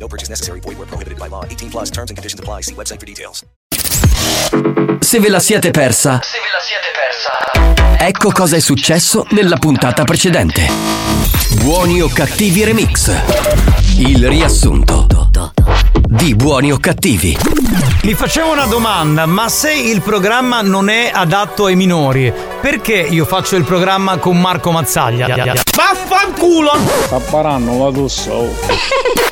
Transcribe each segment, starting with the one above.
No purchase necessary. Void where prohibited by law. 18+. Terms and conditions apply. See website for details. Se ve la siete persa, ecco cosa è successo nella puntata precedente. Buoni o cattivi remix. Il riassunto di Buoni o cattivi. Mi facevo una domanda, ma se il programma non è adatto ai minori, perché io faccio il programma con Marco Mazzaglia? Vaffanculo! Tapparanno la tosse.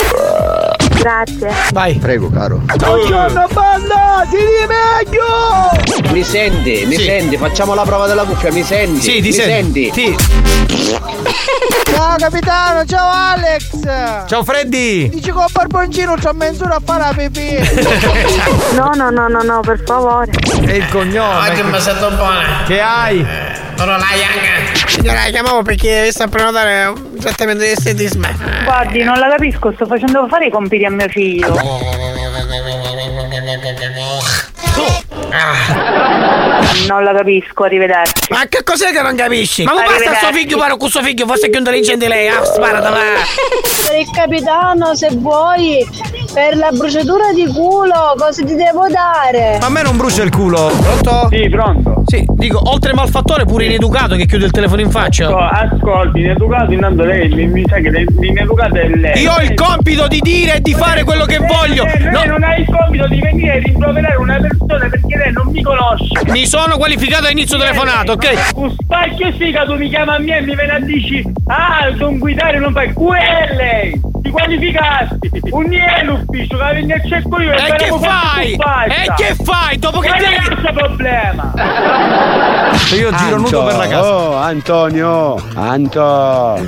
Grazie. Vai. Prego, caro. Buongiorno, banda! Si rimeglio! Mi senti? Mi senti? Facciamo la prova della cuffia, mi senti? Sì, ti senti? Sì. Ciao capitano, ciao Alex. Ciao Freddy. Dici con barboncino c'ho mezz'ora a fare la pipì. No, per favore. E il cognome. Oggi mi è stato buono. Che hai? Sono la Yang. Signora, la chiamavo perché sta a prenotare un trattamento di estetismo. Guardi, non la capisco, sto facendo fare i compiti a mio figlio. Non la capisco, arrivederci. Ma che cos'è che non capisci? Ma basta suo figlio, parlo con suo figlio, forse è più intelligente lei. Sparata là. Per il capitano, se vuoi, per la bruciatura di culo, cosa ti devo dare? Ma a me non brucia il culo. Pronto? Sì, pronto. Sì, dico, oltre malfattore pure ineducato che chiude il telefono in faccia. Ascolti, ineducato innanto lei, mi sa che l'ineducato è lei. Io ho il compito di dire e di fare quello che voglio. No, non hai il compito di venire e rimproverare una persona perché lei non mi conosce. Mi sono qualificato all'inizio telefonato, ok? Un spacchio sfigato mi chiama a me e mi viene a dici non guidare, non fai QL! Ti qualificasti! Un ufficio che la vendi a cerco io e che fai? E che fai? Dopo che ti cazzo problema! Io giro nudo per la casa. Oh, Antonio!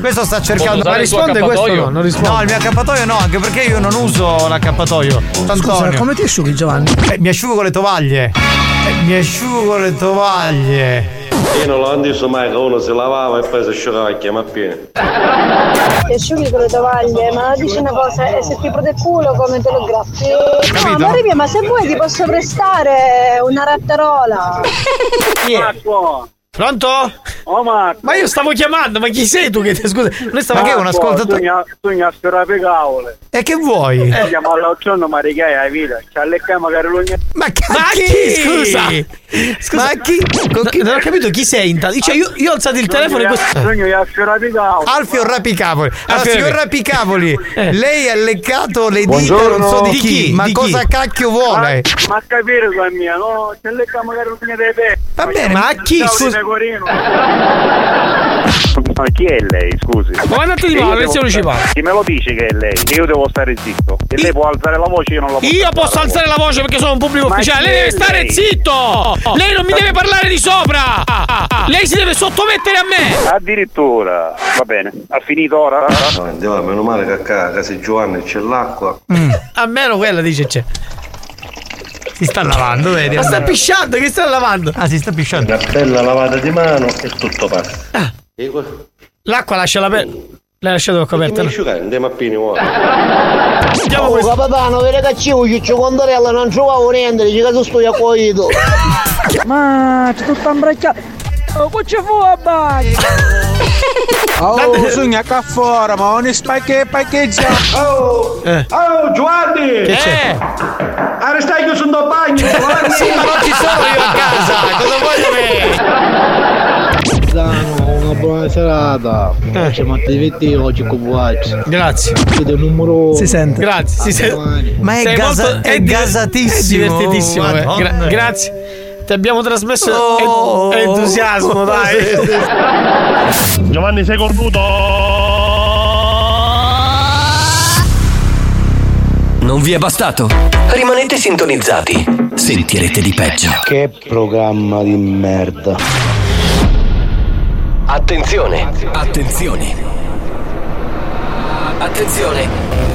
Questo sta cercando. Ma risponde questo? No, non risponde. No, il mio accappatoio no, anche perché io non uso l'accappatoio. Scusa, come ti asciughi, Giovanni? Mi asciugo con le tovaglie. Io non lo andisso mai che uno si lavava e poi si asciugava a chiama appena. Ti asciughi con le tovaglie, ma dici una cosa, e se ti prode il culo come te lo graffi? Capito? No, amore mio, ma se vuoi ti posso prestare una rattarola. Chi è? Pronto? Oh, Marco. Ma io stavo chiamando, ma chi sei tu che ti scusa? Noi stavo che un ascoltatore. Tu mi ha sfiorato le cavole. E che vuoi? Chiamo all'occhio, ma rigai hai vita. C'ha le camere lunghe. Ma chi? Scusa. Ma chi? Non ho capito chi sei intanto. Cioè io ho alzato il telefono e questo. Mi ha sfiorato i cavoli. Alfio Rapicavoli. Signor Rapicavoli, lei ha leccato le dita, non so di chi. Ma cosa cacchio vuole? Ma capire la mia, no? C'ha le camere lunghe dei pezzi. Va bene, ma a chi? Ma chi è lei, scusi? Ma andate di male, chi me lo dice che è lei? Che io devo stare zitto. E lei può alzare la voce, io non la posso. Io posso alzare la voce perché sono un pubblico ufficiale. Lei deve stare zitto! Lei non mi deve parlare di sopra! Lei si deve sottomettere a me! Addirittura. Va bene, ha finito ora? No, andiamo, meno male che a casa Giovanni c'è l'acqua. A meno quella dice c'è. Si sta lavando, vedi? Ma sta pisciando, che sta lavando? Ah, si sta pisciando. Una bella lavata di mano e tutto passa. Ah. L'acqua lascia la pelle. L'hai lasciato coperta. Andiamo a Pini, guarda. Oh, capitano, vede che c'è un cicciondorello, non trovavo niente, dice che sto accoglito. Ma c'è tutto imbracciato. Come ci fu a bagno? Oh, bisogna qua fuori, ma non spacchia e paccheggia. Oh, Giovanni! Che c'è? Arrestai che sono a bagno! Sì, ma non ci sono io a casa! Cosa voglio vedere? Una buona serata! Ci divertiti oggi con voi. Grazie! Siete numero... Si sente? Grazie, si sente! Ma è gasatissimo! È divertitissimo! Grazie! Ti abbiamo trasmesso entusiasmo, dai. Giovanni, sei cornuto? Non vi è bastato? Rimanete sintonizzati. Sentirete di peggio. Che programma di merda. Attenzione.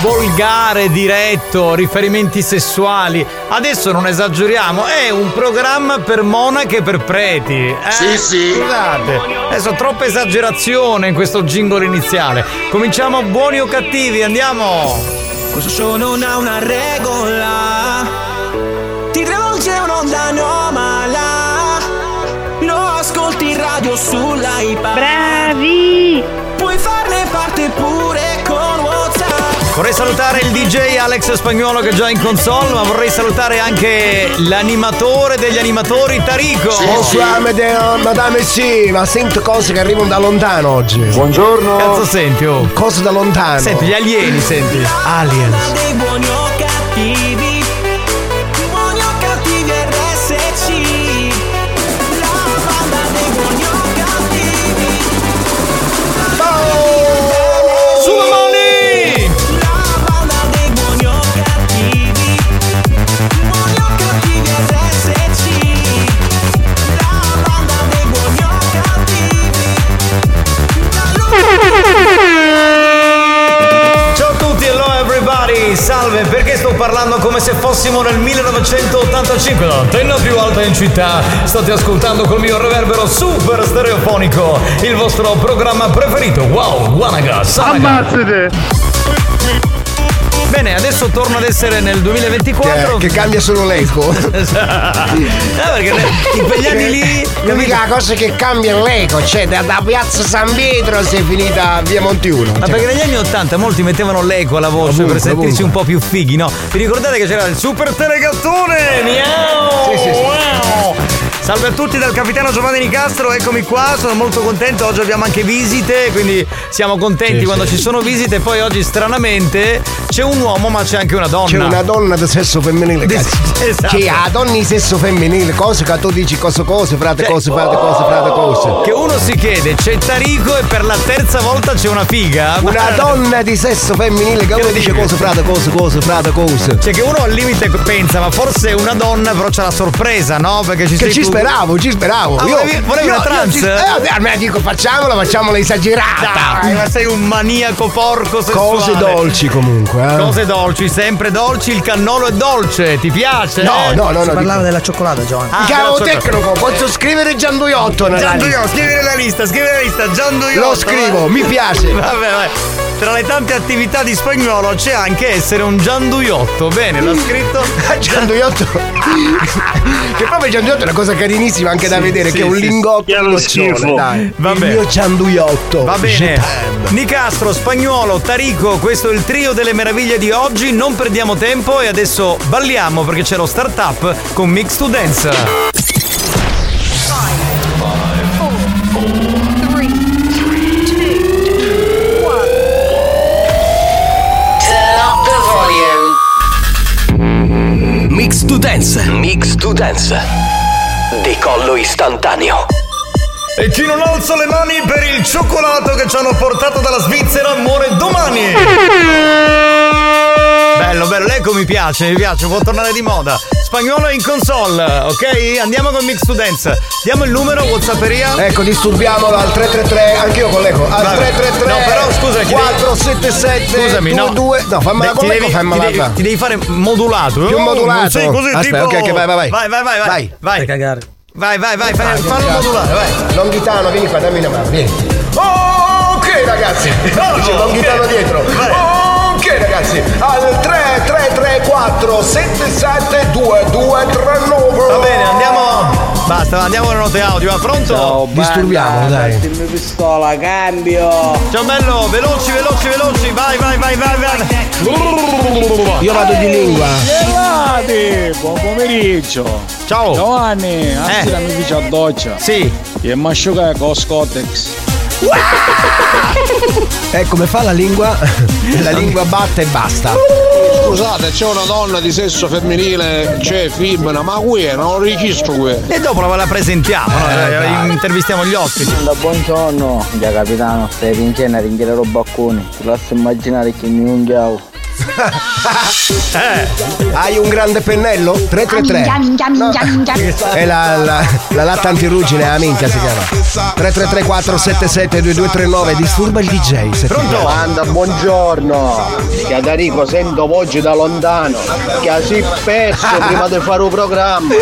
Volgare, diretto, riferimenti sessuali. Adesso non esageriamo, è un programma per monache e per preti. Sì. Scusate, adesso troppa esagerazione in questo jingle iniziale. Cominciamo Buoni o Cattivi, andiamo! Questo show non ha una regola, ti travolge un'onda anomala, lo ascolti in radio sull'iPad. Bravi! Puoi farne parte pure con WhatsApp. Vorrei salutare il DJ Alex Spagnolo che è già in console, ma vorrei salutare anche l'animatore degli animatori, Tarico. Madame, ma sento cose che arrivano da lontano oggi. Buongiorno. Cazzo senti, oh? Cose da lontano. Senti, gli alieni, senti. Aliens. Dei buoni o cattivi, buoni o cattivi RSC, la banda dei buoni o cattivi. Oh! Sulle mani! Salve, perché sto parlando come se fossimo nel 1985, l'antenna più alta in città. State ascoltando col mio reverbero super stereofonico il vostro programma preferito. Wow, Wanaga, Sanaga. Ammazzate! Bene, adesso torno ad essere nel 2024. Che cambia solo l'eco. Perché in quegli anni lì l'unica cosa che cambia è l'eco, cioè da Piazza San Pietro si è finita Via Monti Uno. Ma perché negli anni 80 molti mettevano l'eco alla voce ovunque, per sentirsi un po' più fighi, no? Vi ricordate che c'era il super telegattone? Miau! Sì. Wow! Salve a tutti dal capitano Giovanni Nicastro, eccomi qua, sono molto contento, oggi abbiamo anche visite, quindi siamo contenti quando ci sono visite. Poi oggi stranamente c'è un uomo ma c'è anche una donna. C'è una donna del sesso femminile, cazzo. Esatto. C'è la donna di sesso femminile, cose che tu dici cose, frate cose, frate cose, frate cose. Che uno si chiede, c'è Tarico e per la terza volta c'è una figa. Una donna di sesso femminile che uno dice cose, frate cose, frate cose. Cioè che uno al limite pensa, ma forse è una donna però c'è la sorpresa, no? Perché ci sei tu. Ci speravo. Ah, volevi una trans? Almeno dico facciamola esagerata. Dai, ma sei un maniaco porco sessuale. Cose dolci comunque. Cose dolci, sempre dolci, il cannolo è dolce, ti piace? No. Parlava della cioccolata, Giovanni. Cavo tecnico, posso scrivere Gianduiotto, scrivere la lista, Gianduiotto. Lo scrivo, mi piace. Vabbè. Tra le tante attività di Spagnolo c'è anche essere un gianduiotto. Bene, l'ha scritto Gianduiotto. Che proprio Gianduiotto è una cosa carinissima anche da vedere, che è un lingotto allo schifo. Dai. Va bene. Il mio Gianduiotto. Va bene. Nicastro, Spagnolo, Tarico, questo è il trio delle meraviglie di oggi. Non perdiamo tempo e adesso balliamo perché c'è lo start up con Mix to Dance. 5, 4, 3. Mix to Dance decollo istantaneo. E chi non alza le mani per il cioccolato che ci hanno portato dalla Svizzera muore domani. Bello, l'eco mi piace, può tornare di moda. Spagnolo in console, ok? Andiamo con Mix to Dance. Diamo il numero, Whatsapperia. Ecco, disturbiamolo al 333, anch'io con l'eco. Al 333. No, però scusa, 477. Scusami, no. 2. No, fammela con l'eco, fammela. Ti devi fare modulato. Più modulato. Sì, così. Aspetta, tipo ok, vai. Vai. Per cagare. Vai, fallo modulare, vai. Longhitano, vieni qua, dammi una mano, vieni. Ok, ragazzi. Longhitano dietro. Ok ragazzi, al 333 477 2239. Va bene, andiamo alle note audio, pronto? Ciao, disturbiamo, dai. Mettimi pistola, cambio. Ciao bello, veloci, vai. Io vado di lingua. Gelati, buon pomeriggio. Ciao Giovanni, anzi la mia vicina a doccia. Sì. E mi asciuga con Scotex. Come fa la lingua? La lingua batte e basta. Scusate, c'è una donna di sesso femminile, c'è femmina, ma qui è, non registro qui. E dopo la presentiamo, intervistiamo gli ospiti. Buongiorno, già capitano, stai vincendo a ringhiare robacconi. Ti lascio immaginare che mi unghiavo. Hai un grande pennello? 333 è la latta antirugine, minchia si chiama. 333-477-2239. Disturba il DJ. Pronto? Manda, buongiorno. Che a Tarico sento voce da lontano, che si perso prima di fare un programma.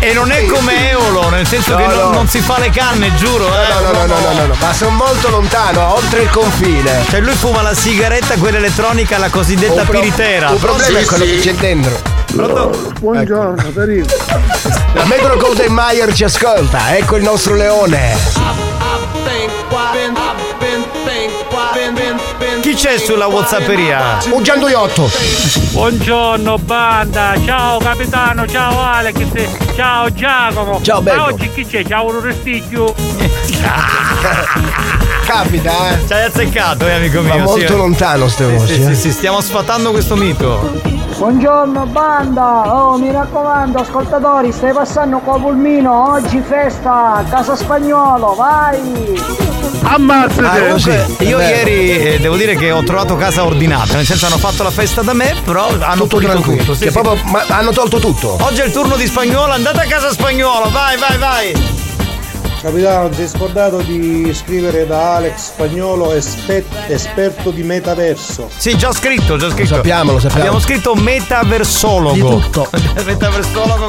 E non è come Eolo, nel senso che non si fa le canne, giuro. No. Ma sono molto lontano, oltre il confine. Cioè lui fuma la sigaretta, quella elettronica, la cosiddetta piritera. Il problema è quello che c'è dentro. Pronto? Buongiorno, ecco. Tarico. La Metro Golden Mayer ci ascolta, ecco il nostro leone. Chi c'è sulla WhatsApperia? Un gianduiotto. Buongiorno banda, ciao capitano, ciao Alex, ciao Giacomo. Ciao bello. Ma oggi chi c'è? Ciao un resticchio. Capita, eh? Ci hai azzeccato, amico mio. Ma molto lontano ste voci. Sì, stiamo sfatando questo mito. Buongiorno banda, mi raccomando ascoltatori, stai passando qua Pulmino, oggi festa, Casa Spagnolo, vai! Ammazzate! Io ieri devo dire che ho trovato casa ordinata, nel senso hanno fatto la festa da me, però hanno tolto tutto. Sì, proprio, ma hanno tolto tutto. Oggi è il turno di Spagnolo, andate a Casa Spagnolo, vai! Capitano, ti sei scordato di scrivere da Alex Spagnolo, esperto di metaverso. Sì, già scritto. Lo sappiamo. Abbiamo scritto metaversologo. Di tutto. Metaversologo,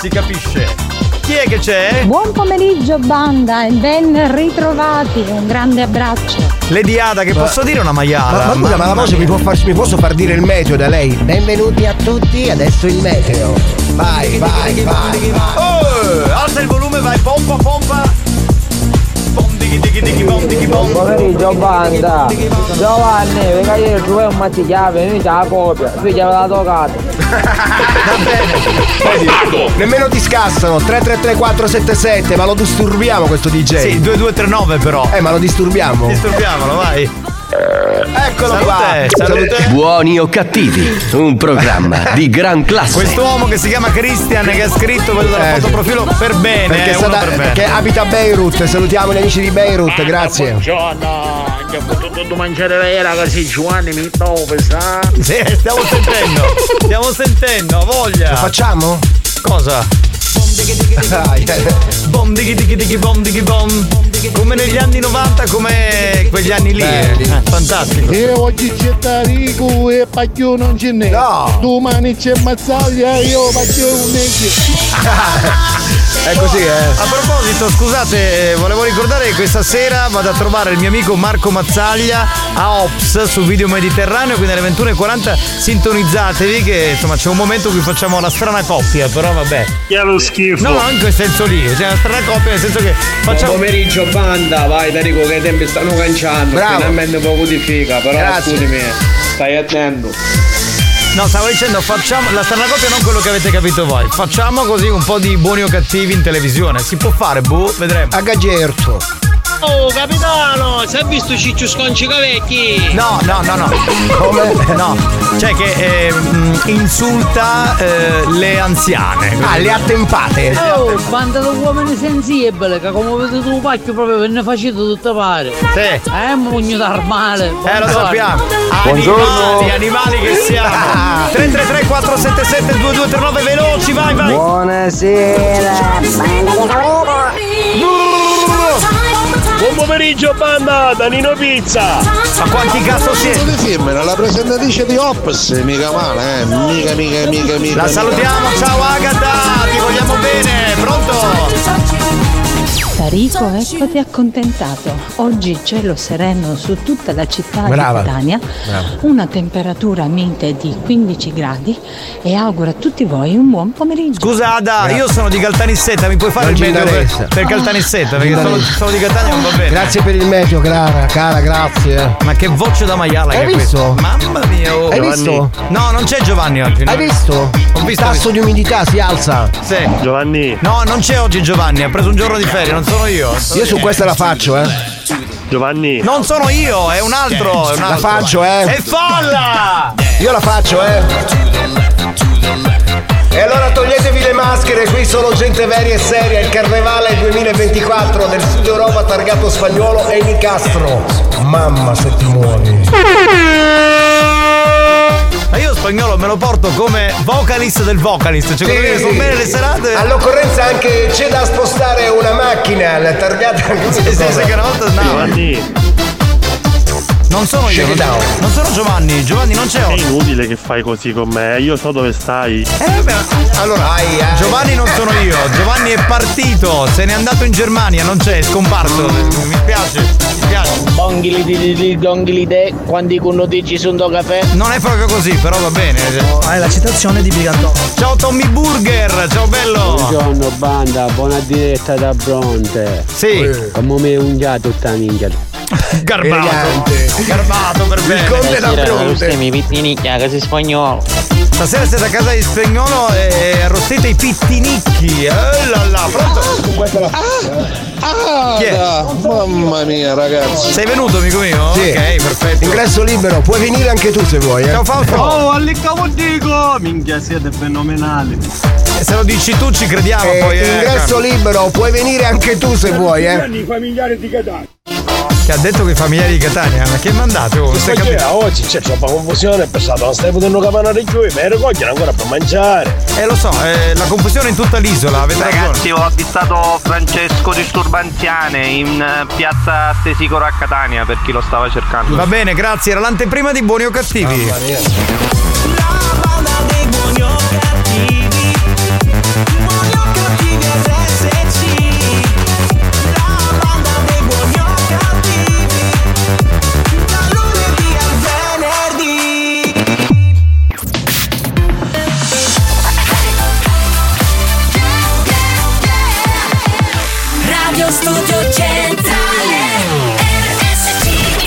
si capisce. Chi è che c'è? Buon pomeriggio, banda, e ben ritrovati. Un grande abbraccio. Lady Ada, che posso dire una maiala? Ma la voce mi posso far dire il meteo da lei? Benvenuti a tutti, adesso il meteo. Vai. Alza il volume, vai, pompa. Buon pomeriggio banda, Giovanni, venga ieri tu è un mazzichiave, venite la copia, qui ti aveva toccato. Bastardo! Nemmeno ti scassano, 333477, ma lo disturbiamo questo DJ. Sì, 2239 però. Ma lo disturbiamo. Disturbiamolo, vai. Eccolo, salute. Buoni o cattivi, un programma di gran classe. Quest'uomo che si chiama Christian, che ha scritto quello della fotoprofilo per bene, perché che abita a Beirut. Salutiamo gli amici di Beirut, grazie. Buongiorno, che ho potuto mangiare vera così. Giovanni mi stavo pesando. Sì, stiamo sentendo voglia. Lo facciamo? Cosa? Bom dighi bom, come negli anni 90, come quegli anni lì. Fantastico. E oggi c'è Tarico e Pacchio non ce n'è. No. Domani c'è Mazzaglia e io Pacchio non c'è. È così, eh. A proposito, scusate, volevo ricordare che questa sera vado a trovare il mio amico Marco Mazzaglia a Ops su Video Mediterraneo, quindi alle 21:40 sintonizzatevi, che insomma c'è un momento in cui facciamo la strana coppia, però vabbè. Che lo schifo. No, anche nel senso lì, c'è una strana coppia, nel senso che facciamo. Buon pomeriggio banda, vai Tarico che i tempi stanno canciando, finalmente poco di figa, però scusami, stai attento. No, stavo dicendo, facciamo la strana coppia, non quello che avete capito voi. Facciamo così un po' di buoni o cattivi in televisione. Si può fare, vedremo. A Gagerto. Oh, capitano, si è visto Ciccio Sconcica Vecchi? No. Come? No. Cioè che insulta le anziane. Ah, le attempate. Oh, banda di uomini sensibili, che come vedete tu pacchio proprio ve ne facete tutte pare. Sì. Mugno d'armale. Lo sappiamo. Animali che siamo. 333-477-2239, veloci, vai! Buonasera, banda di Caprera! Buon pomeriggio, banda, Danino Pizza! Ma quanti cazzo siete? La presentatrice di Ops, mica male, mica. La salutiamo, ciao Agata, ti vogliamo bene, pronto? Tarico, eccoti accontentato. Oggi cielo sereno su tutta la città di Catania. Una temperatura mite di 15 gradi e auguro a tutti voi un buon pomeriggio. Scusa Ada, io sono di Caltanissetta, mi puoi fare il meteo per Caltanissetta? Perché sono di Catania, non va bene. Grazie per il meteo, cara, grazie. Ma che voce da maiala hai che è questo? Mamma mia, hai Giovanni. Visto? No, non c'è Giovanni oggi. No. Hai visto? Il tasso di umidità si alza. Sì. Giovanni. No, non c'è oggi Giovanni, ha preso un giorno di ferie. Non sono io su questa la faccio, eh. Giovanni, non sono io, è un altro, è un altro. La faccio, è folla. Io la faccio, E allora toglietevi le maschere, qui sono gente vera e seria. Il carnevale 2024 del Sud Europa, targato Spagnolo e Nicastro. Mamma se ti muovi. Ma io Spagnolo me lo porto come vocalist del vocalist, cioè quello che sono bene le serate. All'occorrenza anche c'è da spostare una macchina, la targata anche sì, sì, che una volta andava. Non sono io, non sono Giovanni, Giovanni non c'è. È inutile che fai così con me, io so dove stai. Beh, allora, Giovanni non sono io, Giovanni è partito, se n'è andato in Germania, non c'è, è scomparso. Mi piace, mi piace. Quanti connotigi sono da caffè? Non è proprio così, però va bene. È la citazione di Bigatto. Ciao Tommy Burger, ciao bello. Buongiorno banda, buona diretta da Bronte. Sì. Come me un gatto tutta minchia. Garbato, garbato per bene. Il conte da Bronte. Mi pittinicchi a casa Spagnolo. Stasera siete a casa di Spagnolo e arrostite i pittinicchi. Là, pronto? Chi è? Mamma mia ragazzi. Sei venuto amico mio? Sì. Ok, perfetto. Ingresso libero, puoi venire anche tu se vuoi. Ciao Fausto. Oh, all'icavo dico. Minchia siete fenomenali. Se lo dici tu ci crediamo poi. Ingresso libero, puoi venire anche tu se vuoi. I familiari di Catania. Che ha detto che i familiari di Catania, ma che mandate? Oh, sì, oggi c'è una confusione, è pensato, non stai potendo capanare giù, ma i ricogliere ancora per mangiare. Lo so, la confusione è in tutta l'isola, avete ragazzi, ragione. Ho avvistato Francesco di Sturbanziane in piazza Stesicoro a Catania, per chi lo stava cercando. Va bene, grazie, era l'anteprima di Buoni o Cattivi. Studio Centrale RSC.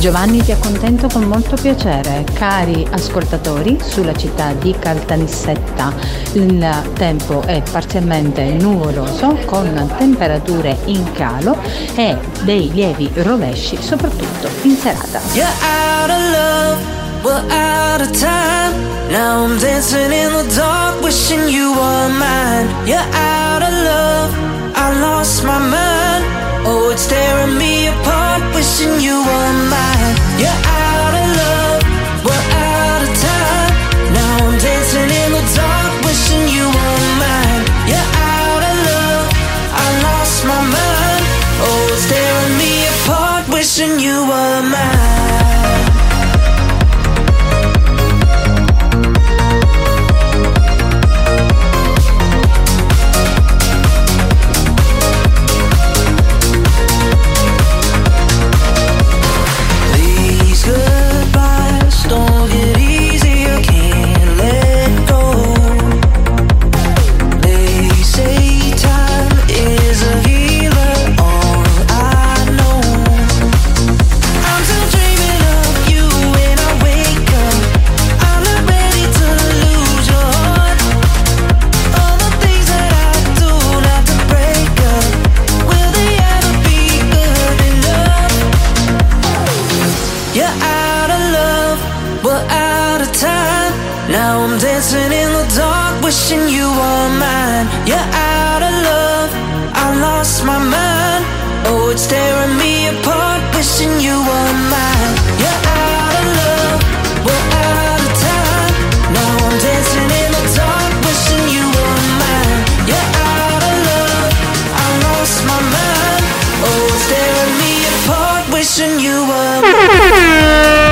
Giovanni ti accontento con molto piacere, cari ascoltatori, sulla città di Caltanissetta il tempo è parzialmente nuvoloso con temperature in calo e dei lievi rovesci soprattutto in serata. You're out of love, we're out of time. Now I'm dancing in the dark, wishing you were mine. You're out of love, I lost my mind. Oh, it's tearing me apart, wishing you were mine. You're out of love, we're out of time. Now I'm dancing in the dark, wishing you were mine. You're out of love, I lost my mind. Oh, it's tearing me apart, wishing you were mine. Wishing you were mine. You're out of love, I lost my mind. Oh, it's tearing me apart, wishing you were mine. You're out of love, we're out of time. Now I'm dancing in the dark, wishing you were mine. You're out of love, I lost my mind. Oh, it's tearing me apart, wishing you were mine.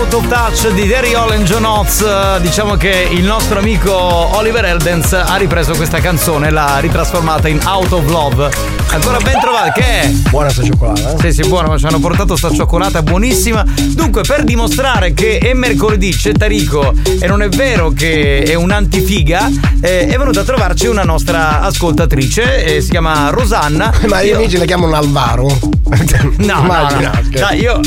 Out of Touch di Darryl Hall e John Oates. Diciamo che il nostro amico Oliver Heldens ha ripreso questa canzone e l'ha ritrasformata in Out of Love. Ancora ben trovata, che è buona sta cioccolata, eh? Sì, sì, buona, ma ci hanno portato sta cioccolata buonissima. Dunque, per dimostrare che è mercoledì, c'è Tarico e non è vero che è un antifiga, è venuta a trovarci una nostra ascoltatrice, si chiama Rosanna. Ma io... gli amici la chiamano Alvaro. No, immagina, no, no. Dai, io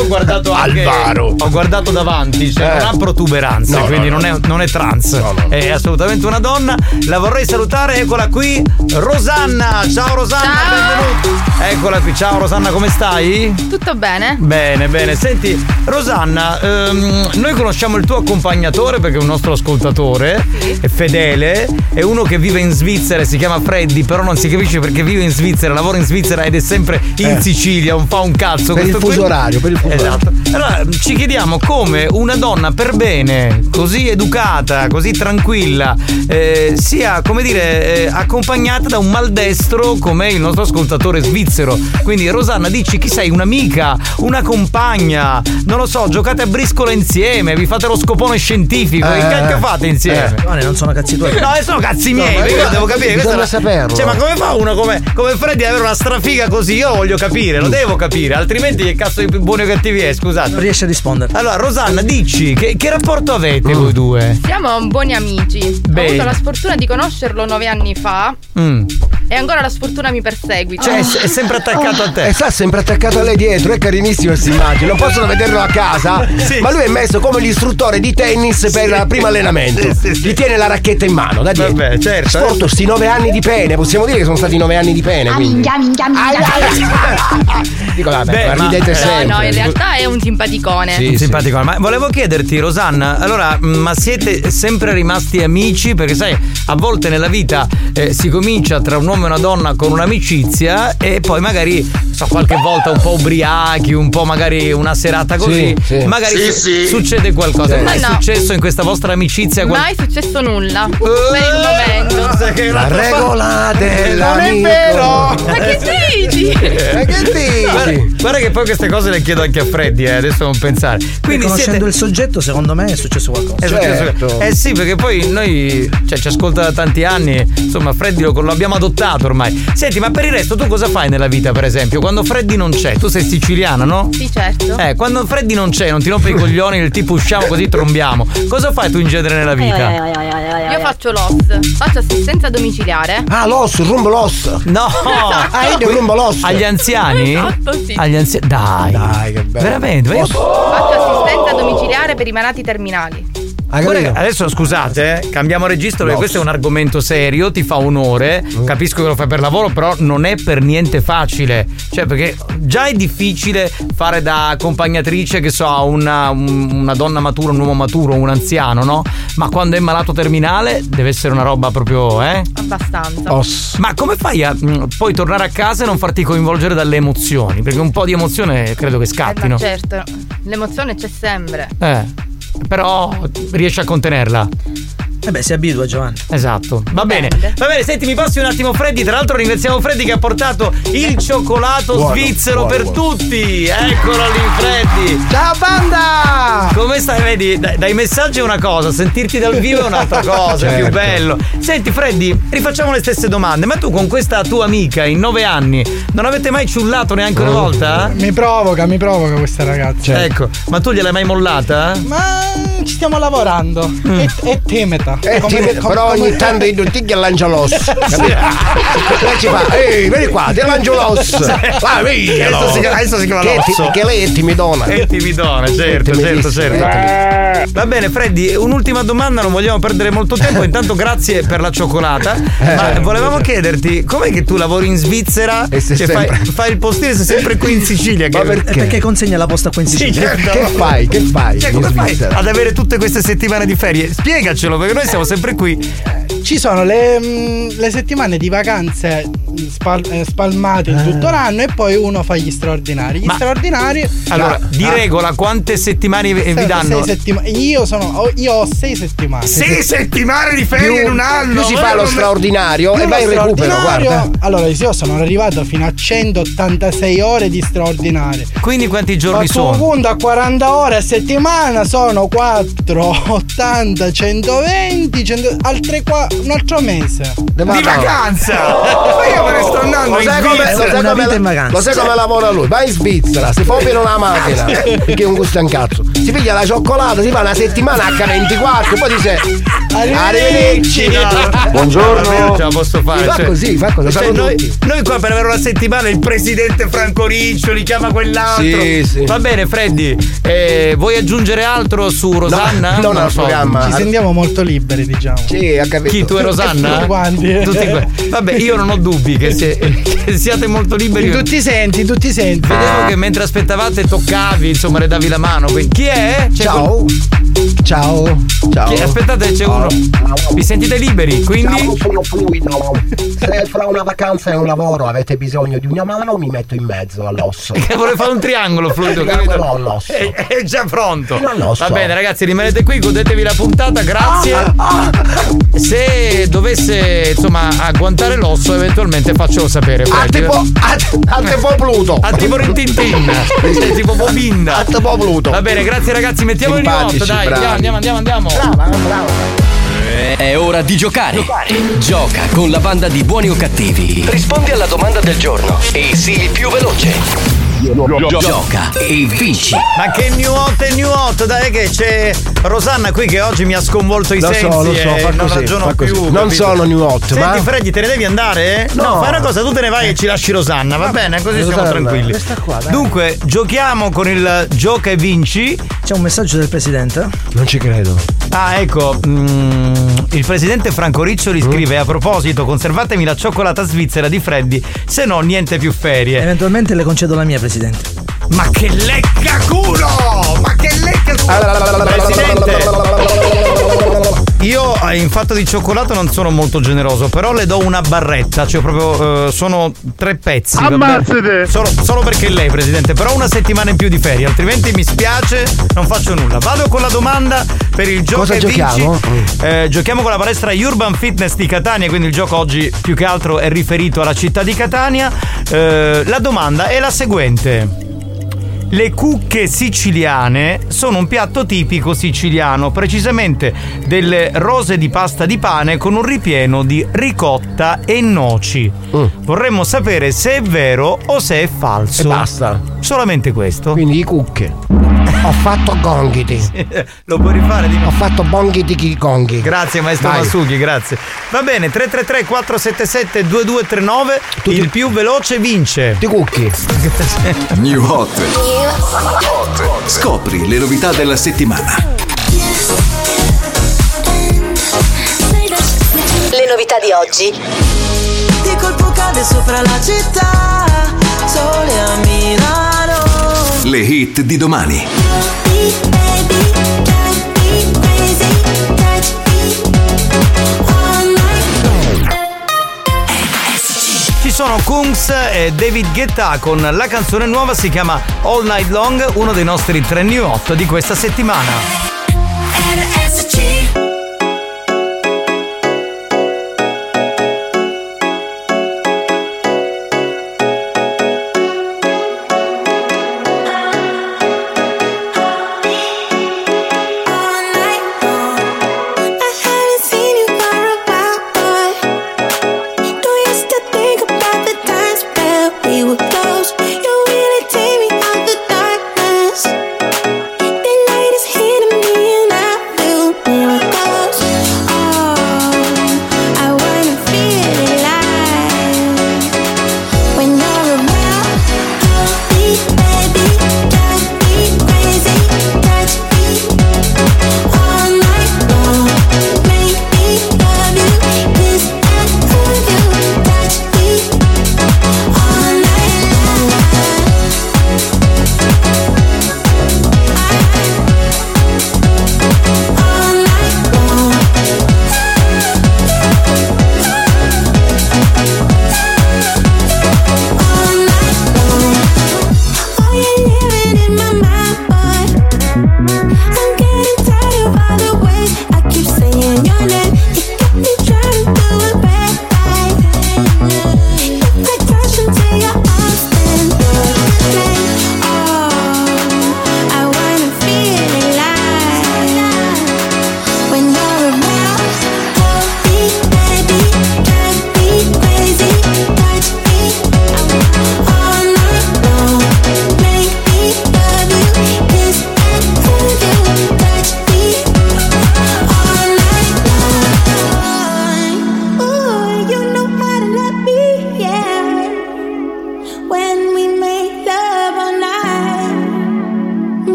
ho guardato anche, Alvaro. Ho guardato davanti, cioè non ha protuberanze, no, quindi no, non è trans. No, no. È assolutamente una donna. La vorrei salutare, eccola qui, Rosanna. Ciao Rosanna, benvenuta. Eccola qui, ciao Rosanna, come stai? Tutto bene? Bene, bene. Senti, Rosanna, noi conosciamo il tuo accompagnatore perché è un nostro ascoltatore, sì, è fedele, è uno che vive in Svizzera, si chiama Freddy, però non si capisce perché vive in Svizzera, lavora in Svizzera ed è sempre in Sicilia, non fa un cazzo. Per il fuso orario, per il fuso orario. Esatto. Allora ci chiediamo come una donna per bene, così educata, così tranquilla, sia, come dire, accompagnata da un maldestro come il nostro ascoltatore svizzero. Quindi Rosanna, dici chi sei, un'amica, una compagna, non lo so, giocate a briscola insieme, vi fate lo scopone scientifico, che cacchio fate insieme? Non sono cazzi tuoi. No, sono cazzi miei, no, io devo capire, bisogna saperlo. Cioè, ma come fa uno come Freddy ad avere una strafiga così? Io voglio capire, lo devo capire, altrimenti che cazzo di buoni o cattivi è, scusate. Non riesce a rispondere. Allora, Rosanna, dici che rapporto avete voi due? Siamo buoni amici. Beh. Ho avuto la sfortuna di conoscerlo 9 anni fa. E ancora la sfortuna mi persegue. Cioè, è sempre attaccato a te. E sta sempre attaccato a lei dietro, è carinissimo, si immagina. Non possono vederlo a casa, sì, ma lui è messo come l'istruttore di tennis, sì, per il primo allenamento. Sì, sì, gli tiene la racchetta in mano, da dietro. Vabbè, certo. Sporto sti 9 anni di pene, possiamo dire che sono stati 9 anni di pene. Dico, vabbè, beh, ma ridete sempre. No, in realtà è un simpaticone. Sì, un simpaticone. Ma volevo chiederti, Rosanna, allora, ma siete sempre rimasti amici? Perché sai, a volte nella vita si comincia tra un uomo e una donna con un'amicizia e poi magari, so, qualche volta un po' ubriachi, un po' magari una serata così, sì, sì, magari succede qualcosa. Sì. Ma è successo in questa vostra amicizia? Mai successo nulla. Per il momento. La regola dell'amico. Non è vero. Ma che dici? Guarda che poi queste cose le chiedo anche a Freddy, adesso non pensare. Quindi conoscendo il soggetto, secondo me è successo qualcosa. Certo. Sì, perché poi noi, cioè, ci ascolta da tanti anni, insomma Freddy lo abbiamo adottato ormai. Senti, ma per il resto tu cosa fai nella vita, per esempio, quando Freddy non c'è? Tu sei siciliana, no? Sì, certo. Quando Freddy non c'è, non ti rompi i coglioni del tipo usciamo così trombiamo. Cosa fai tu in genere nella vita? Io faccio l'OS, faccio assistenza domiciliare. Ah, l'OS, rumbo l'OS. No, esatto. Io rumbo l'OS. Agli anziani? Esatto, sì. Agli anziani. Dai, che bello. Veramente? Faccio assistenza domiciliare per i malati terminali. Adesso scusate, cambiamo registro perché questo è un argomento serio, ti fa onore, capisco che lo fai per lavoro, però non è per niente facile, cioè perché già è difficile fare da accompagnatrice, che so, a una donna matura, un uomo maturo, un anziano, no? Ma quando è malato terminale deve essere una roba proprio, abbastanza. Ma come fai a poi tornare a casa e non farti coinvolgere dalle emozioni? Perché un po' di emozione credo che scattino. Ma certo, l'emozione c'è sempre. Però riesci a contenerla? Si abitua, Giovanni. Esatto. Va bene, senti, mi passi un attimo Freddy. Tra l'altro ringraziamo Freddy che ha portato il cioccolato buono, svizzero. Tutti. Eccolo lì, Freddy. Ciao banda! Come stai? Vedi, dai messaggi è una cosa, sentirti dal vivo è un'altra cosa, certo. È più bello. Senti Freddy, rifacciamo le stesse domande. Ma tu con questa tua amica in 9 anni non avete mai ciullato neanche una volta? Mi provoca questa ragazza. Ecco, ma tu gliel'hai mai mollata? Ma ci stiamo lavorando. È temeta. Però ogni tanto io ti lancio l'os. Lei ci fa, ehi, vieni qua, ti lancio l'os. Adesso si chiama l'os. Che lei è timidona. È timidona, certo. Va bene, Freddy, un'ultima domanda, non vogliamo perdere molto tempo. Intanto grazie per la cioccolata. Ma volevamo chiederti, com'è che tu lavori in Svizzera e fai il postino e sei sempre qui in Sicilia? Ma perché consegna la posta qui in Sicilia? Sì, certo. Che fai? Cioè, come fai ad avere tutte queste settimane di ferie? Spiegacelo, perché noi siamo sempre qui. Ci sono le settimane di vacanze spalmati tutto l'anno, e poi uno fa gli straordinari. Allora, di regola quante settimane vi danno? 6 settimane. Io ho 6 settimane. 6 settimane di ferie in un anno. Tu si fa lo straordinario e vai in recupero, guarda. Allora io sono arrivato fino a 186 ore di straordinario. Quindi quanti giorni sono? Secondo a 40 ore a settimana sono 4, 80, 120, altre qua un altro mese di vacanza. Ma io me ne sto andando in vacanza. Lo sai come lavora lui? Va in Svizzera, si pompiano la macchina perché non gusta un cazzo, si piglia la cioccolata, si fa una settimana H24, poi dice arrivederci, buongiorno, ce la posso fare, fa così, fa così. Noi qua per avere una settimana il presidente Franco Riccio li chiama quell'altro. Sì. Va bene Freddy, vuoi aggiungere altro su Rosanna? No, non so. Ci sentiamo molto liberi, diciamo. Sì, ho capito. Chi, tu e Rosanna? Tutti quanti. Vabbè, io non ho dubbi che siate molto liberi. Tutti senti. Vedevo che mentre aspettavate toccavi, insomma, le davi la mano. Quindi, chi è? Ciao. Aspettate, c'è uno. Vi sentite liberi, quindi? Ciao, sono fluido. Se fra una vacanza e un lavoro avete bisogno di una mano, mi metto in mezzo all'osso. Che vuole fare un triangolo fluido, capito? No, all'osso. È già pronto. Va bene, ragazzi, rimanete qui, godetevi la puntata, grazie. Se dovesse, insomma, agguantare l'osso, eventualmente faccelo sapere. A tipo Pluto. A tipo Rintintin. Cioè, tipo Bobinda. A tipo Pluto. Va bene, grazie ragazzi, mettiamolo in moto, dai. Andiamo. Brava. È ora di giocare. Gioca con la banda di Buoni o Cattivi. Rispondi alla domanda del giorno e sii il più veloce. Gioca e vinci. Ma che new hot, dai, che c'è Rosanna qui che oggi mi ha sconvolto i sensi. Lo so, non così, ragiono più. Così. Non sono new hot. Senti, ma Freddy, te ne devi andare? No, fai una cosa, tu te ne vai e ci lasci Rosanna, va bene? Così Rosanna, siamo tranquilli. Qua, dunque, giochiamo con il gioca e vinci. C'è un messaggio del presidente? Non ci credo. Ah, ecco, il presidente Franco Riccioli scrive: a proposito, conservatemi la cioccolata svizzera di Freddy, se no niente più ferie. Eventualmente le concedo la mia, presidente. Ma che lecca culo! Presidente! Io in fatto di cioccolato non sono molto generoso, però le do una barretta, cioè proprio sono 3 pezzi. Ammazzate! Solo perché lei, presidente, però una settimana in più di ferie, altrimenti mi spiace, non faccio nulla. Vado con la domanda per il gioco. Cosa e giochiamo? Vinci. Giochiamo con la palestra Urban Fitness di Catania, quindi il gioco oggi più che altro è riferito alla città di Catania. La domanda è la seguente. Le cucche siciliane sono un piatto tipico siciliano, precisamente delle rose di pasta di pane con un ripieno di ricotta e noci. Vorremmo sapere se è vero o se è falso. E basta. Solamente questo. Quindi cucche. Ho fatto gongiti. Sì, lo puoi rifare di me? Ho fatto bongiti gonghi. Grazie maestro Masuki, grazie. Va bene, 333 477 2239. Il più veloce vince. Ti cucchi. New Hot. Scopri le novità della settimana. Le novità di oggi. Di colpo cade sopra la città, sole a Milano. Le hit di domani. Sono Kungs e David Guetta con la canzone nuova, si chiama All Night Long, uno dei nostri 3 new hot di questa settimana. RSC.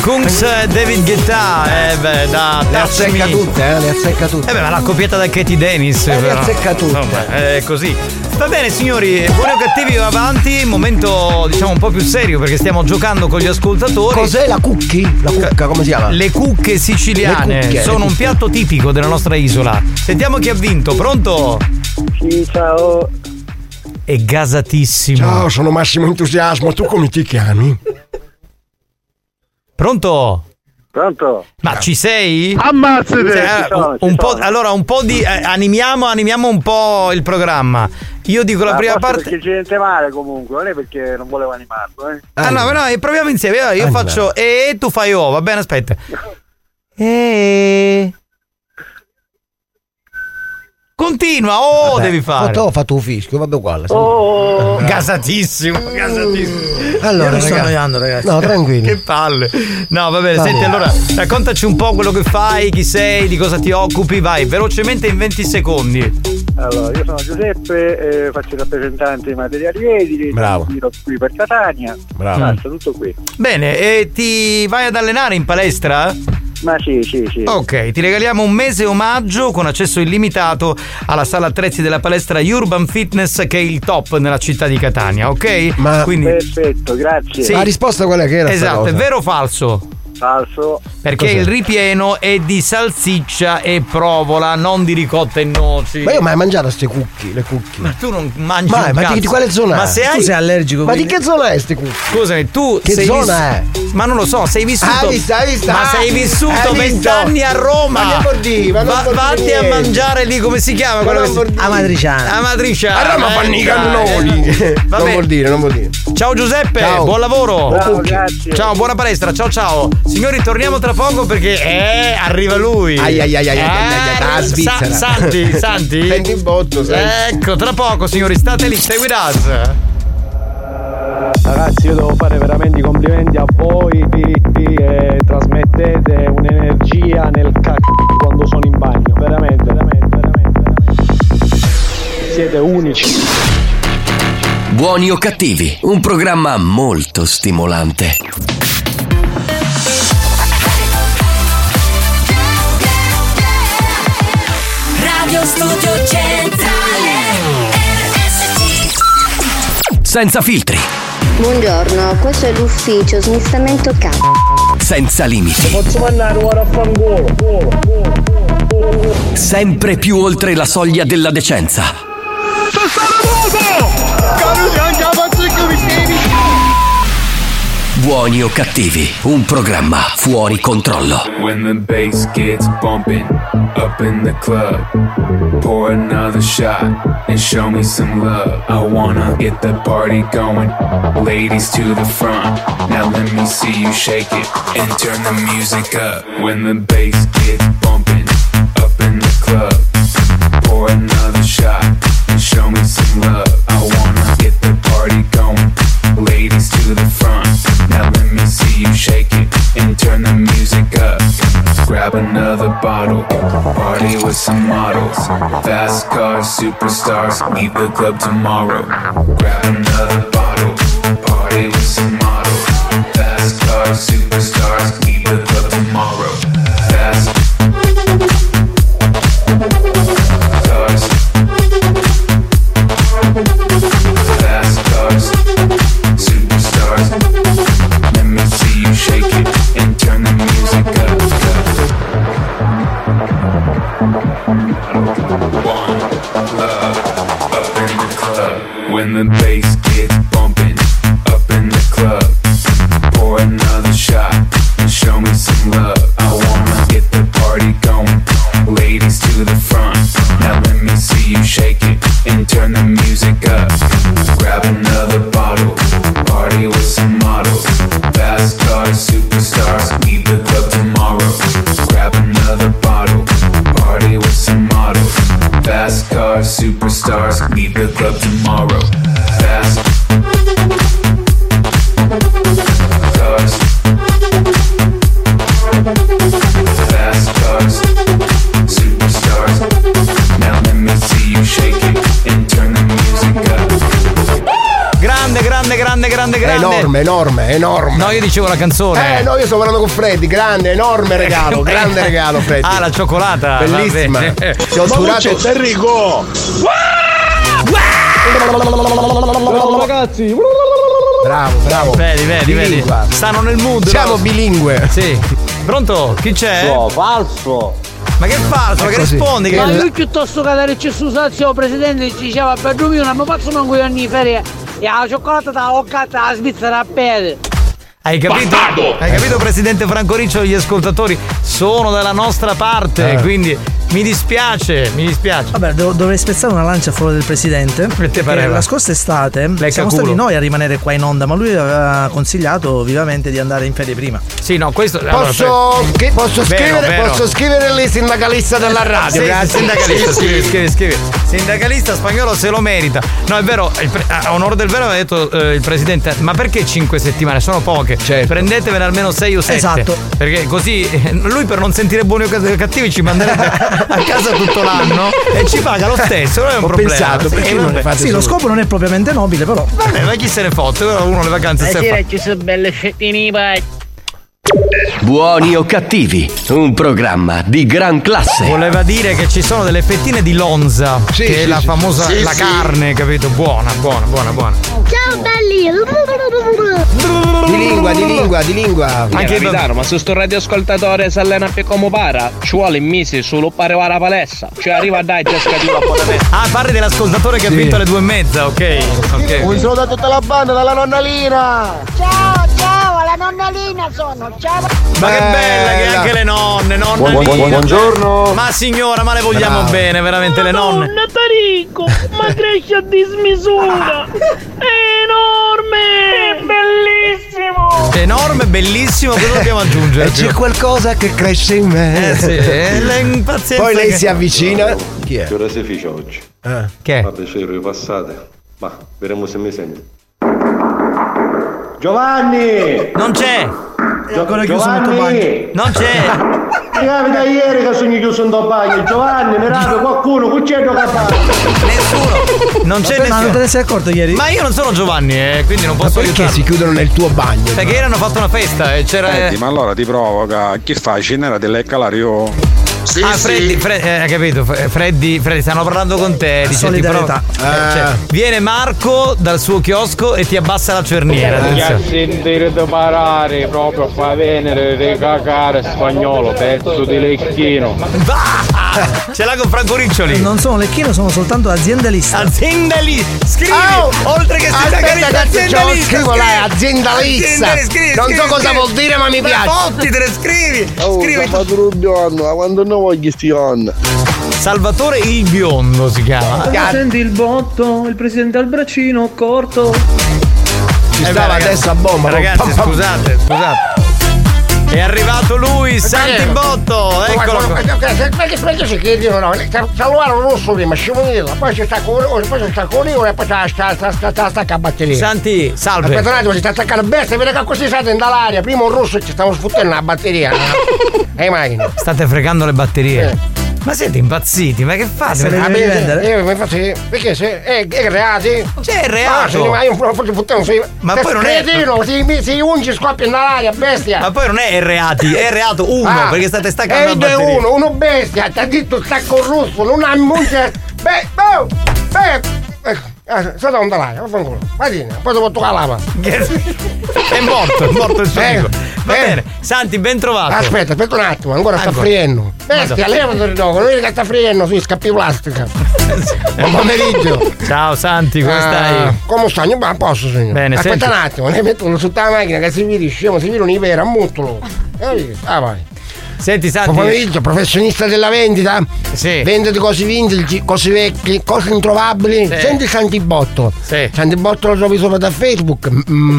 Kungs, David Guetta, da le azzecca tutte, le azzecca tutte. Ma la copietta da Katie Dennis, le azzecca tutte. Vabbè, è così. Va bene signori, buoni o cattivi avanti, momento diciamo un po' più serio perché stiamo giocando con gli ascoltatori. Cos'è la cucchi? La cucca, come si chiama? Le cucche siciliane, sono un piatto tipico della nostra isola. Sentiamo chi ha vinto, pronto? Sì, ciao. È gasatissimo. Ciao, sono Massimo Entusiasmo, tu come ti chiami? Pronto? Pronto? Ma ci sei? Ammazzate! Allora un po' di animiamo un po' il programma. Io dico la prima parte perché ci sente male comunque, non è perché non volevo animarlo, eh? No, proviamo insieme. Io faccio e tu fai o, va bene, aspetta. Continua, vabbè, devi fare. Ho fatto un fischio, vabbè, uguale. Gasatissimo. Allora, sto annoiando, ragazzi. No, tranquillo. Che palle. No, va bene, senti, allora, raccontaci un po' quello che fai, chi sei, di cosa ti occupi, vai, velocemente in 20 secondi. Allora, io sono Giuseppe, faccio il rappresentante di materiali edili. Bravo. Giro qui per Catania. Bravo. Basta, tutto qui. Bene, e ti vai ad allenare in palestra? Ma sì. Ok, ti regaliamo un mese omaggio con accesso illimitato alla sala attrezzi della palestra Urban Fitness, che è il top nella città di Catania, ok? Quindi... Perfetto, grazie. Sì. La risposta quella che era? Esatto, è vero o falso? Falso. Perché cos'è? Il ripieno è di salsiccia e provola, non di ricotta e noci. Ma io mai mangiato queste cucchi, le cucchi. Ma tu non mangi mai, ma di quale zona? Ma se sei allergico, ma quindi... di che zona è queste cucchi? Scusami, tu che sei zona è? Ma non lo so, sei vissuto. Ma sei vissuto 20 anni a Roma. Ma che bordi, vatti a mangiare lì, come si chiama? Amatriciana. A Roma fanno i cannoli. Non vuol dire, Ciao Giuseppe, ciao. Buon lavoro. Bravo, ciao, buona palestra, ciao. Signori, torniamo tra poco perché arriva lui. Ai, Svizzera. Santi. Senti in botto, ecco, tra poco, signori, state lì, stay with us. Ragazzi, io devo fare veramente i complimenti a voi. Trasmettete un'energia nel cacchio quando sono in bagno. Veramente. Siete unici. Buoni o cattivi, un programma molto stimolante. Radio Studio Centrale RSC. Senza filtri. Buongiorno, questo è l'ufficio smistamento c***o. Senza limiti. Posso mandare ora a fangolo. Sempre più oltre la soglia della decenza. Sono stato Buoni o cattivi, un programma fuori controllo. When the bass gets bumping up in the club, pour another shot and show me some love. I wanna get the party going, ladies to the front. Now let me see you shake it and turn the music up. When the bass gets bumping up in the club, pour another shot and show me some love. I wanna get the party going, ladies to the front. Now let me see you shake it and turn the music up. Grab another bottle, party with some models. Fast cars, superstars, leave the club tomorrow. Grab another bottle, party with some models. Fast cars, superstars, leave the club tomorrow. enorme. No, io dicevo la canzone. No, io sto parlando con Freddy. Grande, enorme regalo. Grande regalo, Freddy. Ah, la cioccolata. Bellissima. Ci ho durato Tarico. Ciao ragazzi. Bravo. Vedi. Stanno nel mood. Siamo bilingue. Sì. Pronto? Chi c'è? Falso. Ma che falso? Ma che rispondi? Ma lui piuttosto che andare c'è su Sazio, presidente, ci diceva per lui non mi faccio manco io anni ferie. E la cioccolata da occata a Svizzera a pelle. Hai capito? Bastardo! Hai capito, presidente Franco Riccio? Gli ascoltatori sono dalla nostra parte, quindi mi dispiace. Vabbè, dovrei spezzare una lancia a favore del presidente. La scorsa estate siamo stati noi a rimanere qua in onda, ma lui aveva consigliato vivamente di andare in ferie prima. Sì, no, questo posso scrivere lì sindacalista della radio. Grazie. Sindacalista, scrivi. Sindacalista Spagnolo se lo merita. No, è vero, a onore del vero aveva detto il presidente, ma perché 5 settimane? Sono poche. Certo. Prendetevene almeno 6 o 7. Esatto. Perché così lui, per non sentire buoni o cattivi, ci manderebbe a casa tutto l'anno e ci paga lo stesso, non è un problema. Lo scopo non è propriamente nobile, però. Vabbè, ma chi se ne fotte? Uno le vacanze ci sono belle fettini, vai. Buoni o cattivi, un programma di gran classe. Voleva dire che ci sono delle fettine di lonza, che è la famosa carne, capito? Buona. Ciao belli. Di lingua. Anche Vitano, ma se sto radioascoltatore si allena per come para, ci vuole in mesi solo parevare la palestra. Cioè arriva dai già scattiva l'abbonamento. Ah, parli dell'ascoltatore che ha vinto alle 2:30, ok. Un saluto da tutta la banda, dalla nonnalina. Ciao, la nonnalina sono. Ciao. Ma che bella che anche le nonne, nonna Lina. Buongiorno. Ma signora, ma le vogliamo bene, veramente le nonne. Nonna Tarico, ma cresce a dismisura. È enorme, è bellissimo. Enorme, bellissimo, cosa dobbiamo aggiungere? E c'è qualcosa che cresce in me. L'impazienza. Poi lei si avvicina. Chi è? Che ora si ficia oggi? Che è? Vabbè, c'è ripassate. Ma vedremo se mi sente. Giovanni! Non c'è! Giovanni! Non c'è! Mi capita ieri che sono chiuso in bagno. Giovanni, mi rapido qualcuno, qui c'è un cavallo! Nessuno! Non c'è nessuno! Ma te ne sei accorto ieri? Ma io non sono Giovanni, quindi non posso aiutarlo. Perché si chiudono nel tuo bagno? Perché ieri hanno fatto una festa e c'era. Senti, ma allora ti provoca, che fai? Cenera delle calario? Sì. Freddy, hai capito? Freddy, stanno parlando con te. Dice, solidarietà. Viene Marco dal suo chiosco e ti abbassa la cerniera. Ragazzi, sentite parare proprio fa venere recacare Spagnolo, pezzo di lecchino. Ce l'ha con Franco Riccioli. Non sono lecchino, sono soltanto aziendalista. Scrivi, oltre che sindacalista, scrivo la aziendalista. Non so cosa vuol dire, ma mi piace. Fotti, te ne scrivi. Quando non voglio stion. Salvatore il biondo si chiama. Senti il botto, il presidente al braccino corto. Ci stava adesso a bomba. Ragazzi, scusate. È arrivato lui, Santi Botto, eccolo. Ma che specie che dico no? Salvare un rosso prima, scimonella, poi c'è sta con io e poi sta batteria. Santi, salve. Aspetta un attimo, si sta attaccando bestia, vede che così state dall'aria. Prima un rosso e ci stiamo sfottendo la batteria. Immagino. State fregando le batterie. Ma siete impazziti, ma che fate? Io mi faccio. Perché se è reati? Cioè è reato. Ma io non so. Ma poi non è. Si unge scoppia nell'aria, bestia. Ma poi non è reati, è reato uno, perché state staccando la batteria. È uno bestia, ti ha detto stacco rosso, non ha munge. Ecco. Sono andato là, vaffanculo. Vai, poi dopo tocca la lama. È morto il suo amico. Va bene, Santi, ben trovato. Aspetta un attimo, ancora. Sta friendo. Bestia, levati il dopo, non vedi che sta friendo sui scappi plastica. Buon pomeriggio. Ciao Santi, come stai? Come stai? Io a posto, signor. Bene, aspetta un attimo, ne mettono sotto la macchina che si vede, scemo, si vede un ivera, ammuttolo. Vai. Senti Santi, buon pomeriggio, professionista della vendita. Sì. Vendete cose vintage, cose vecchie, cose introvabili. Sì. Senti Santibotto. Sì. Santibotto lo trovi solo da Facebook.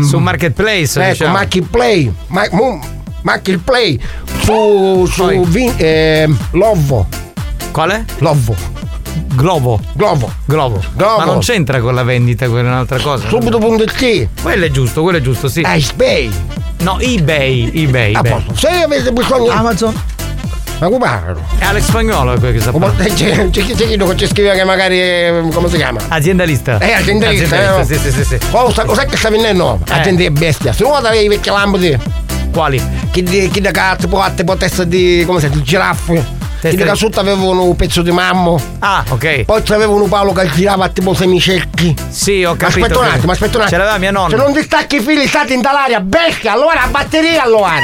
Su Marketplace. Ecco, Marketplace. Su Lovo. Quale? Lovo. Globo. Ma non c'entra con la vendita, quella è un'altra cosa. Subito.it. Quello è giusto, sì. eBay. No, eBay. A posto. Se avete bisogno Amazon. Ma come parlo? È Alex Spagnolo quello che sta parlando. C'è chi non ci scrive che magari, come si chiama? Aziendalista. Aziendalista, sì. Cos'è che sta venendo? Azienda è bestia. Se vuoi avevi vecchie lampi. Quali? Chi da cazzo, può testa di, come si chiama, di giraffe. Che da sotto avevano un pezzo di mammo. Ah, ok. Poi c'avevano Paolo che girava tipo semicecchi. Sì, ho capito. Aspetta un attimo. Ce l'aveva mia nonna. Se non ti stacchi i fili stati in dall'aria, bestia, allora a batteria allora.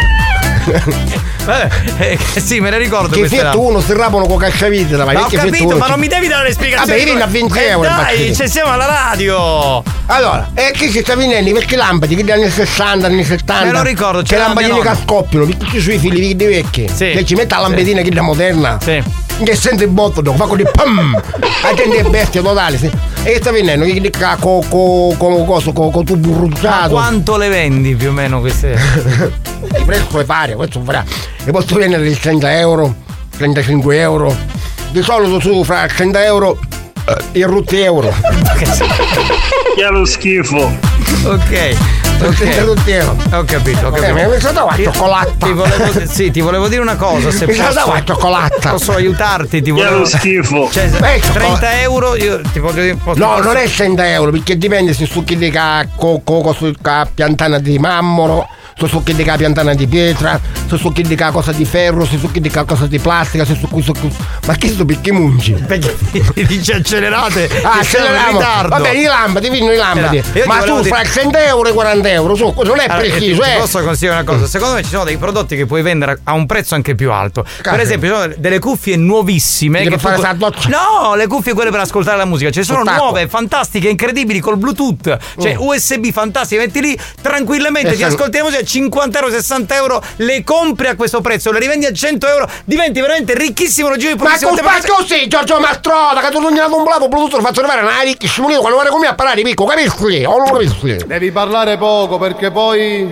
Sì, me ne ricordo. Che Fiat Uno si rapano con cacciavite. Ma ho capito, ma non mi devi dare le spiegazioni. Vabbè, vieni a 20 euro. Dai, ci siamo alla radio. Allora, e chi si sta venendo? Perché lampadi, che dagli anni 60, anni 70. Me lo ricordo, c'è lampadine che scoppiano, tutti sui fili di vecchi. Sì. Che ci mette la lampadina che da moderna. Sì. Che sente il botto, fa così pam! Attende bestia totale, sì. E sta venendo, che dica con tu burruzzato. Ma quanto le vendi più o meno queste? Il prezzo è pari, questo farà. E posso vendere il 30 euro, 35 euro. Di solito su fra 30 euro e rutti euro. Che è lo schifo. Ok. Ho capito. Mi hai pensato a cioccolata. Ti volevo dire una cosa. Se mi hai pensato a cioccolata. Posso aiutarti? Ti volevo. Che è lo schifo. Cioè, 30 euro. Io ti posso. No, non è 30 euro. Perché dipende se succhi di cacco, piantana di mammolo. Se succhi di piantana di pietra. Se succhi di cosa di ferro. Se succhi di cosa di plastica. Se succhi. Ma che sto perché mungi? Perché ti dice accelerate. Acceleriamo. Vabbè, i lampadi. Ma tu fra 100 euro e 40 euro, non è preciso. Ti posso consigliare una cosa? Secondo me ci sono dei prodotti che puoi vendere a un prezzo anche più alto. Cazzo. Per esempio, ci sono delle cuffie nuovissime. Che fare no, le cuffie quelle per ascoltare la musica. Ci sono nuove, fantastiche, incredibili col Bluetooth. Cioè USB fantastiche, metti lì tranquillamente, ti ascolti la musica, 50 euro, 60 euro, le compri a questo prezzo, le rivendi a 100 euro, diventi veramente ricchissimo. Giro di ma così, Giorgio Mastrota, che tu non gli hai bombato il Bluetooth, lo faccio arrivare una ricchissima quando vado con me a parlare, picco, capisci? O non capisci? Devi parlare poco perché poi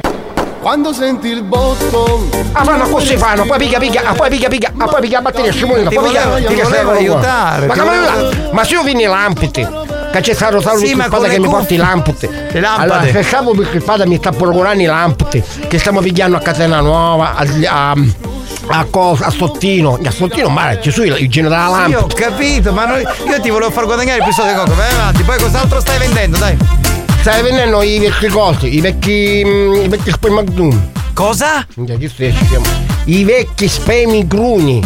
quando senti il botto fanno così fanno poi pica battere scivolino poi pica. Ma se io vini lampiti che c'è stato salvo sì, che mi porti i lampute. Allora se stavo perché il padre mi sta procurando i lampute che stiamo pigliando a Catena Nuova a Sottino. A Sottino male, Gesù il genio della lampada. Sì, ho capito, ma io ti volevo far guadagnare il più soldi coco. Vai avanti, poi cos'altro stai vendendo, dai? Stai vendendo i vecchi cosi, i vecchi spemagruni. Cosa? I vecchi spemigruni.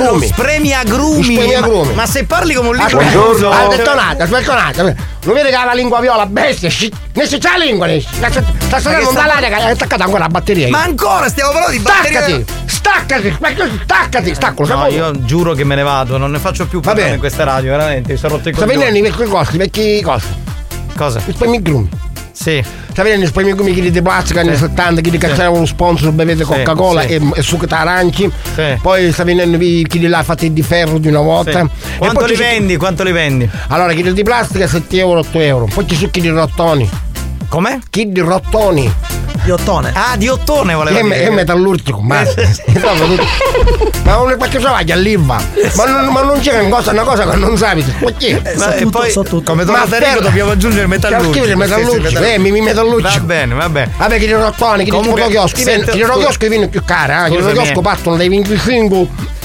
Lo spremi agrumi. Ma se parli come un libro. Buongiorno. Aspetta un attimo. Non vedi che ha la lingua viola, bestia. Ne si c'ha la lingua. Sta salendo un dall'aria che è attaccata ancora la batteria. Ma ancora stiamo parlando di batteria. Staccati. Stacco. No, io giuro che me ne vado. Non ne faccio più problemi in questa radio, veramente. Mi sono rotto i coglioni. Sta vendendo i vecchi cosi. Cosa? I spemigrumi. Sì. Sta vedendo i spemigrumi che di plastica anni 70 che li cacciavano lo sponsor, bevete Coca-Cola e succo d'aranci. Sì. Poi sta venendo chi li là fatti di ferro di una volta. Sì. Quanto li vendi? Allora chi di plastica 7 euro, 8 euro. Poi ci sono chi di rottoni. Com'è? Chi di rottoni. Di ottone. Ah, di ottone voleva dire. È metallurgico, ma. Ma non le faccio salvaglia all'Ilva. Ma non c'è una cosa che non sai. So tutto. Come torna Tarico dobbiamo aggiungere metallurgico. Metallurgico. Va bene. Vabbè, che il rottone, che il chiosco. Il chiosco viene più caro, che il chiosco partono dai 25.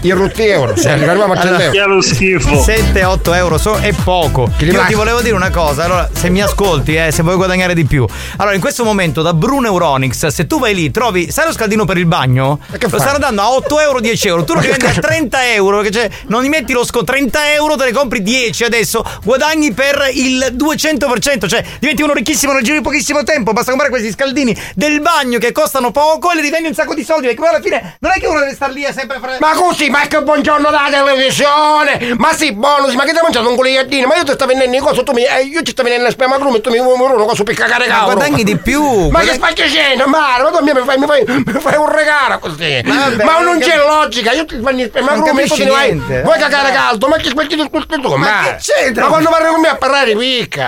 I rotti euro, arriviamo a 100 euro. Che è lo schifo. 7-8 euro è poco. Io ti volevo dire una cosa, allora se mi ascolti, se vuoi guadagnare di più. Allora, in questo momento da Bruno Euronics, se tu vai lì, trovi, sai lo scaldino per il bagno? Lo stanno dando a 8 euro, 10 euro. Tu lo vendi a 30 euro, perché cioè, non gli metti lo sconto, 30 euro, te ne compri 10 adesso, guadagni per il 200%, cioè diventi uno ricchissimo nel giro di pochissimo tempo, basta comprare questi scaldini del bagno che costano poco e li rivendi un sacco di soldi, perché poi alla fine non è che uno deve star lì a sempre fare. Così, ma che buongiorno dalla televisione! Ma sì, bonus, ma che ti hai mangiato un coligliardino? Ma io ti sto vendendo in cosa, io ci sto vendendo la spemagrumi e tu mi vuoi una cosa per cagare cavolo! Ma guadagni di più! Ma che spacchiaceno, ma tu mi fai un regalo così! Ma non c'è logica, io ti fanno spemagrumi e tu mi vuoi cagare caldo, ma che spacchiaceno tutto con me! Ma che c'entra? Ma quando parli con me a parlare picca!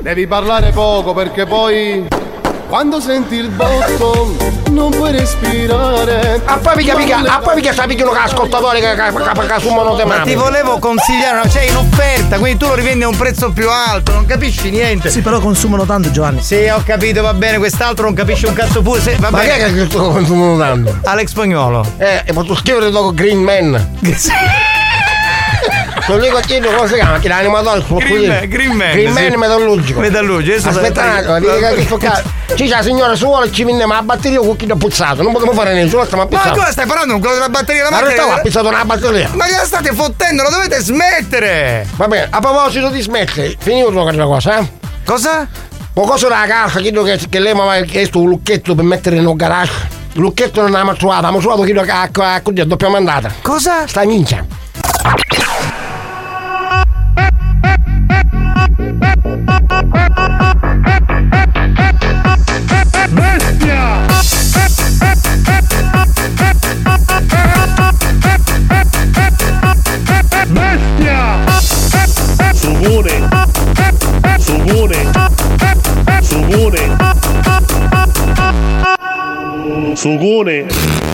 Devi parlare poco perché poi quando senti il botto non puoi respirare, A poi mica sapete che ascoltatore che su monotematico. Ma ti volevo consigliare, c'è in offerta, quindi tu lo rivendi a un prezzo più alto, non capisci niente. Sì, però consumano tanto, Giovanni. Sì, ho capito, va bene, quest'altro non capisce un cazzo pure. Se, va ma bene. Che è che consumano tanto? Alex Spagnolo. Ma tu scrivere il logo Green Man. Non dico a chiedere come si chiama, che l'animatore sul Green, Green Man sì. Metallurgico. Aspetta, ci c'è la signora suola e ci viene ma la batteria con chi l'ha puzzato, non potevo fare nessuno, ma puzzato. Ma cosa stai parlando? Quello della batteria, la macchina? Ma ha puzzato una batteria. Ma che la state fottendo? La dovete smettere! Va bene, a proposito di smettere, finito quella cosa, eh? Cosa? Ma cosa della casa, chiedo che lei mi aveva chiesto un lucchetto per mettere in un garage. Il lucchetto non l'ha maturato, ha maturato chiedo a doppia mandata. Cosa? Sta minchia. Sugone.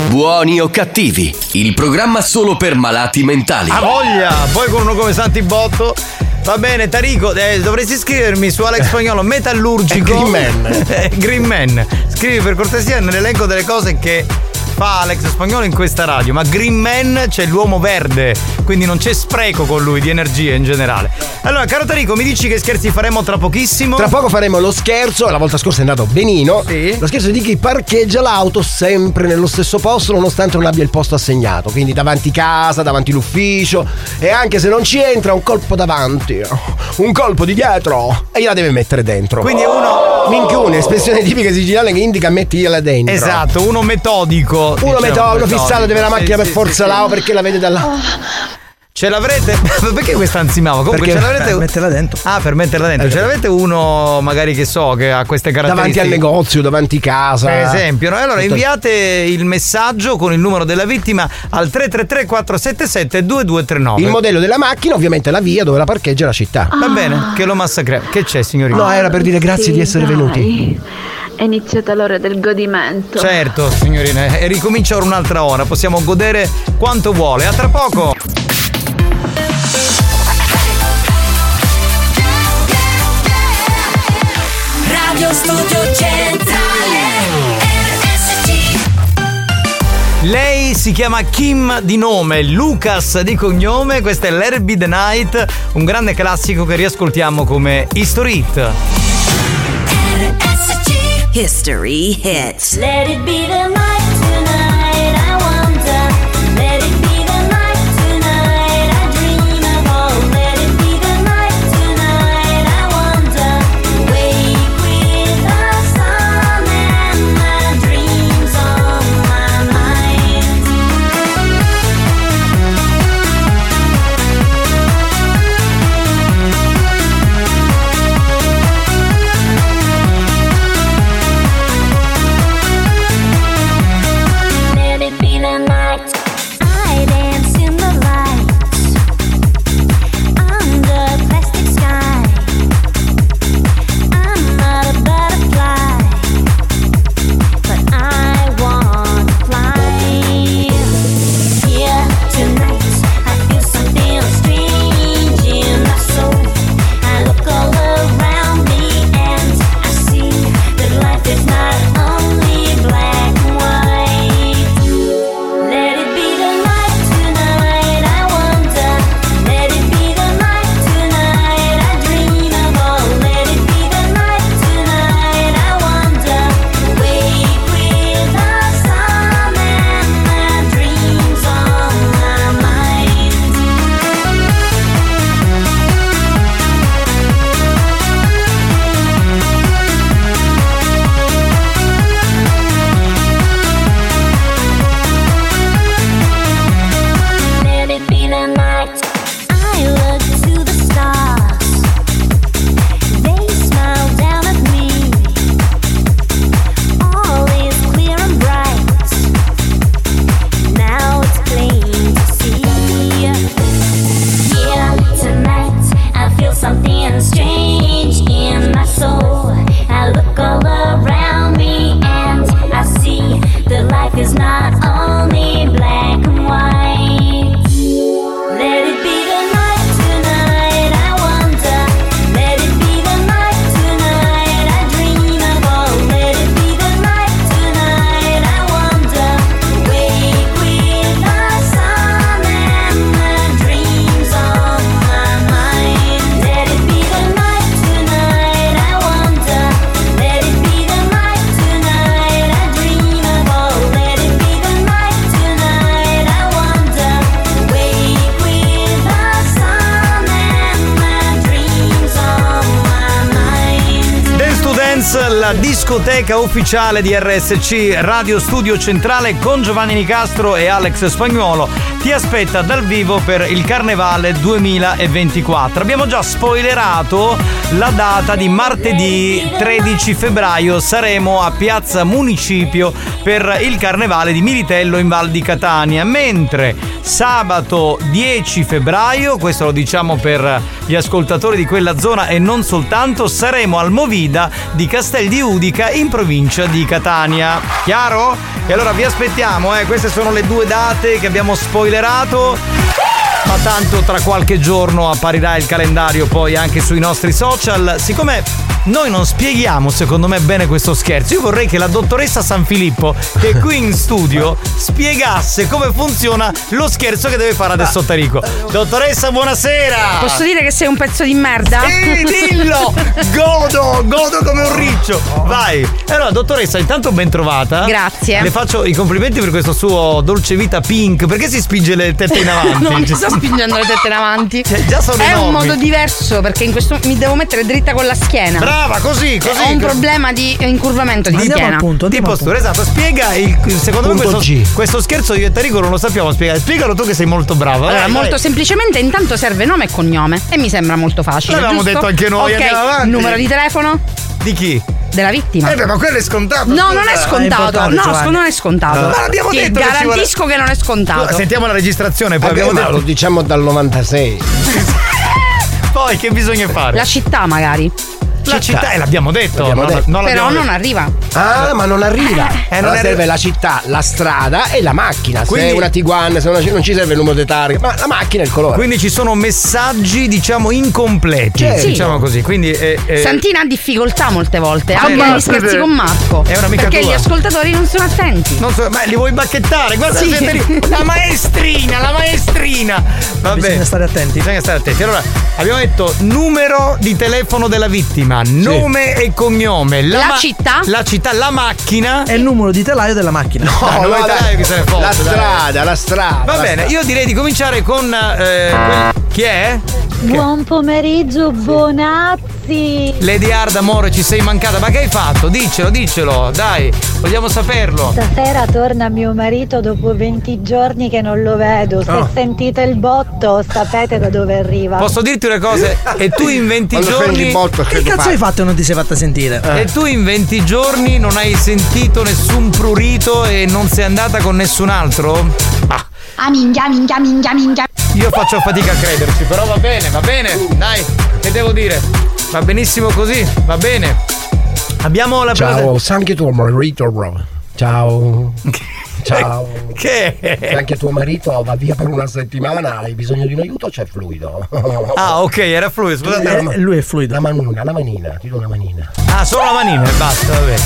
Buoni o cattivi, il programma solo per malati mentali. A voglia, poi con uno come Santibotto. Va bene, Tarico, dovresti scrivermi su Alex Spagnolo metallurgico Green Man. Scrivi per cortesia nell'elenco delle cose che fa Alex Spagnolo in questa radio. Ma Green Man c'è l'uomo verde, quindi non c'è spreco con lui di energie in generale. Allora, caro Tarico, mi dici che scherzi faremo tra pochissimo? Tra poco faremo lo scherzo, la volta scorsa è andato benino. Sì. Lo scherzo di chi parcheggia l'auto sempre nello stesso posto nonostante non abbia il posto assegnato, quindi davanti casa, davanti l'ufficio, e anche se non ci entra un colpo davanti, un colpo di dietro e gliela deve mettere dentro. Quindi è uno minchione, espressione tipica siciliana che indica mettila dentro. Esatto, uno metodico. Uno metodico fissato deve la macchina per forza là, perché la vede da là. Ce l'avrete? Perché questa ansimava? Comunque perché ce l'avrete. Per metterla dentro. Ah, per metterla dentro. Ce l'avrete uno, magari che so, che ha queste caratteristiche. Davanti al negozio, davanti casa. Per esempio, no? Allora inviate il messaggio con il numero della vittima al 333-477-2239. Il modello della macchina, ovviamente la via dove la parcheggia la città. Va bene, che lo massacra. Che c'è, signorina? No, era per dire grazie di essere venuti. È iniziata l'ora del godimento. Certo, signorina, e ricomincia ora un'altra ora. Possiamo godere quanto vuole. A tra poco. Radio Studio Centrale. Lei si chiama Kim di nome, Lucas di cognome. Questa è l'Herbie the Night, un grande classico che riascoltiamo come History Hit. RSC History Hits. Let it be the night tonight, I wonder. Let it be the night tonight, I dream of all. Let it be the night tonight, I wonder. Wake with the sun and the dreams on my mind. della discoteca ufficiale di RSC Radio Studio Centrale con Giovanni Nicastro e Alex Spagnolo ti aspetta dal vivo per il Carnevale 2024. Abbiamo già spoilerato la data di martedì 13 febbraio, saremo a Piazza Municipio per il Carnevale di Militello in Val di Catania, mentre sabato 10 febbraio, questo lo diciamo per gli ascoltatori di quella zona e non soltanto, saremo al Movida di Castel di Iudica in provincia di Catania. Chiaro? E allora vi aspettiamo, queste sono le due date che abbiamo spoilerato, ma tanto tra qualche giorno apparirà il calendario poi anche sui nostri social. Siccome noi non spieghiamo secondo me bene questo scherzo, io vorrei che la dottoressa Sanfilippo, che è qui in studio, spiegasse come funziona lo scherzo che deve fare adesso Tarico. Dottoressa, buonasera. Posso dire che sei un pezzo di merda? Sì, dillo. Godo come un riccio. Vai. Allora dottoressa, intanto ben trovata. Grazie. Le faccio i complimenti per questo suo dolce vita pink. Perché si spinge le tette in avanti? Non mi sto spingendo le tette in avanti, cioè, già sono enormi. È un modo diverso perché in questo mi devo mettere dritta con la schiena. Brava, così. Ho un problema di incurvamento di schiena. Tipo pure, esatto. Spiega secondo me questo scherzo io e Tarico non lo sappiamo spiegare. Spiegalo tu che sei molto brava. Allora, molto semplicemente, intanto serve nome e cognome e mi sembra molto facile. L'avevamo detto anche noi. Ok, numero di telefono? Di chi? Della vittima. Ma quello è scontato. No, non è scontato. Non è scontato. Ma l'abbiamo detto. Ti garantisco che non è scontato. Sentiamo la registrazione, poi abbiamo detto. Lo diciamo dal 96. Poi che bisogna fare? La città magari. La città, l'abbiamo detto, non però detto. Non arriva. Ah, ma non arriva. Non serve la città, la strada e la macchina. Quindi, se è una Tiguan, se non ci serve il numero di targa, ma la macchina è il colore. Quindi ci sono messaggi, diciamo, incompleti. Sì. Diciamo così. Quindi, Santina ha difficoltà molte volte. Abbiamo gli scherzi con Marco. È un'amica perché tua. Gli ascoltatori non sono attenti. Non so, ma li vuoi bacchettare? Guarda, sì. La maestrina. Vabbè. Bisogna stare attenti. Allora, abbiamo detto numero di telefono della vittima. Nome e cognome, la città, la macchina e il numero di telaio della macchina. La strada. Va bene, io direi di cominciare con chi è? Buon pomeriggio, Bonazzi. Lady Hard, amore, ci sei mancata. Ma che hai fatto? Diccelo, dai, vogliamo saperlo. Stasera torna mio marito dopo 20 giorni che non lo vedo. Se sentite il botto, sapete da dove arriva. Posso dirti una cosa? E tu in 20 giorni. Che cazzo hai fatto e non ti sei fatta sentire? E tu in 20 giorni non hai sentito nessun prurito e non sei andata con nessun altro? Minchia. Io faccio fatica a crederci, però va bene, dai, che devo dire? Va benissimo così, va bene. Abbiamo la prima. Ciao, anche tuo marito, bro. Ciao. Che? Se anche tuo marito va via per una settimana, hai bisogno di un aiuto, c'è fluido. Ah, ok, era fluido, scusate. Lui è fluido. La manina, ti do una manina. Ah, solo la manina e basta, va bene.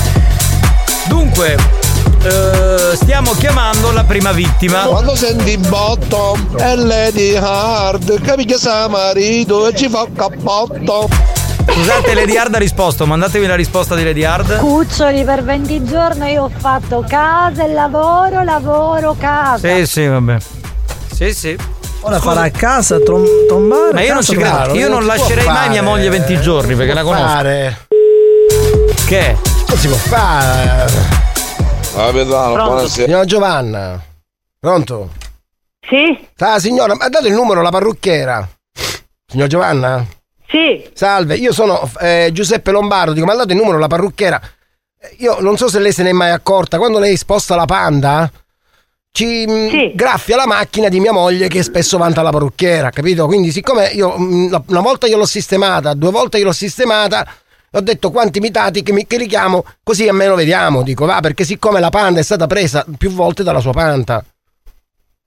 Dunque, stiamo chiamando la prima vittima. Quando senti botto è Lady Hard, capisci che sa marito e ci fa cappotto. Scusate, Lady Hard ha risposto, mandatemi la risposta di Lady Hard. Cuccioli, per 20 giorni io ho fatto casa e lavoro, casa. Sì, vabbè. Sì. Ora farà a casa tombare. Ma io non ci credo, io non lascerei mai mia moglie 20 giorni perché la conosco. Che? Non si può fare. Capitano, buonasera. Signora Giovanna, pronto? Sì? Signora, ha dato il numero alla parrucchiera? Signora Giovanna? Sì. Salve, io sono Giuseppe Lombardo, dico, ma ha dato il numero alla parrucchiera? Io non so se lei se ne è mai accorta, quando lei sposta la Panda ci graffia la macchina di mia moglie che spesso vanta la parrucchiera, capito? Quindi siccome io una volta io l'ho sistemata, due volte io l'ho sistemata, ho detto quanti mitati che richiamo così almeno vediamo, dico va, perché siccome la Panda è stata presa più volte dalla sua Panta.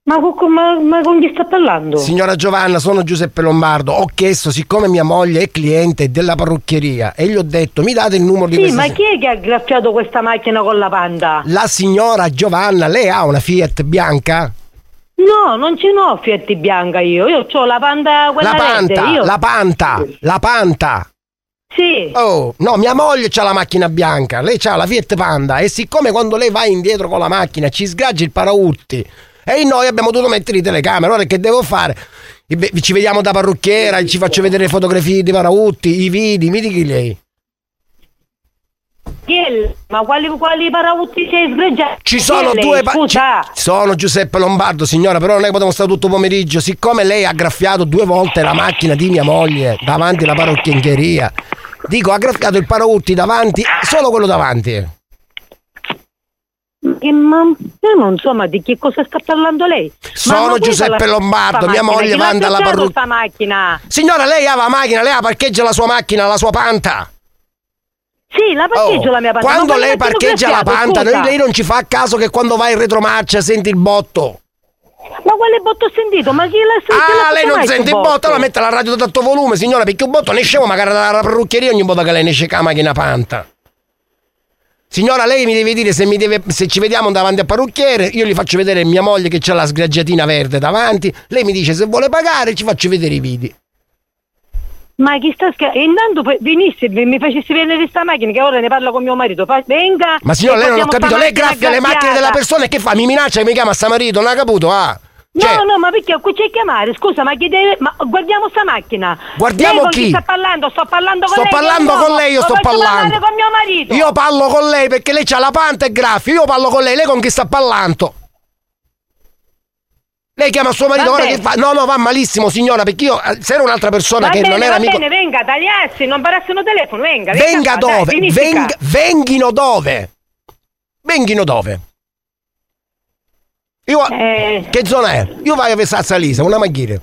Ma con chi sta parlando? Signora Giovanna, sono Giuseppe Lombardo, ho chiesto, siccome mia moglie è cliente della parrucchieria e gli ho detto mi date il numero di questa. Sì, ma chi è che ha graffiato questa macchina con la Panda? La signora Giovanna, lei ha una Fiat bianca? No, non ce n'ho Fiat bianca io c'ho la Panda, quella la Panta. Sì. Oh, no, mia moglie c'ha la macchina bianca, lei c'ha la Fiat Panda e siccome quando lei va indietro con la macchina ci sgaggia il paraurti e noi abbiamo dovuto mettere i telecamere, ora che devo fare? Ci vediamo da parrucchiera, ci faccio vedere le fotografie di paraurti, i vidi, mi dica lei. Ma quali parauti sei sbregiato? Ci sono due sono Giuseppe Lombardo, signora, però non è che potevo stare tutto pomeriggio. Siccome lei ha graffiato due volte la macchina di mia moglie davanti alla parrucchieria, dico, ha graffiato il paraurti davanti, solo quello davanti. Ma io non so, ma di che cosa sta parlando lei? Sono Giuseppe Lombardo, mia moglie manda alla parrucchieria. Signora, lei ha la macchina, lei parcheggia la sua macchina, la sua Panta. Sì, la parcheggio la mia Panta. Quando lei parcheggia la Panta, lei non ci fa caso che quando va in retromarcia senti il botto. Ma quale botto ho sentito? Ma chi l'ha sentito? Ah, lei non sente il botto? Allora mette la radio ad alto volume, signora, perché un botto ne scemo magari dalla parrucchieria ogni volta che lei ne esce con la macchina Panta. Signora, lei mi deve dire se ci vediamo davanti al parrucchiere, io gli faccio vedere mia moglie che c'ha la sgaggiatina verde davanti, lei mi dice se vuole pagare, ci faccio vedere i video. Ma chi sta scherzando? Intanto venisse, mi facessi vedere questa macchina che ora ne parlo con mio marito. Venga. Ma signora, lei non ho capito, lei graffia le macchine della persona e che fa? Mi minaccia che mi chiama sta marito, non ha capito? Ah. Cioè, no, ma perché qui c'è chiamare? Scusa, ma chi deve? Ma guardiamo sta macchina. Guardiamo lei chi sta parlando? Sto parlando con lei. Con mio marito. Io parlo con lei perché lei c'ha la Panta e graffia. Io parlo con lei. Lei con chi sta parlando? Lei chiama suo marito, ora che fa? No, va malissimo, signora, perché io se era un'altra persona non era amico. Va bene, venga, tagliassi, non parassino telefono, venga dove? Dai, venghino dove? Che zona è? Io vado a pensare a Salisa, una maghire.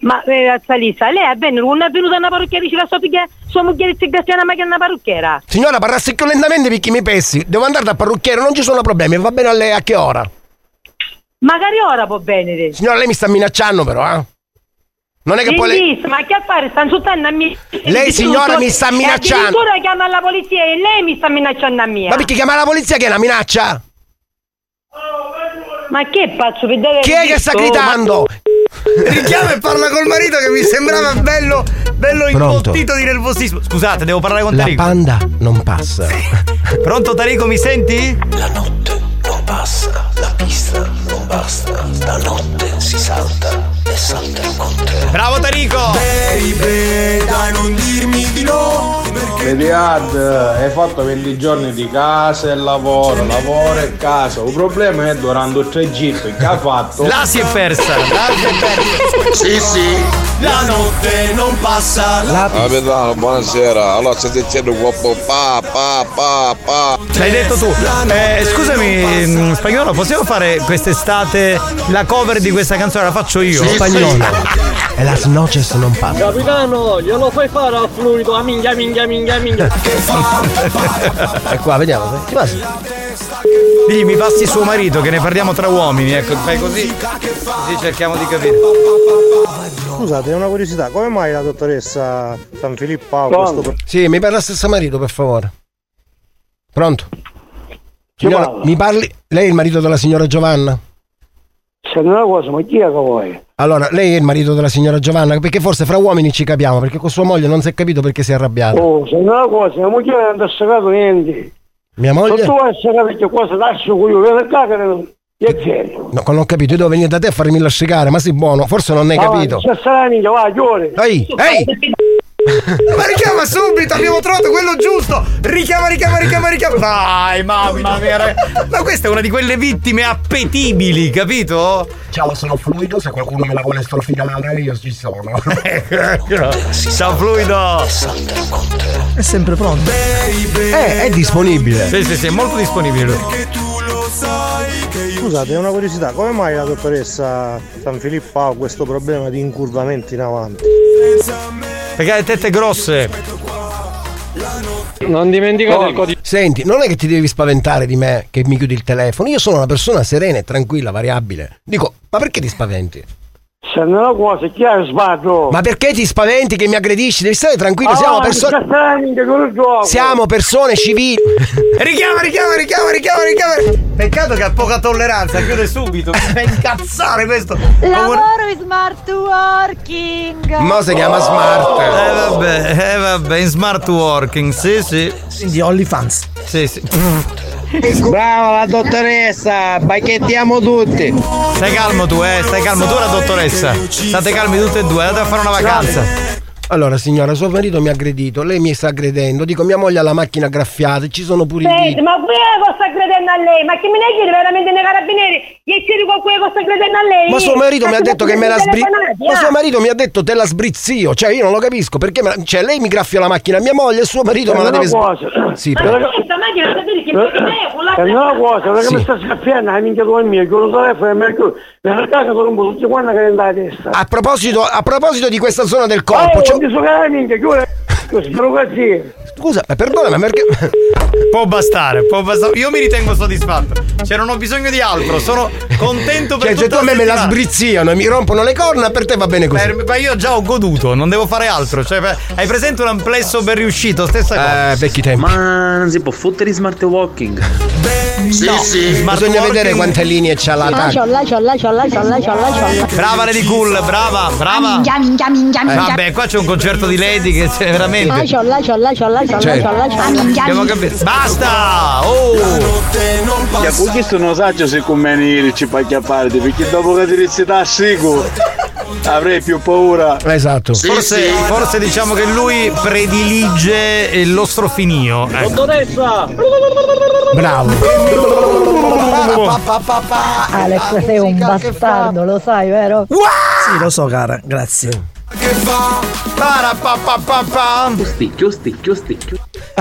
Ma a Salisa, lei è venuta, non è venuta una parrucchiera, diceva sua moglie si graffia una macchina una parrucchiera. Signora, parlassi più lentamente perché mi pensi, devo andare dal parrucchiere, non ci sono problemi, va bene a lei a che ora? Magari ora può bene. Signora, lei mi sta minacciando però, eh? Non è che poi lei... Ma che a fare? Stanno soltanto a me. Lei, signora, mi sta minacciando. Addirittura chiama la polizia e lei mi sta minacciando a me. Ma perché chiamare la polizia che è una minaccia? Ma che pazzo? Chi è che sta gridando? Richiama e parla col marito che mi sembrava bello imbottito di nervosismo. Scusate, devo parlare con Tarico. La Panda non passa. Pronto Tarico, mi senti? La notte non passa, la pista non basta, la notte si salta e salta con te. Bravo Tarico! Baby, dai, non dirmi di no. Pediad, hai fatto 20 giorni di casa e lavoro e casa. Il problema è durante il tragitto che ha fatto. La si è persa. Sì. La notte non passa. Capitano, buonasera. Allora stai dicendo un po' pa. L'hai detto tu. Scusami, Spagnolo, possiamo fare quest'estate la cover di questa canzone? La faccio io. Sì, Spagnolo. E la noches non passa. Capitano, glielo fai fare al fluido, minchia. E qua vediamo, che passa? Digli, mi passi suo marito che ne parliamo tra uomini, ecco, fai così cerchiamo di capire. Scusate, è una curiosità, come mai la dottoressa San Filippo Sì, mi parla stessa marito, per favore. Pronto? Signora, mi parli? Lei è il marito della signora Giovanna? Se non è una cosa, ma chi è che vuoi? Allora, lei è il marito della signora Giovanna, perché forse fra uomini ci capiamo, perché con sua moglie non si è capito perché si è arrabbiata. Oh, se non è una cosa, mia moglie non ha sagato niente. Mia moglie? Ma tu hai sagato perché qua si lascio con io, vieni qua che non... No, non ho capito, io devo venire da te a farmi lascicare, ma sei buono, forse non hai capito. Ma c'è sarà minchia, va, giore. Ehi! Ma richiama subito, abbiamo trovato quello giusto. Richiama. Dai, mamma mia. Ma questa è una di quelle vittime appetibili, capito? Ciao, sono Fluido, se qualcuno me la vuole strofilare io ci sono. Ciao Fluido. È sempre pronto. È disponibile. Sì, è molto disponibile. Scusate, è una curiosità, come mai la dottoressa San Filippo ha questo problema di incurvamenti in avanti? Perché ha le tette grosse. Non dimenticate il codice. Senti, non è che ti devi spaventare di me che mi chiudi il telefono. Io sono una persona serena e tranquilla, variabile. Dico, ma perché ti spaventi? Se non ho cose, chi è sbaglio? Ma perché ti spaventi che mi aggredisci? Devi stare tranquillo, siamo persone. Siamo persone civili. Richiama. Peccato che ha poca tolleranza, chiude subito. Per incazzare questo. Lavoro in smart working. Mo si chiama smart. Vabbè, in smart working, sì. Quindi OnlyFans. Sì. Bravo la dottoressa, bacchettiamo tutti. Stai calmo tu, la dottoressa. State calmi tutte e due, andate a fare una vacanza. Allora signora, suo marito mi ha aggredito, lei mi sta aggredendo, dico mia moglie ha la macchina graffiata, ci sono pure i diti. Ma quella cosa sta aggredendo a lei, ma che me ne chiede veramente nei carabinieri? Gli chiedi con quella cosa sta aggredendo a lei? Ma suo marito mi ha detto che me la sbrizzio, ma suo marito mi ha detto te la sbrizzio, cioè io non lo capisco perché me la... cioè lei mi graffia la macchina, mia moglie e suo marito me la deve sbrizzio. Sì, ma questa macchina sta dire che è una cosa, perché mi sta sgraffiando la minchia come il mio, con lo telefono e mercoledì, nella casa con un po' tutti quanti che è andata a testa. A proposito di questa zona del corpo, cioè... Scusa, perdona, ma perché? Può bastare. Io mi ritengo soddisfatto. Cioè, non ho bisogno di altro. Sono contento per tutta la settimana. Cioè, se tu a me la sbrizziano e mi rompono le corna, per te va bene così. Ma io già ho goduto, non devo fare altro. Cioè, hai presente un amplesso ben riuscito? Stessa cosa. Vecchi tempi. Ma non si può fottere smart walking. Sì. Bisogna vedere quante linee c'ha la taglia. C'ho là. Brava Lady Cool, brava. Vabbè, qua c'è un concerto di Lady che c'è veramente. C'ho là. Basta! Oh! Questo non saggio se convenire ci fai chiapparti, perché dopo che ti risita sicuro avrei più paura. Esatto. Forse diciamo che lui predilige l'ostrofinio. Dottoressa! Bravo. Alex, sei un bastardo, lo sai, vero? Wow! Sì, lo so, cara, grazie. Che fa? Sticchio.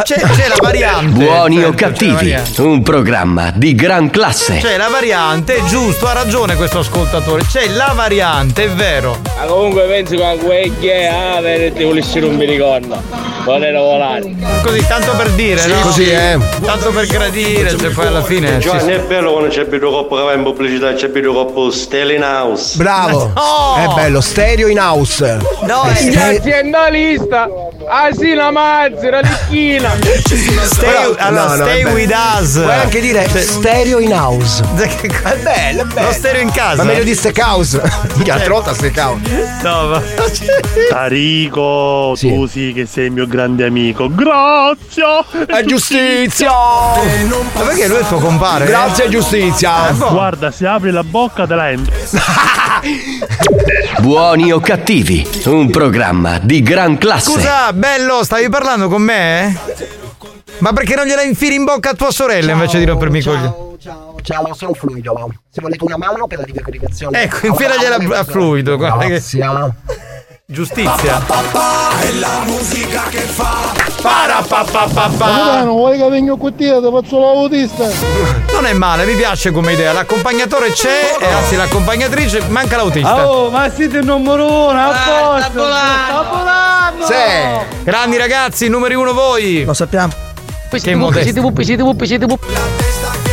C'è la variante. Buoni o cattivi, un programma di gran classe. C'è la variante, giusto, ha ragione questo ascoltatore. C'è la variante, è vero. Ma comunque penso che ti volessi rompere i corno. Volere volare. Così, tanto per dire, sì, no? Così, tanto per gradire, se poi alla fine. Giovanni, è bello quando c'è più coppo che va in pubblicità, c'è più coppo stereo in house. Bravo! No! È bello, stereo in house. No, aziendalista, asina mazzera, licchina. Allora, stay with us. Puoi anche dire stereo in house. È bello, è bello. Lo stereo in casa. Ma meglio di steak house. L'altra volta steak house. No, ma... Tarico, sì. Tu sì che sei il mio grande amico. Grazie. È giustizia. Ma perché lui è tuo compare? Grazie, giustizia. Guarda, se apri la bocca te la entri. Buoni o cattivi, un programma di gran classe. Scusa, bello, stavi parlando con me? Ma perché non gliela infili in bocca a tua sorella invece di rompermi i coglioni? Ciao, sono Fluido. Se volete una mano per la divulgazione. Ecco, infilagliela a Fluido. Giustizia. È la musica che fa. Non vuoi che vengo qui te faccio l'autista. Non è male, mi piace come idea. L'accompagnatore c'è, anzi l'accompagnatrice, manca l'autista. Oh, ma siete il numero uno, a posto. Sì. Grandi ragazzi, numeri uno voi. Lo sappiamo. Siete puppi.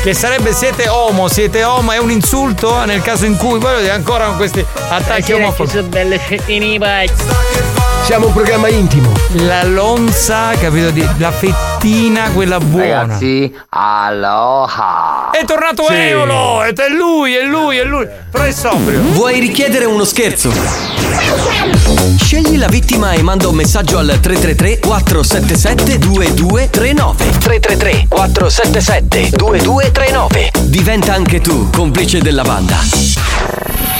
Che sarebbe siete homo, è un insulto nel caso in cui poi ancora con questi attacchi omofobi. Sono belle fettine, vai. Siamo un programma intimo. La lonza, capito? La fettina, quella buona. Ragazzi, aloha. È tornato sì. Eolo, è lui. Però è sobrio. Vuoi richiedere uno scherzo? Scegli la vittima e manda un messaggio al 333-477-2239. 333-477-2239. Diventa anche tu complice della banda.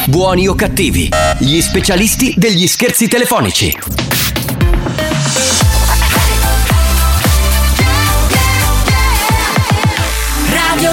Buoni o cattivi, gli specialisti degli scherzi telefonici. Radio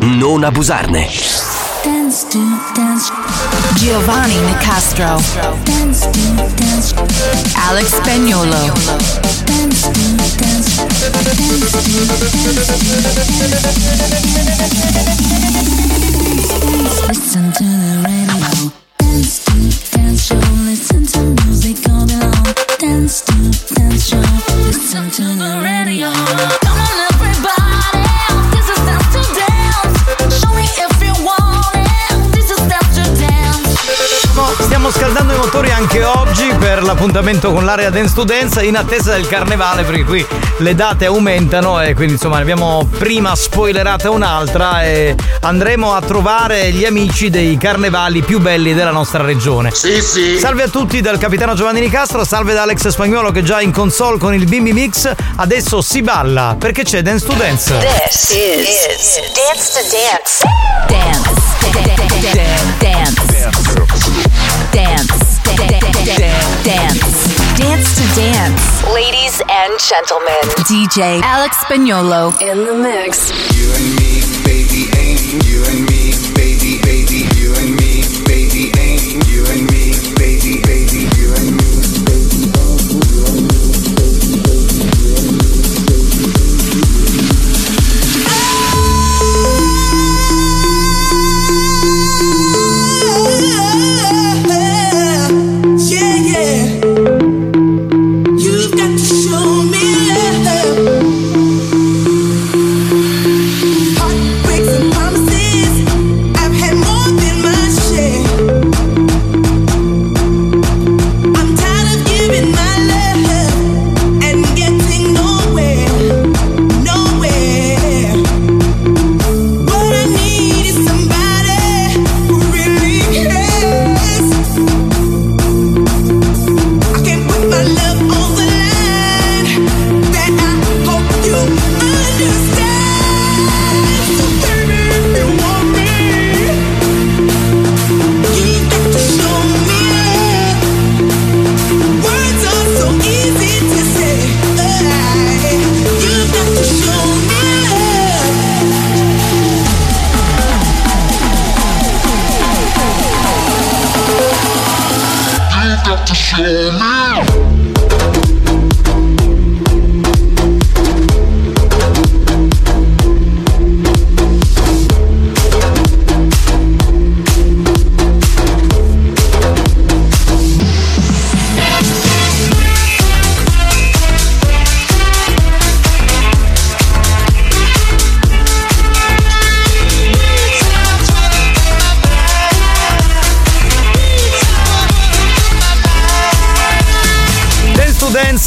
non abusarne. Dance to dance. Giovanni Nicastro. Dance to dance. Alex Spagnolo. Dance to dance. Listen to the radio. Dance to dance show. Listen to music all day long. Dance to dance show. Listen to the radio. Come on everybody, this is dance to dance. Show me if you want. Stiamo scaldando i motori anche oggi per l'appuntamento con l'area Dance to Dance in attesa del carnevale, perché qui le date aumentano e quindi insomma ne abbiamo prima spoilerata un'altra e andremo a trovare gli amici dei carnevali più belli della nostra regione. Sì, sì. Salve a tutti dal capitano Giovanni Nicastro, salve da Alex Spagnolo che già in console con il Bimbi Mix, adesso si balla perché c'è Dance to Dance. This is Dance to Dance. Dance. Dance to dance. Ladies and gentlemen, DJ Alex Spagnolo in the mix. You and me, baby, ain't you and me, baby, baby, you and me, baby, ain't you and me, baby, baby, you and me, baby, you and me,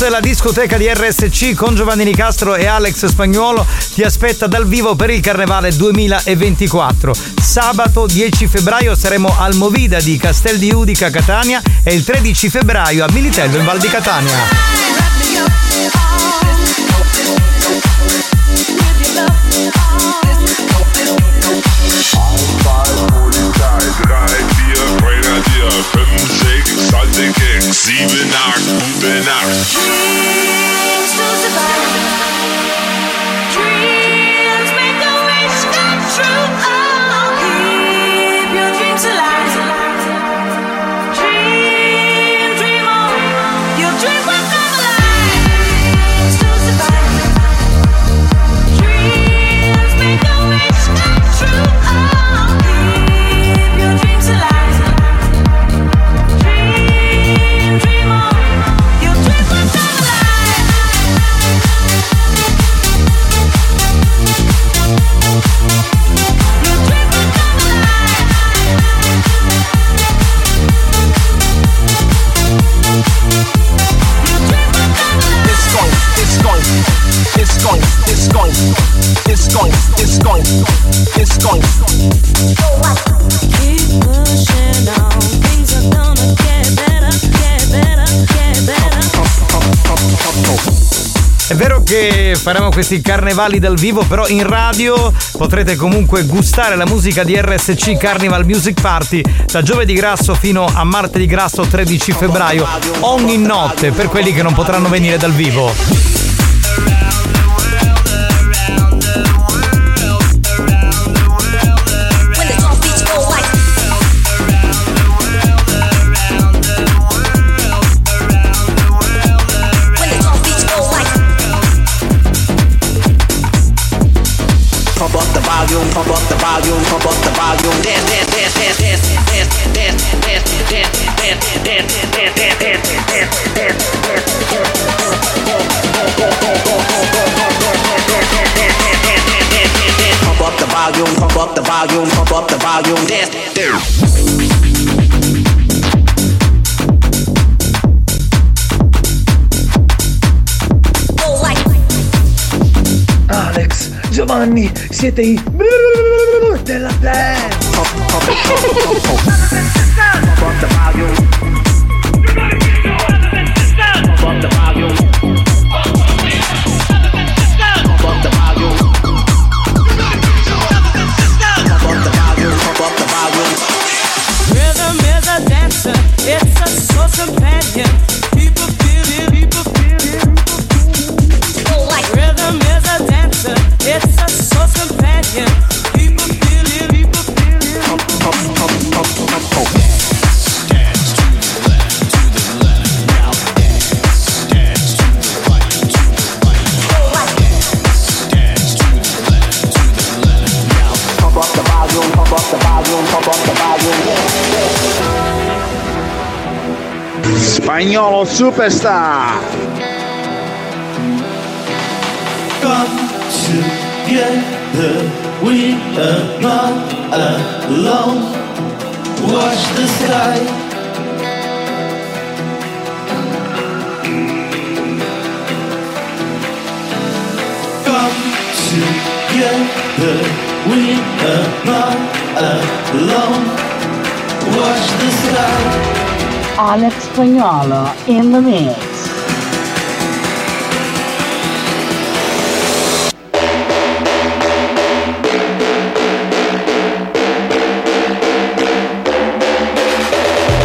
la discoteca di RSC con Giovanni Nicastro e Alex Spagnolo ti aspetta dal vivo per il Carnevale 2024. Sabato 10 febbraio saremo al Movida di Castel di Iudica, Catania, e il 13 febbraio a Militello in Val di Catania. È vero che faremo questi carnevali dal vivo, però in radio potrete comunque gustare la musica di RSC Carnival Music Party da giovedì grasso fino a martedì grasso 13 febbraio, ogni notte, per quelli che non potranno venire dal vivo. Pump up the volume, pump up the volume. Dance, dance, dance, dance, dance, dance, dance, dance, dance, dance, dance, dance, dance, dance, dance, dance, dance. Pump up the volume, pump up the volume, pump up the volume. Dance, dance. Giovanni siete i della dance. It's a source of passion. People feel it, people feel it. Rhythm is a dancer. It's a source of passion. People feel it, people feel it. Dance to the left, to the left. Now dance, dance to the right, to the right. Dance, dance to the left, to the left. Now pump up the volume, pump up the volume, pump up the volume. Spagnolo Superstar. Come together, we are not alone. Watch the sky. Come together, we are not alone. Watch the sky. Alex Spagnolo in the mix.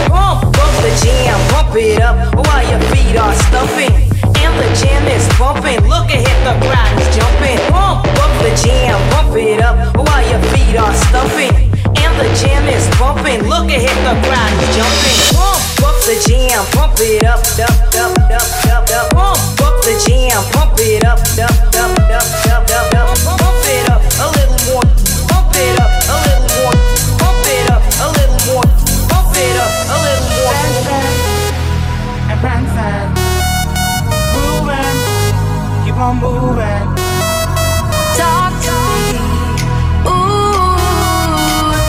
Pump up the jam, pump it up while your feet are stumping. And the jam is pumping, look ahead, the crowd is jumping. Pump up the jam, pump it up while your feet are stumping. And the jam is pumping, look ahead, the crowd is jumping. Pump up the jam, pump it up, up, up, up, up. Pump up the jam, pump it up, up, up, up, up, up. Pump it up a little more, pump it up a little more, pump it up a little more, pump it up a little more. And prancing, moving, keep on moving. Talk to me, ooh,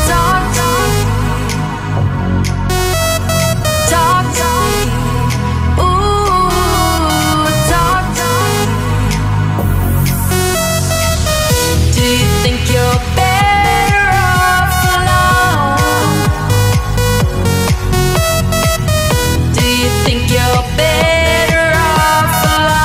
talk to me. Talk to me, ooh, talk to me. Do you think you're better off alone? Do you think you're better off alone?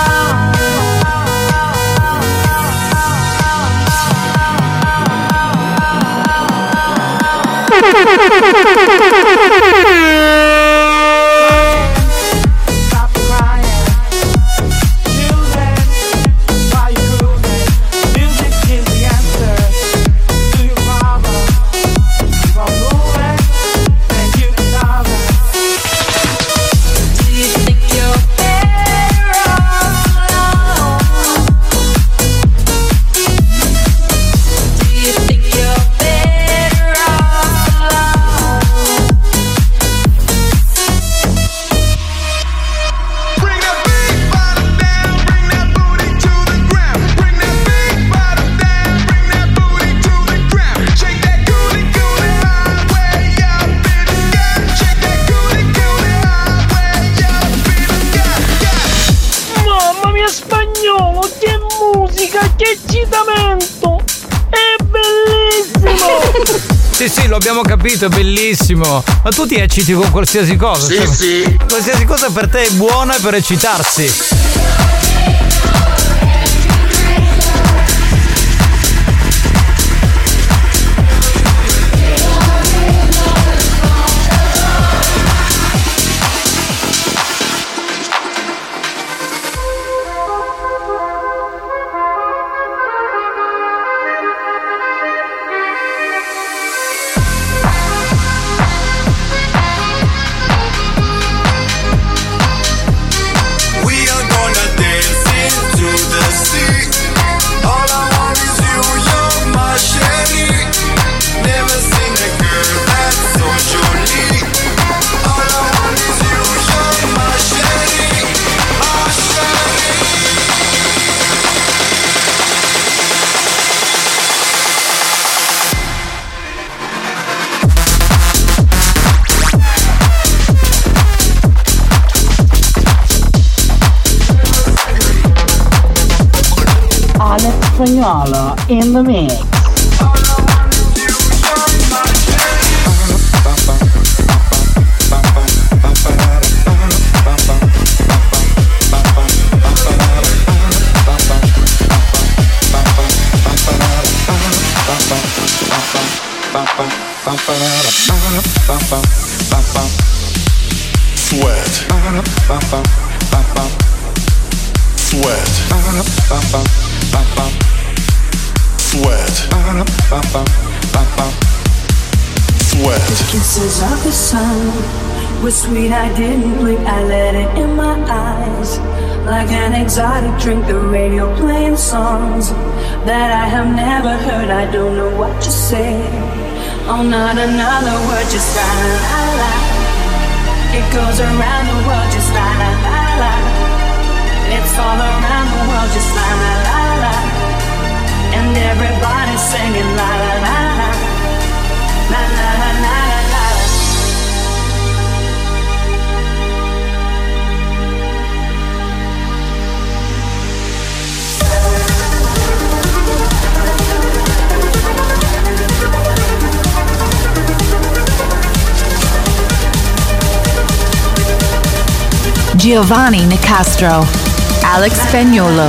Sì, lo abbiamo capito, è bellissimo. Ma tu ti ecciti con qualsiasi cosa? Sì, cioè, sì. Qualsiasi cosa per te è buona per eccitarsi. We are Spagnolo in the mix. Sweat. The kisses of the sun were sweet, I didn't blink, I let it in my eyes. Like an exotic drink, the radio playing songs that I have never heard, I don't know what to say. Oh, not another word, just la-la-la-la. It goes around the world, just la-la-la-la. It's all around the world, just la-la-la-la. And everybody's singing la-la-la-la. La-la-la-la. Giovanni Nicastro, Alex Spagnolo.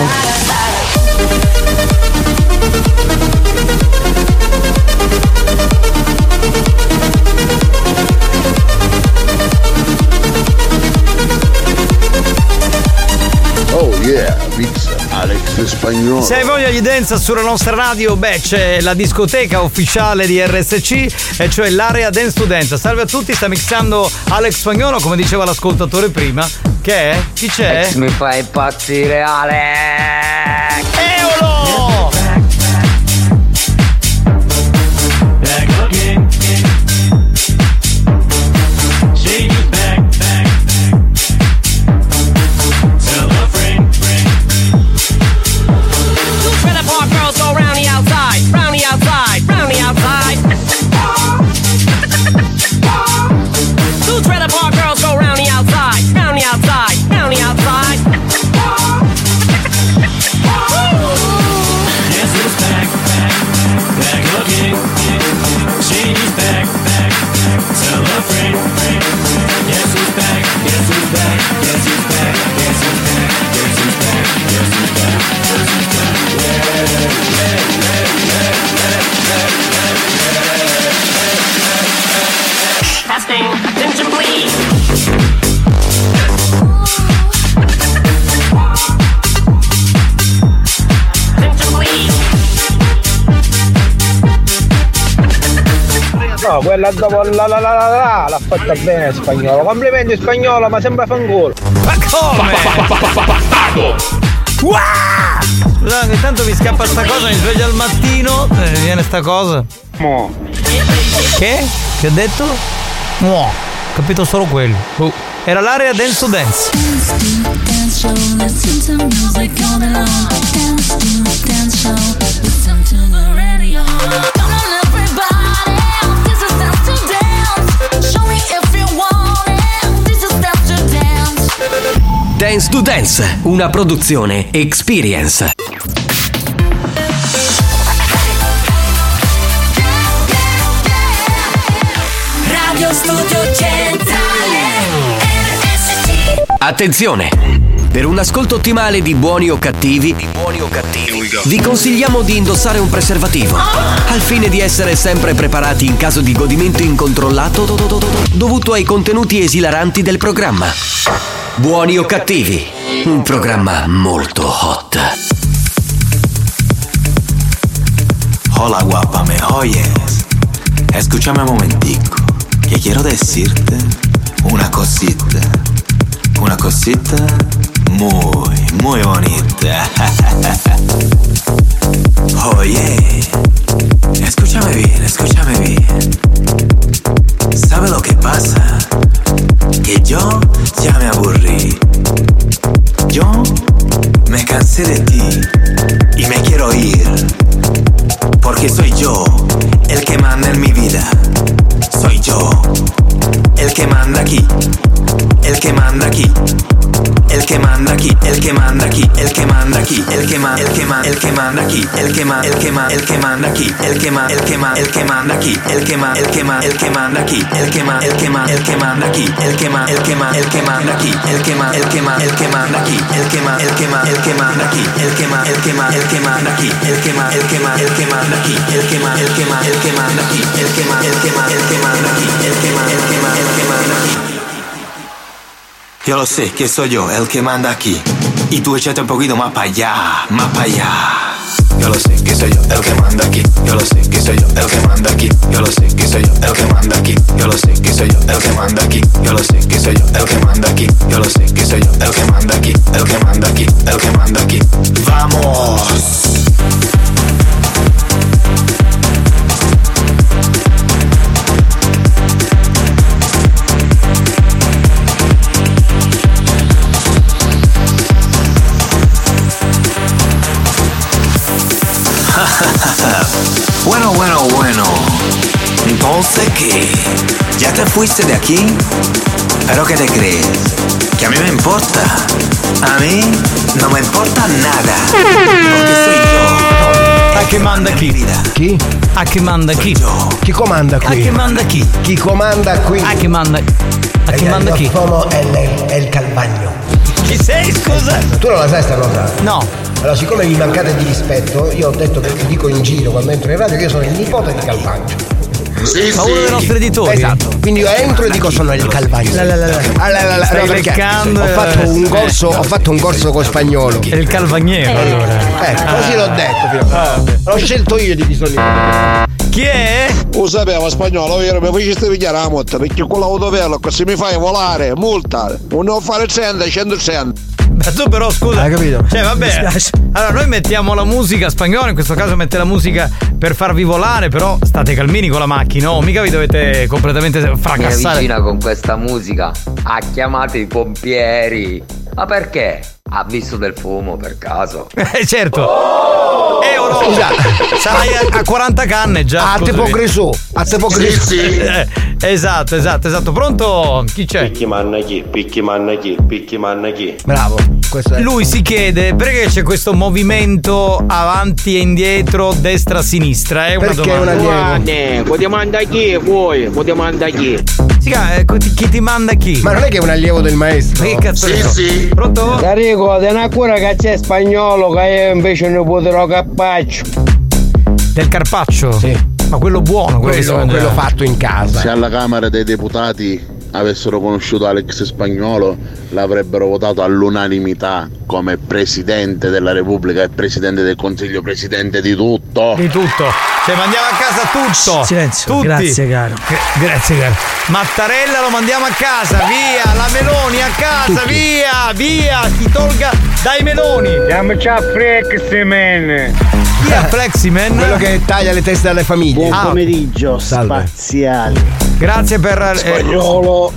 Oh yeah, pizza, Alex Spagnolo. Se hai voglia di danza sulla nostra radio, beh, c'è la discoteca ufficiale di RSC, e cioè l'area Dance to Dance. Salve a tutti, sta mixando Alex Spagnolo, come diceva l'ascoltatore prima. Che è? Chi c'è? Ex, mi fai impazzire, Alex! Eolo! No, quella dopo la la la la la l'ha fatta bene Spagnolo. Complimenti Spagnolo, ma sembra fangolo. Ma come? Scusate, ogni tanto mi scappa sta cosa, mi sveglio al mattino e viene sta cosa. Mo. Che? Che ho detto? Mo. Capito solo quello. Era l'area Dance to Dance. Dance to Dance, una produzione Experience. Radio Studio Centrale. Attenzione! Per un ascolto ottimale di Buoni o Cattivi, vi consigliamo di indossare un preservativo al fine di essere sempre preparati in caso di godimento incontrollato dovuto ai contenuti esilaranti del programma. Buoni o Cattivi, un programma molto hot. Hola guapame, oh yes. Escúchame un momentico, que quiero decirte una cosita. Una cosita muy, muy bonita. Oh yeah. Escúchame bien, escúchame bien. ¿Sabe lo que pasa? Que yo ya me aburrí, yo me cansé de ti y me quiero ir, porque soy yo el que manda en mi vida, soy yo el que manda aquí, el que manda aquí, el que manda aquí, el que manda aquí, el que manda aquí, el que manda, el que manda, el que manda aquí, el que manda, el que manda, el que manda aquí, el que manda, el que manda, el que manda aquí, el que manda, el que manda, el que manda aquí, el que manda, el que manda, el que manda aquí, el que manda, el que manda, el que manda aquí, el que manda, el que manda, el que manda aquí, el que manda, el que manda, el que manda aquí, el que manda, el que manda, el que manda aquí, el que manda, el que manda, el que manda aquí, el que manda, el que manda, el que manda aquí, el que manda, el que manda, el que manda aquí, el que manda, el que manda, el que manda aquí. Yo lo sé, que soy yo, el que manda aquí. Y tú échate un poquito más para allá, más para allá. Yo lo sé, que soy yo, el que manda aquí. Yo lo sé, que soy yo, el que manda aquí. Yo lo sé, que soy yo, el que manda aquí. Yo lo sé, que soy yo, el que manda aquí. Yo lo sé, que soy yo, el que manda aquí. Yo lo sé, que soy yo, el que manda aquí. El que manda aquí, el que manda aquí. ¡Vamos! Bueno, bueno, bueno. Entonces, ¿qué? ¿Ya te fuiste de aquí? ¿Pero qué te crees? ¿Que a mí me importa? A mí no me importa nada. Porque soy yo. A che manda chi? Chi? A che manda chi? Chi comanda qui? A che manda chi? Chi comanda qui? A che manda? A che manda chi? Sono el Calvagno. Chi sei, scusa? Tu non la sai sta cosa? No. Allora, siccome vi mancate di rispetto, io ho detto che vi dico in giro quando entro in radio che io sono il nipote di Calvagno. Sì, ma uno dei nostri editori. Esatto. Quindi io entro e dico sono il Calvagno. No, perché ho fatto un corso con Spagnolo. È il Calvagnero, allora. Così l'ho detto fino a l'ho scelto io di sono. Chi è? Lo sapevo, Spagnolo, io mi facessi pigliare la moto, perché con l'autovello se mi fai volare, multa. Non fare 100. Ma tu però scusa, hai capito? Cioè vabbè, allora noi mettiamo la musica spagnola, in questo caso mette la musica per farvi volare, però state calmini con la macchina, oh, mica vi dovete completamente fracassare. Mi avvicina con questa musica, ha chiamato i pompieri. Ma perché? Ha visto del fumo per caso? Certo. Oh! Euro. Già. Sarai a 40 canne già. A te pocresù. A te pocresù. Sì. Esatto. Pronto? Chi c'è? Picchi manna chi. Bravo. Questo è. Lui si chiede perché c'è questo movimento avanti e indietro, destra sinistra. È una domanda. Chi manda chi? Chi ti manda chi? Ma non è che è un allievo del maestro? Che cazzo è? Sì. Pronto? Tarico, te una cura che c'è Spagnolo che io invece ne potrò carpaccio. Del carpaccio? Sì. Ma quello buono, quello fatto in casa. Se alla Camera dei Deputati avessero conosciuto Alex Spagnolo l'avrebbero votato all'unanimità come presidente della Repubblica e presidente del Consiglio, presidente di tutto. Di tutto. Cioè mandiamo a casa tutto. Silenzio. Tutti. Grazie caro. Mattarella lo mandiamo a casa, via. La Meloni a casa, tutti. Via. Si tolga dai Meloni. Andiamoci a Fleximan. Chi è Fleximan? Quello che taglia le teste alle famiglie. Buon pomeriggio, spaziali. Grazie per Spagnolo.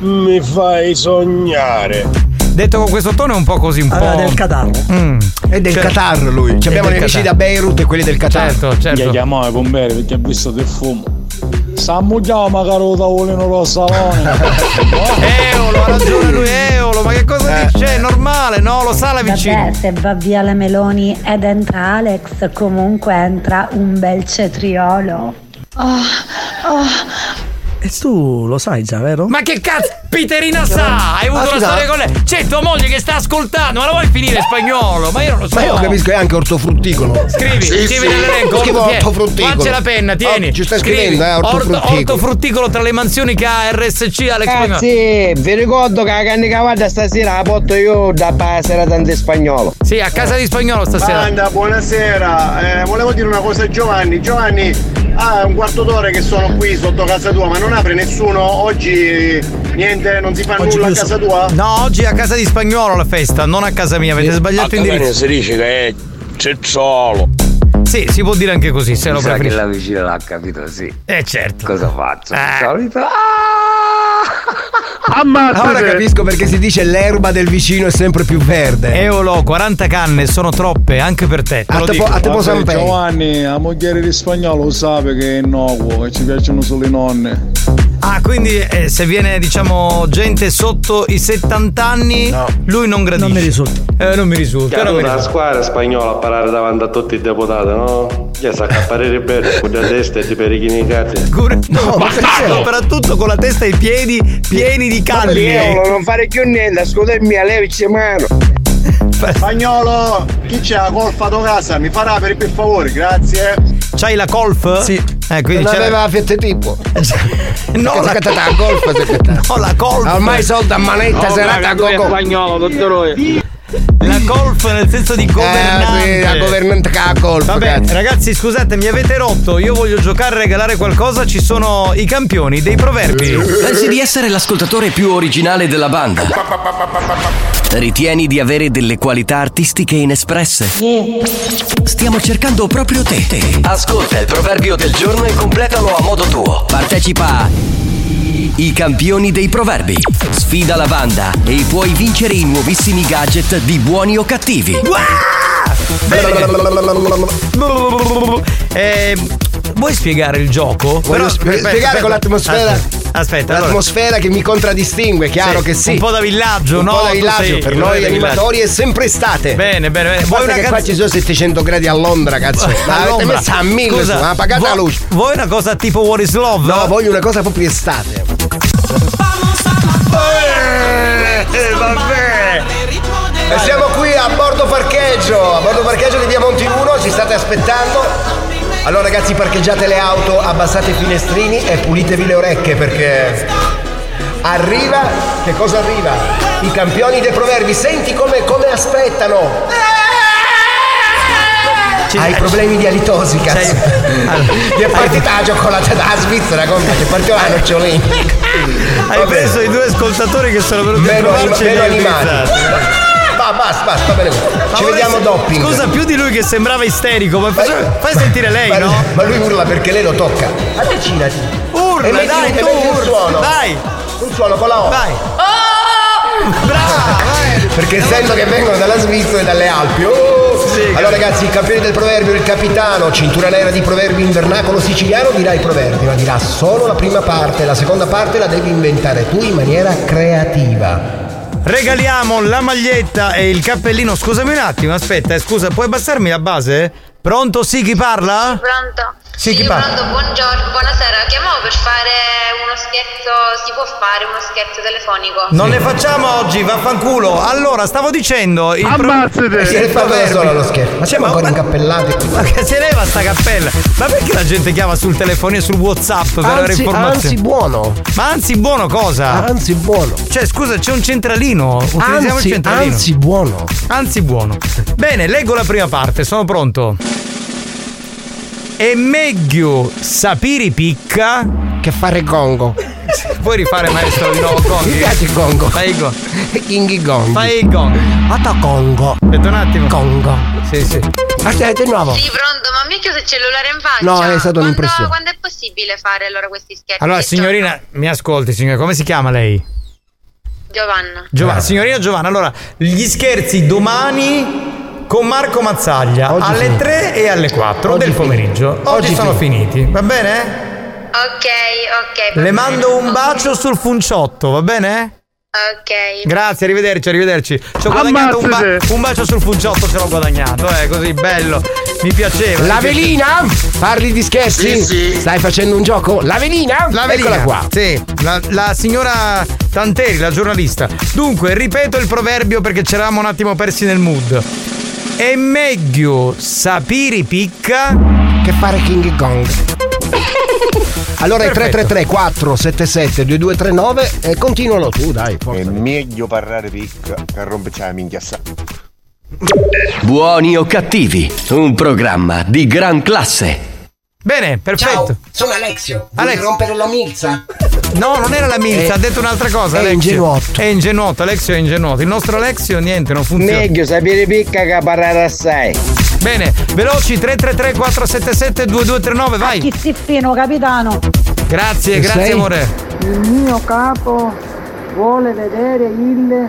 Mi fai sognare. Detto con questo tono è un po' così, un po'. Del Qatar. È del Qatar lui. Ci abbiamo nemici da Beirut e quelli del Qatar. Certo. Gli chiamava con bene perché ha visto del fumo. S'ammugliava magari da voleno lo salone. Eolo, ha ragione lui, Eolo, ma che cosa dice? È normale, no? Lo sa la vicina. Vabbè, se va via la Meloni ed entra Alex, comunque entra un bel cetriolo. E tu lo sai già, vero? Ma che cazzo Piterina sa? Hai avuto una storia con lei? C'è tua moglie che sta ascoltando, ma la vuoi finire Spagnolo? Ma io non lo so. Ma io capisco, è anche ortofrutticolo. Scrivi nell'elenco. Scrivo ortofrutticolo. Faccia la penna, tieni. Ci stai scrivendo, ortofrutticolo. Ortofrutticolo tra le mansioni che ha RSC Alex Spagnolo. Sì, vi ricordo che la canne cavata stasera la porto io da serata di Spagnolo. Sì, a casa di Spagnolo stasera. Banda, buonasera. Volevo dire una cosa a Giovanni. Giovanni, un quarto d'ora che sono qui sotto casa tua, ma non apre nessuno oggi, niente, non si fa oggi nulla a casa tua? No, oggi è a casa di Spagnolo la festa, non a casa mia, avete sbagliato indirizzo. Si dice che è cezzolo. Sì, si può dire anche così, se lo preferisci. Che la vicina l'ha capito, sì. Certo. Cosa faccio? Solito. Ammazzate. Ora capisco perché si dice l'erba del vicino è sempre più verde. Eolo, 40 canne sono troppe anche per te. A te sempre. Giovanni, la moglie di Spagnolo lo sa che è innocuo, che ci piacciono solo i nonne. Ah, quindi se viene, diciamo, gente sotto i 70 anni, no, lui non gradisce. Non mi risulta. Non mi risulta. Era una squadra spagnola a parare davanti a tutti i deputati, no? Gli sa che apparire bene con la testa e ti perichini i cazzi. No, ma soprattutto con la testa e i piedi pieni di calli. Non fare più niente, ascoltami, a levici mano. Spagnolo, chi c'è la golf a tua casa? Mi farà per favore, grazie. C'hai la golf? Sì. Quindi non aveva la Fiat Tipo. No, la golf. No, la golf. Ormai solda a manetta, no, serata a gogo. Spagnolo, dottore. La golf nel senso di governante. Sì, la governante che ha la golf. Vabbè, ragazzi, scusate, mi avete rotto. Io voglio giocare, regalare qualcosa. Ci sono i campioni dei proverbi. Pensi di essere l'ascoltatore più originale della banda? Ritieni di avere delle qualità artistiche inespresse? Stiamo cercando proprio te. Ascolta il proverbio del giorno e completalo a modo tuo. Partecipa a I campioni dei proverbi. Sfida la banda e puoi vincere i nuovissimi gadget di Buoni o Cattivi. Vuoi spiegare il gioco? Voglio spiegare con l'atmosfera. Aspetta, l'atmosfera che mi contraddistingue, chiaro che sì. Un po' da villaggio, no? Un po' da villaggio, per noi animatori è sempre estate. Bene. Vuoi una che qua ci sono 700 gradi a Londra, cazzo. Ma avete messo a 1000, ma pagate la luce. Vuoi una cosa tipo What is Love? No, voglio una cosa proprio estate. Vabbè. E siamo qui a bordo parcheggio di Via Monti Uno, ci state aspettando. Allora ragazzi, parcheggiate le auto, abbassate i finestrini e pulitevi le orecchie perché arriva, che cosa arriva? I campioni dei proverbi, senti come aspettano! Hai problemi di alitosi, cazzo! Ti è partita la cioccolata da Svizzera, come ti è partita la nocciolina! Hai preso i due ascoltatori che sono venuti a provarci e animati! Basta, va bene. Ci vediamo dopping. Scusa, più di lui che sembrava isterico, ma fai sentire lei, no? Ma lui urla perché lei lo tocca. Avvicinati. Urla, dai, tu urla. Dai. Un suono con la O. Vai. Oh! Brava, vai. Perché sento che vengono dalla Svizzera e dalle Alpi. Sì, allora ragazzi, il campione del proverbio, il capitano, cintura nera di proverbi in vernacolo siciliano, dirà i proverbi, ma dirà solo la prima parte, la seconda parte la devi inventare tu in maniera creativa. Regaliamo la maglietta e il cappellino. Scusami un attimo, aspetta, scusa, puoi abbassarmi la base? Pronto? Sì, chi parla? Sì, pronto. Sì, chi parla? Pronto, buongiorno, buonasera. Chiamavo per fare uno scherzo, si può fare uno scherzo telefonico? Non ne facciamo oggi, vaffanculo. Allora, stavo dicendo... Ammazzate! Si è fatto solo lo scherzo. Ma siamo ancora incappellati. Ma che se leva sta cappella? Ma perché la gente chiama sul telefono e sul WhatsApp per avere informazioni? Anzi, buono. Ma anzi, buono cosa? Anzi, buono. Cioè, scusa, c'è un centralino. Utilizziamo il centralino. Anzi, buono. Anzi, buono. Bene, leggo la prima parte, sono pronto. È meglio sapere picca che fare gongo. Puoi rifare, maestro, di nuovo gongo? Mi piace il gongo. Fai il gongo. Inghi gongo. Fai il gongo. Atta gongo. Aspetta un attimo. Gongo. Sì. Aspetta di nuovo. Sì, pronto, ma mi ha chiuso il cellulare in faccia. No, è stata un'impressione. Quando è possibile fare allora questi scherzi? Allora, signorina, mi ascolti, signora, come si chiama lei? Giovanna. Signorina Giovanna, allora, gli scherzi domani... con Marco Mazzaglia oggi alle 3 e alle 4 oggi del pomeriggio. Oggi sono finiti, va bene? Ok. Le mando un bacio sul funciotto, va bene? Ok. Grazie, arrivederci. Ci ho guadagnato un bacio sul funciotto, ce l'ho guadagnato, così bello. Mi piaceva. La velina? Parli di scherzi? Sì. Stai facendo un gioco? La velina? Eccola qua. Sì, la signora Tanteri, la giornalista. Dunque, ripeto il proverbio perché c'eravamo un attimo persi nel mood. È meglio sapere picca che fare King Kong. Allora è 333 477 2239 e continualo tu, dai. Forza. È meglio parlare picca che romperci la minchiassa. Buoni o cattivi, un programma di gran classe. Bene, perfetto. Ciao, sono Alexio. Vuoi rompere la milza? No, non era la milza, ha detto un'altra cosa. È ingenuotto, Alexio è ingenuotto. Il nostro Alexio niente, non funziona. Meglio sapere picca che parlare assai. Bene, veloci 333 477 2239, vai. Chi siffino, capitano. Grazie, amore. Il mio capo vuole vedere il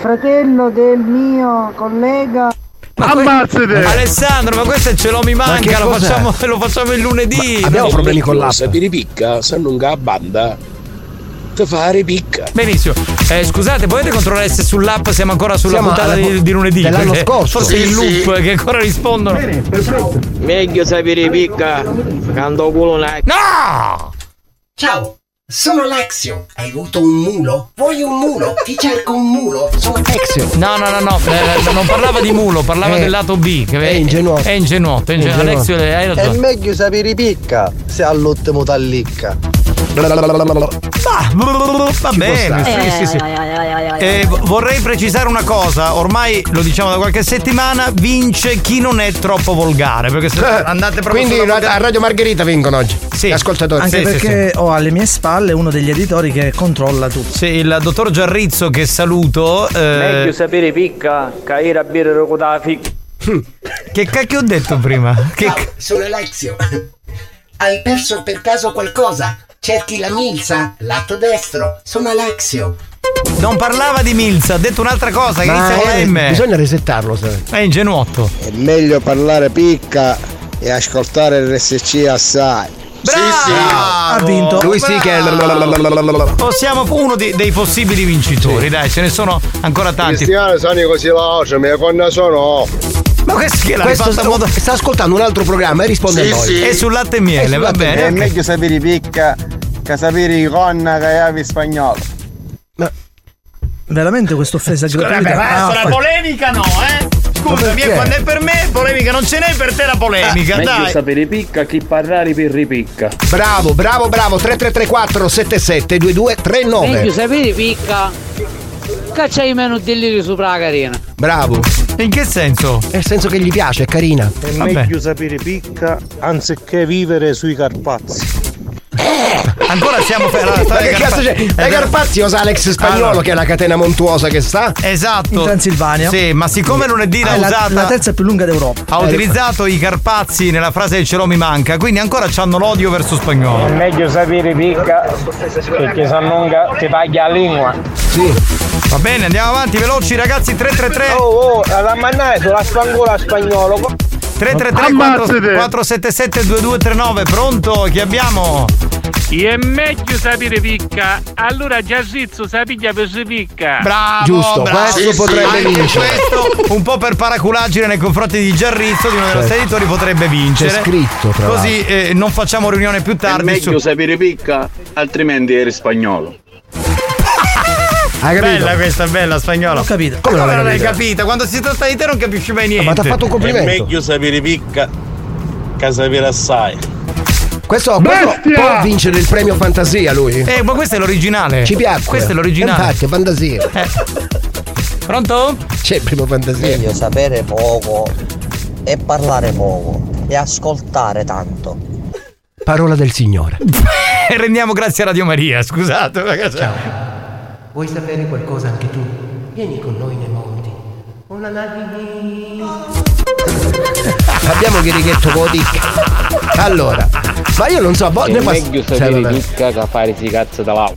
fratello del mio collega. Ammazzate! Alessandro, ma questo ce l'ho, mi manca, ma lo facciamo il lunedì. Ma abbiamo problemi con l'app. Se ti ripicca, se non ha banda, ti fa ripicca. Benissimo. Scusate, potete controllare se sull'app siamo ancora sulla puntata di lunedì? Dell'anno scorso. Forse il loop che ancora rispondono. Bene, perfetto. Meglio se vi ripicca, quando culo like. No! Ciao! Sono Lexio. Hai avuto un mulo? Vuoi un mulo? Ti cerco un mulo. Sono Lexio. No. Non parlava di mulo, parlava del lato B. Che è ingenuo. È ingenuo. Alexio, hai ragione. È meglio sapere picca se all'ottimo tallicca. Va bene. Sì. Vorrei precisare una cosa. Ormai lo diciamo da qualche settimana. Vince chi non è troppo volgare. Perché se andate proprio. Quindi a Radio Margherita vincono oggi. Sì. Ascoltatori. Anche perché ho alle mie spalle uno degli editori che controlla tutto. Sì, il dottor Giarrizzo, che saluto. Meglio sapere picca caira birra rocodafi. Che cacchio ho detto prima? Sono Alexio. Hai perso per caso qualcosa? Cerchi la milza? Lato destro. Sono Alexio. Non parlava di milza, ha detto un'altra cosa che inizia con la M. Bisogna resettarlo, sai. È ingenuotto. È meglio parlare picca e ascoltare RSC assai. Bravo! Sì. Ha vinto. Lui sì che è... Possiamo uno dei possibili vincitori, sì. Dai, ce ne sono ancora tanti. Cristiano sono così veloce, mia conna sono. Ma questo sta ascoltando un altro programma e risponde a noi. Sì. È sul latte e miele, va bene. È meglio sapere picca che sapere conna che avevi spagnolo. Ma veramente questa offesa gratuita. La polemica no, Scusami, quando è per me polemica non ce n'è, per te la polemica. Dai. Meglio sapere picca chi parlare per ripicca. Bravo. 3334772239. Meglio sapere picca caccia i meno delirio sopra la carina. Bravo. In che senso? Nel senso che gli piace, è carina. È meglio sapere picca anziché vivere sui Carpazzi. Ancora siamo per la che cazzo c'è? Dai Carpazzi osa Alex Spagnolo, che è la catena montuosa che sta in Transilvania. Sì, ma siccome lunedì l'ha usata la terza più lunga d'Europa, ha utilizzato i Carpazzi nella frase "ce lo mi manca", quindi ancora c'hanno l'odio verso Spagnolo. È meglio sapere picca perché Sannunga ti paglia la lingua. Sì. Va bene, andiamo avanti veloci ragazzi. 333 la mannare sulla spangola Spagnolo. 333 477 2239. Pronto? Chi abbiamo? È meglio sapere picca. Allora Giarrizzo sapiglia per si picca. Bravo. Giusto, questo potrebbe vincere. Questo un po' per paraculaggine nei confronti di Giarrizzo, di uno dei nostri editori, potrebbe vincere. C'è scritto tra l'altro. Così non facciamo riunione più tardi. È meglio sapere picca, altrimenti eri spagnolo. Bella questa, bella Spagnolo. Ho capito. Come non l'hai capita? Quando si tratta di te non capisci mai niente. Ma ti ha fatto un complimento. È meglio sapere picca che sapere assai. Questo può vincere il premio fantasia lui. Ma questo è l'originale. Ci piace. Questo è l'originale. Infatti, fantasia. Pronto? C'è il primo fantasia. È meglio sapere poco e parlare poco e ascoltare tanto. Parola del Signore. Rendiamo grazie a Radio Maria, scusate. Ciao. Vuoi sapere qualcosa anche tu? Vieni con noi nei monti. Una navigli. Abbiamo Chirichetto Codic. Allora, ma io non so, è meglio sapere picca che fare si cazzo da là.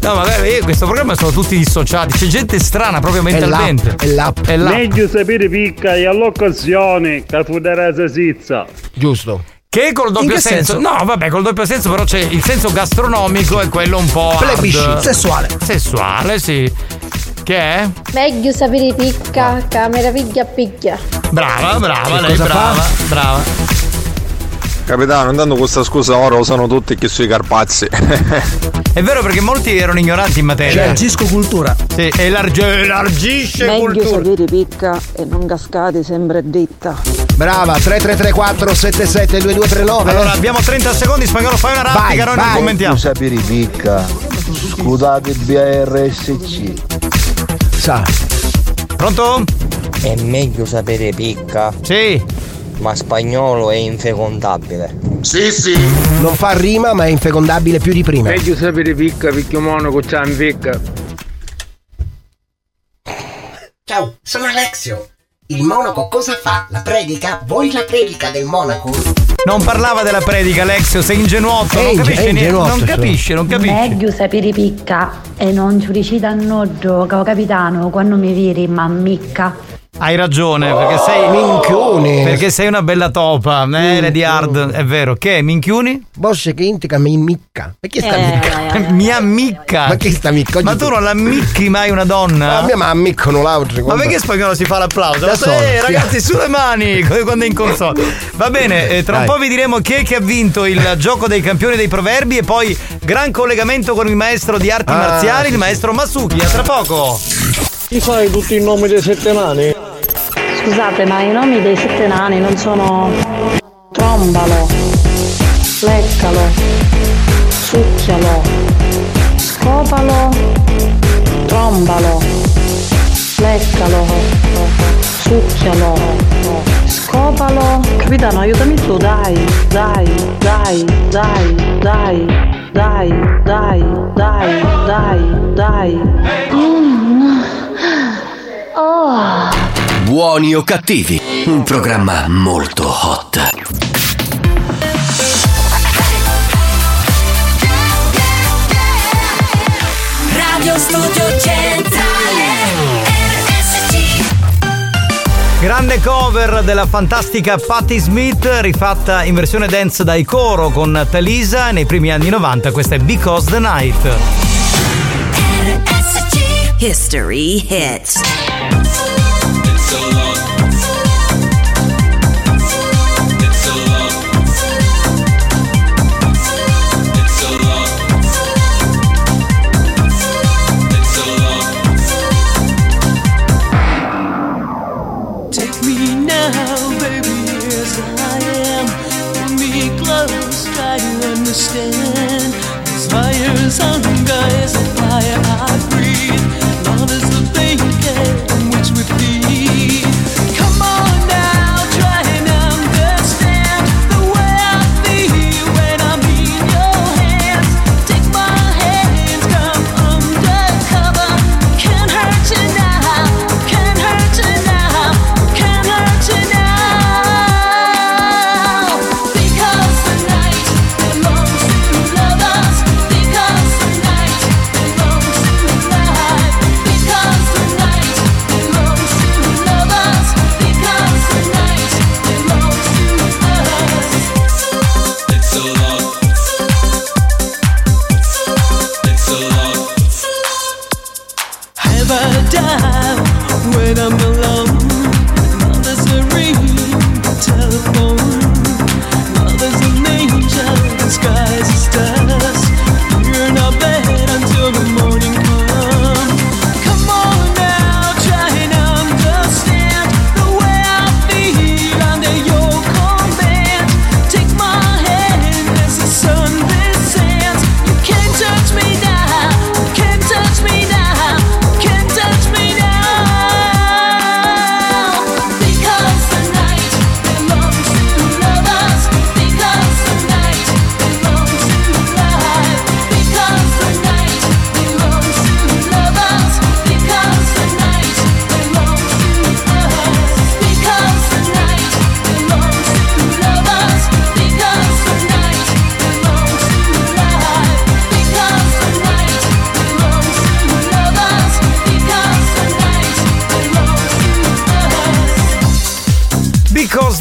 No, vabbè, questo programma sono tutti dissociati, c'è gente strana proprio mentalmente. È l'app. Meglio sapere picca e all'occasione che fu da rasa sizza. Giusto. Che col doppio senso? No, vabbè, col doppio senso, però c'è il senso gastronomico e quello un po' sessuale. Sessuale, sì. Che è? Meglio sapere picca, che meraviglia picchia. Brava, lei brava. Capitano, andando questa scusa ora usano tutti che sui Carpazzi. È vero, perché molti erano ignoranti in materia. Elargisco cultura. Sì, elargisce meglio cultura. Meglio sapere picca e non cascate sempre dritta. Brava. 3334772239. Allora abbiamo 30 secondi, Spagnolo fai una rapida, noi non commentiamo. Meglio sapere picca. Scusate BRSC. Sa. Pronto? È meglio sapere picca. Sì. Ma Spagnolo è infecondabile. Sì. Non fa rima, ma è infecondabile più di prima. Meglio sapere picca, picchio monaco, c'han picca. Ciao, sono Alexio. Il monaco cosa fa? La predica? Vuoi la predica del monaco? Non parlava della predica, Alexio, sei ingenuotto. Non capisce. Meglio sapere picca e non giuricita a nodo, caro capitano, quando mi viri, ma micca. Hai ragione, perché sei minchioni. Perché sei una bella topa, Lady Hard, è vero. Che minchioni? Boss che intica mi micca. Ma chi sta micca? Mia micca. Ma chi sta micca? Ma tu non la micchi mai una donna? Ma mia mamma miccono l'altro. Ma perché Spagnolo si fa l'applauso? Ragazzi, sulle mani quando è in console. Va bene, tra un po' vi diremo chi è che ha vinto il gioco dei campioni dei proverbi e poi gran collegamento con il maestro di arti marziali, il maestro Masuki. A tra poco. Ti fai tutti i nomi dei sette nani? Scusate, ma i nomi dei sette nani non sono trombalo, leccalo, succhialo, scopalo, trombalo, leccalo, succhialo, scopalo. Capitano, aiutami tu, dai. Oh. Buoni o cattivi, un programma molto hot. Radio Studio Centrale. Grande cover della fantastica Patti Smith, rifatta in versione dance dai Coro con Talisa nei primi anni 90. Questa è Because the Night. RSC History Hits.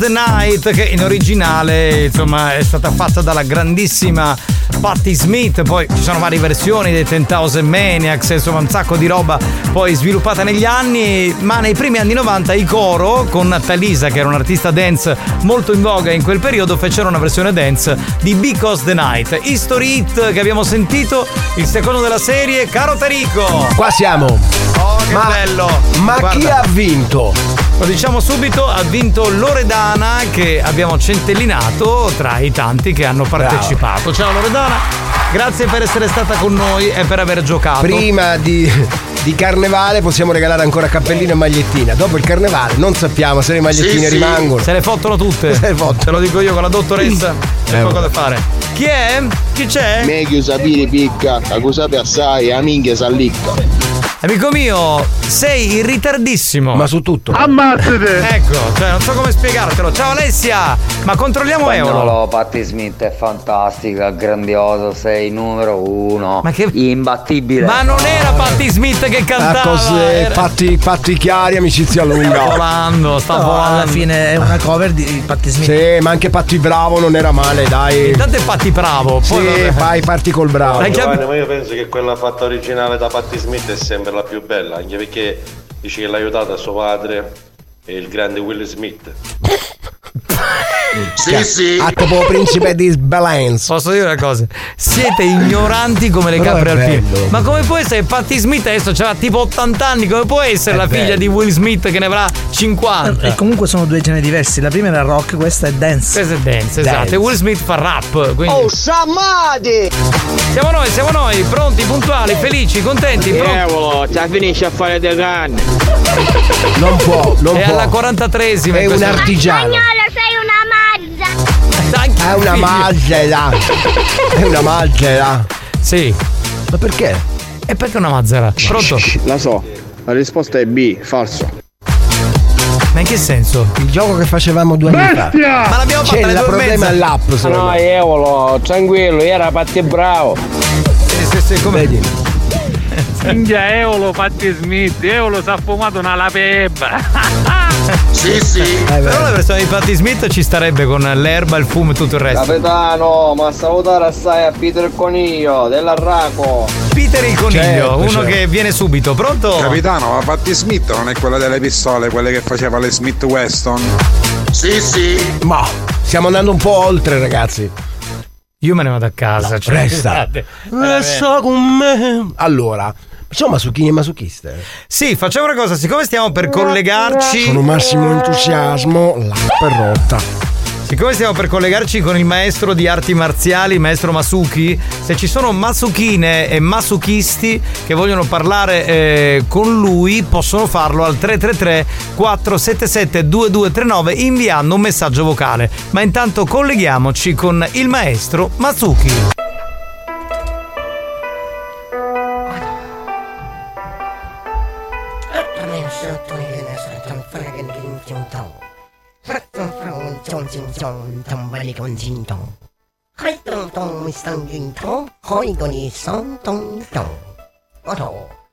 Night, che in originale insomma è stata fatta dalla grandissima Patti Smith, poi ci sono varie versioni dei 10,000 Maniacs, insomma un sacco di roba poi sviluppata negli anni, ma nei primi anni 90 i Coro con Talisa, che era un artista dance molto in voga in quel periodo, fecero una versione dance di Because the Night. History Hit che abbiamo sentito, il secondo della serie. Caro Tarico, qua siamo. Oh, che bello. Ma guarda, chi ha vinto? Lo diciamo subito, ha vinto Loredana, che abbiamo centellinato tra i tanti che hanno partecipato. Bravo. Ciao Loredana, grazie per essere stata con noi e per aver giocato. Prima di carnevale possiamo regalare ancora cappellino e magliettina. Dopo il carnevale non sappiamo se le magliettine rimangono. Se le fottono tutte. Se le fottono. Te lo dico io con la dottoressa. C'è poco da fare. Chi è? Chi c'è? Meglio sapere picca, accusate assai, a minchia sallicca. Amico mio, sei in ritardissimo. Ma su tutto. Ammazzate. Ecco, cioè non so come spiegartelo. Ciao Alessia, ma controlliamo Spagnolo, Euro. Patti Smith è fantastica, grandioso, sei numero uno. Ma che imbattibile. Ma non era Patti Smith che cantava. Fatti chiari, amicizia lunga. Sta volando. Alla fine è una cover di Patti Smith. Sì, ma anche Patti Bravo non era male, dai. Intanto è Patti Bravo. Poi sì, vai, parti col Bravo. Ma io penso che quella fatta originale da Patti Smith è sempre la più bella, anche perché dice che l'ha aiutata suo padre e il grande Will Smith. Sì. Atto principe di Sbalance. Posso dire una cosa? Siete ignoranti come le capre al filo. Ma come può essere Patti Smith adesso? C'era tipo 80 anni. Come può essere la figlia di Will Smith che ne avrà 50? E comunque sono due generi diversi. La prima era rock, questa è dance. Questa è dance, esatto. E Will Smith fa rap. Quindi... Oh, Samadi! Siamo noi, pronti, puntuali, felici, contenti. Ci finisce a fare dei canne. Non può. È alla 43esima. È un artigiano. È una mazzera. Sì. Ma perché? E perché una mazzera? Pronto? La so. La risposta è B, falso. Ma in che senso? Il gioco che facevamo 2 anni fa. Ma l'abbiamo fatta alle 2:30. Il problema è l'app. No, Eolo, tranquillo, era Patti Bravo. Sì, come vedi? Minchia, Eolo Patti Smith, Eolo si ha fumato una lapebra. Sì. Però la persona di Patti Smith ci starebbe con l'erba, il fumo e tutto il resto. Capitano, ma salutare assai a Peter il Coniglio dell'Arraco. Peter il Coniglio, certo, uno certo. Che viene subito, pronto? Capitano, ma Patti Smith non è quella delle pistole, quelle che faceva le Smith Weston? Sì. Ma stiamo andando un po' oltre, ragazzi. Io me ne vado a casa, resta con me. Allora, facciamo Masuchini e Masuchiste. Sì, facciamo una cosa, siccome stiamo per collegarci con massimo entusiasmo, l'app è rotta. Siccome stiamo per collegarci con il maestro di arti marziali, maestro Masuki, se ci sono masuchine e masuchisti che vogliono parlare con lui, possono farlo al 333-477-2239 inviando un messaggio vocale. Ma intanto colleghiamoci con il maestro Masuki.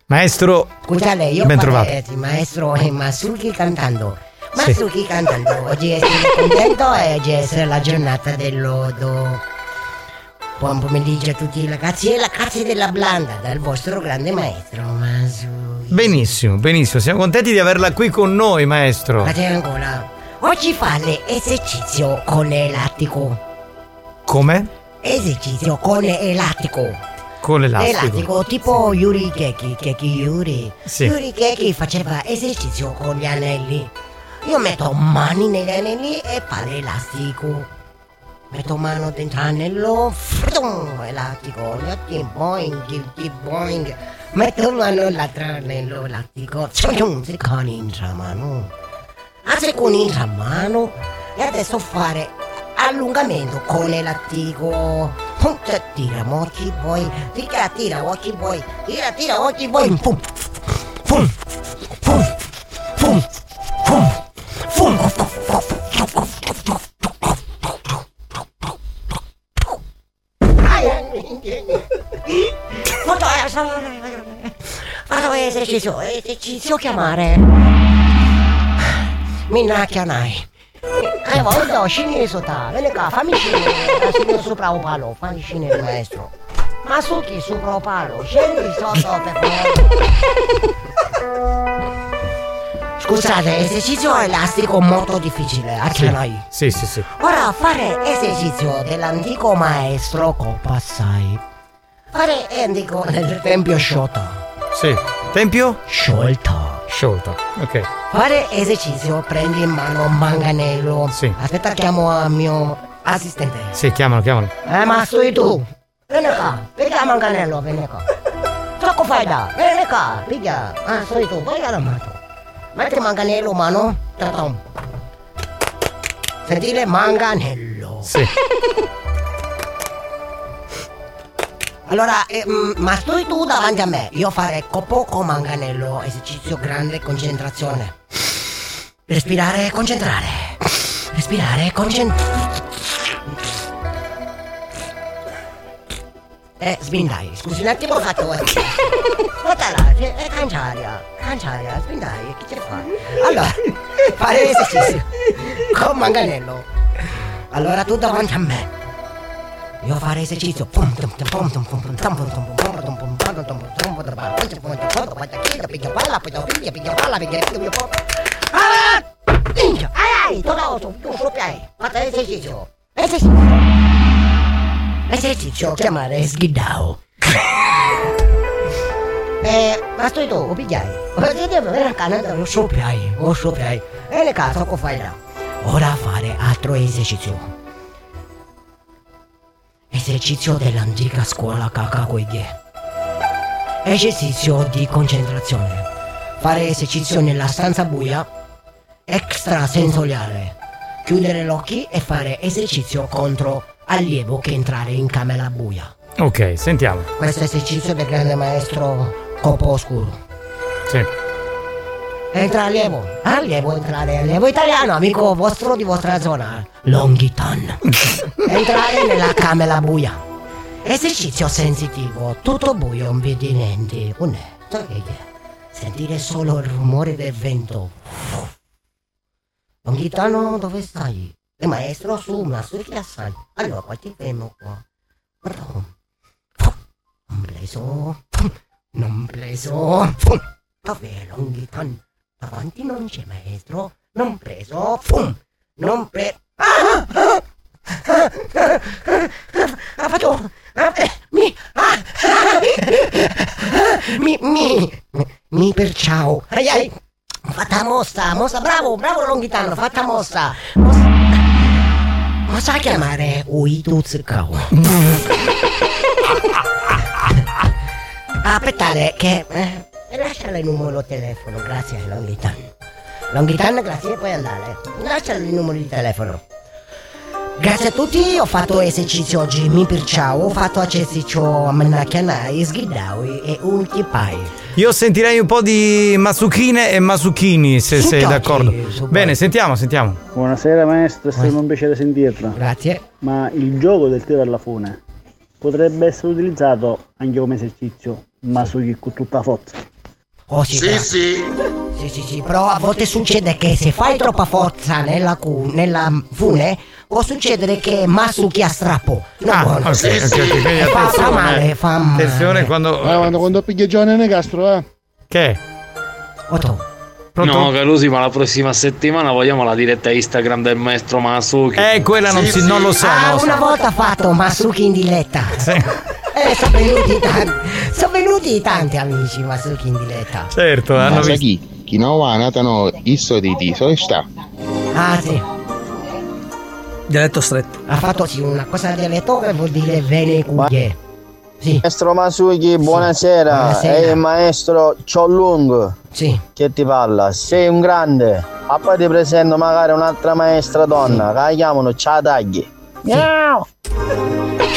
Maestro, scusate, io ben trovato. Maestro e Masuki cantando. Masuki sì. Cantando. Oggi è contento e oggi è la giornata dell'odo. Buon pomeriggio a tutti i ragazzi e la cazzi della blanda dal vostro grande maestro Masuki. Benissimo, siamo contenti di averla qui con noi, maestro. Ma c'è ancora. Oggi fa l'esercizio con l'elastico. Come? Esercizio con l'elastico. Con l'elastico? L'elastico tipo sì. Yuri Keki. Sì. Yuri Keki faceva esercizio con gli anelli. Io metto mani negli anelli e fa l'elastico. Metto mano dentro l'anello, elastico. Boing. Metto mano l'altro anello, elastico. Si con in mano. Altre con il mano e adesso fare allungamento con l'elastico. Tira, occhi, poi. Fum. Vado esercizio chiamare. Minacchia nai. Voglio scinere sotto. Vieni qua, fammi scinere sopra un palo. Fammi scinere, maestro. Masuki sopra un palo. Scendi sotto per favore. Scusate, esercizio elastico molto difficile. Accanai. Sì. Ora fare esercizio dell'antico maestro Compassai. Fare antico del tempio Shota. Sì. Tempio? Sciolta. Ok. Fare esercizio, prendi in mano un manganello. Sì. Aspetta, chiamo a mio assistente. Sì, chiamalo. Ma sei tu. Vieni qua, piglia manganello, vieni qua. Tocco fai da, vieni qua, piglia. Ah, sei tu, vai alla mano. Metti manganello, mano. Sentire manganello. Sì. Allora, ma stai tu davanti a me. Io farei poco manganello, esercizio grande, concentrazione. Respirare e concentrare. Respirare e concentrare. Svindai, scusi un attimo, faccio guardare. Guardala, canciaria, svindai, che ce fa? Allora, fare esercizio con manganello. Allora tu davanti a me. Io fare esercizio. Esercizio chiamare sghidao. Ma stai tu, o pigliai? Perché devo avere a Canada? Lo soprai. E le cazzo che fai là? Ora fare altro esercizio. Esercizio dell'antica scuola Kakakogye. Esercizio di concentrazione. Fare esercizio nella stanza buia, extrasensoriale. Chiudere gli occhi e fare esercizio contro allievo che entrare in camera buia. Ok, sentiamo. Questo esercizio del grande maestro Copo Oscuro. Sì. Entra allievo. Allievo italiano, amico vostro di vostra zona. Longhitano. Entrare nella camera buia. Esercizio sensitivo. Tutto buio, non vedi niente. Sentire solo il rumore del vento. Longhitano, dove stai? Il maestro su Masuki assai. Allora qua ti fermo qua. Non preso. Dov'è Longhitano? Davanti non c'è maestro. Non preso. Non preso. Mi per ciao. Ai. Fatta mossa. Bravo Longhitano. Fatta mossa. Ma sa chiamare Uito Zirkao. Aspettate che... lasciale il numero di telefono, grazie Longhitano. Longhitano, grazie, puoi andare. Lasciale il numero di telefono. Grazie a tutti, ho fatto esercizio oggi, mi perciao, ho fatto esercizio a Mannakianai, Sghidawi e Ultipai. Io sentirei un po' di Masuchine e Masuchini, se sei d'accordo. Bene, sentiamo. Buonasera maestro, è stato un piacere sentirla. Grazie. Ma il gioco del tiro alla fune potrebbe essere utilizzato anche come esercizio, ma con tutta la forza. Oh, sì, però a volte succede che se fai troppa forza nella fune può succedere che Masuki a strappo. Okay. Fa male. Attenzione quando piglia Giovanni Nicastro, Che? Otto. Pronto? No, Calusi, ma la prossima settimana vogliamo la diretta Instagram del maestro Masuki. Quella non non lo so. Una volta fatto Masuki in diretta. Sì. Sono venuti tanti amici Masuki in diretta. Certo, hanno visto. Chi non ha natano isso di tiso sta. Ah, sì. Dialetto stretto. Ha fatto sì una cosa dialetto che vuol dire bene cuglie. Sì. Maestro Masuki, buonasera. Buonasera. Maestro Cholung. Sì. Che ti parla? Sei un grande. A poi ti presento magari un'altra maestra donna, che la chiamano Chadaghi. Sì. Miau.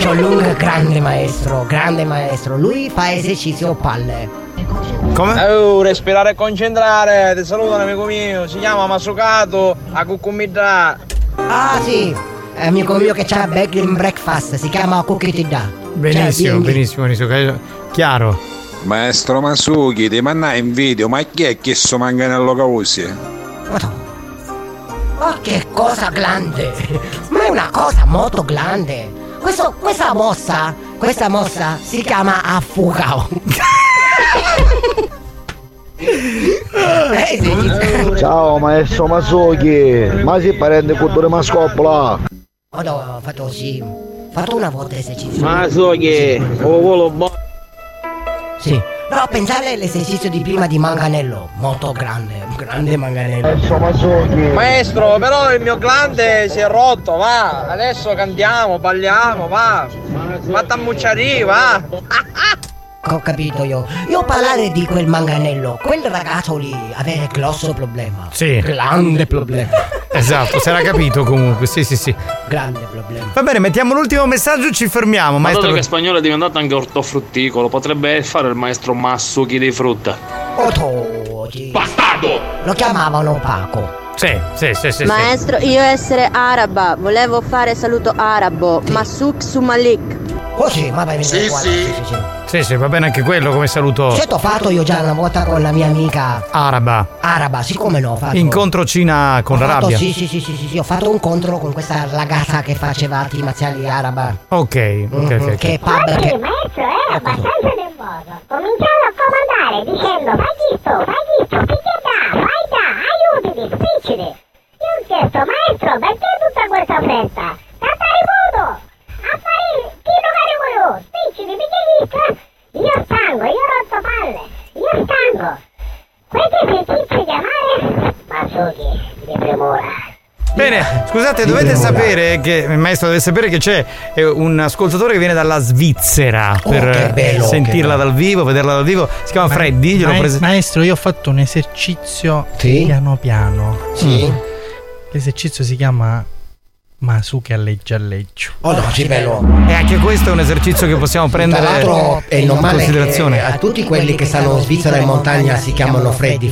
Cholung, grande maestro. Lui fa esercizio palle. Come? Respirare e concentrare. Ti saluto, amico mio. Si chiama Masukato a Kukumida. Ah, sì. Amico mio che c'ha in breakfast. Si chiama Kukitida. Benissimo. Chiaro. Maestro Masuki, ti mandai in video. Ma chi è che so manganello causi? Ma che cosa grande. Ma è una cosa molto grande. Questa mossa si chiama affugao. Ciao maestro Masuki, ma si prende cultura mascopola. Ho fatto sì. Fatto una volta esercizio. Masuki, ho volo buono. Sì. Però pensare all'esercizio di prima di manganello, molto grande manganello. Maestro, però il mio glande si è rotto, va. Adesso cantiamo, balliamo, va. Fattamucciari, va. Ho capito io. Io parlare di quel manganello, quel ragazzo lì avere grosso problema. Sì. Grande problema. Esatto, si era capito comunque, sì sì sì. Grande problema. Va bene, mettiamo l'ultimo messaggio e ci fermiamo. Ma dato che Spagnolo è diventato anche ortofrutticolo, potrebbe fare il maestro Masuki di frutta. Bastardo! Lo chiamavano Paco. Sì, sì, sì, sì. Maestro, io essere araba, volevo fare saluto arabo, sì. Masuk su Malik. Oh sì, ma vai, sì, qua, sì. Sì, sì, sì. Sì, sì, va bene anche quello come saluto. Se t'ho fatto io già una volta con la mia amica araba, siccome l'ho fatto. Incontro Cina con l'Arabia. Sì, sì, sì, sì, sì, sì, ho fatto un incontro con questa ragazza che faceva arti marziali araba. Ok, ok, ok. Che pub, che... Il maestro era abbastanza nervoso. Cominciava a comandare dicendo: vai zitto, picchia, vai da, aiutami, spiccioli. Io ho chiesto: maestro, perché tutta questa fretta? Tattaribudo! Apparire, chi dovere volevo? Spiccioli, picchia. Io stanco, rotto palle. Questi si dice chiamare Masuki di premura. Bene, scusate, dovete sapere che, maestro, dovete sapere che c'è un ascoltatore che viene dalla Svizzera per bello, sentirla dal vivo, vederla dal vivo. Si chiama Freddy. Maestro, io ho fatto un esercizio piano. Sì. L'esercizio si chiama Masuki alleggio. Oh no, sì, bello. E anche questo è un esercizio che possiamo prendere in considerazione. A tutti quelli che stanno in Svizzera in montagna si chiamano Freddy,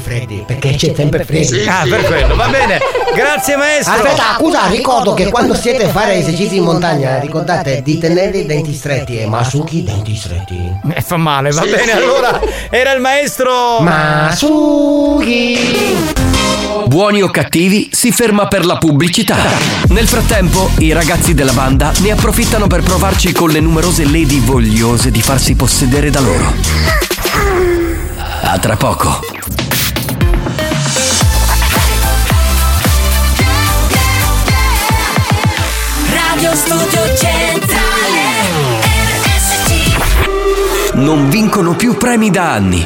perché c'è sempre Freddy. Ah, per quello, va bene. Grazie maestro. Aspetta, scusa, ricordo che quando siete a fare esercizi in montagna, ricordate di tenere i denti stretti. E Masuki i denti stretti fa male, va bene. Allora era il maestro Masuki. Buoni o cattivi si ferma per la pubblicità. Nel frattempo i ragazzi della banda ne approfittano per provarci con le numerose lady vogliose di farsi possedere da loro. A tra poco. Studio Centrale RSC. Non vincono più premi da anni.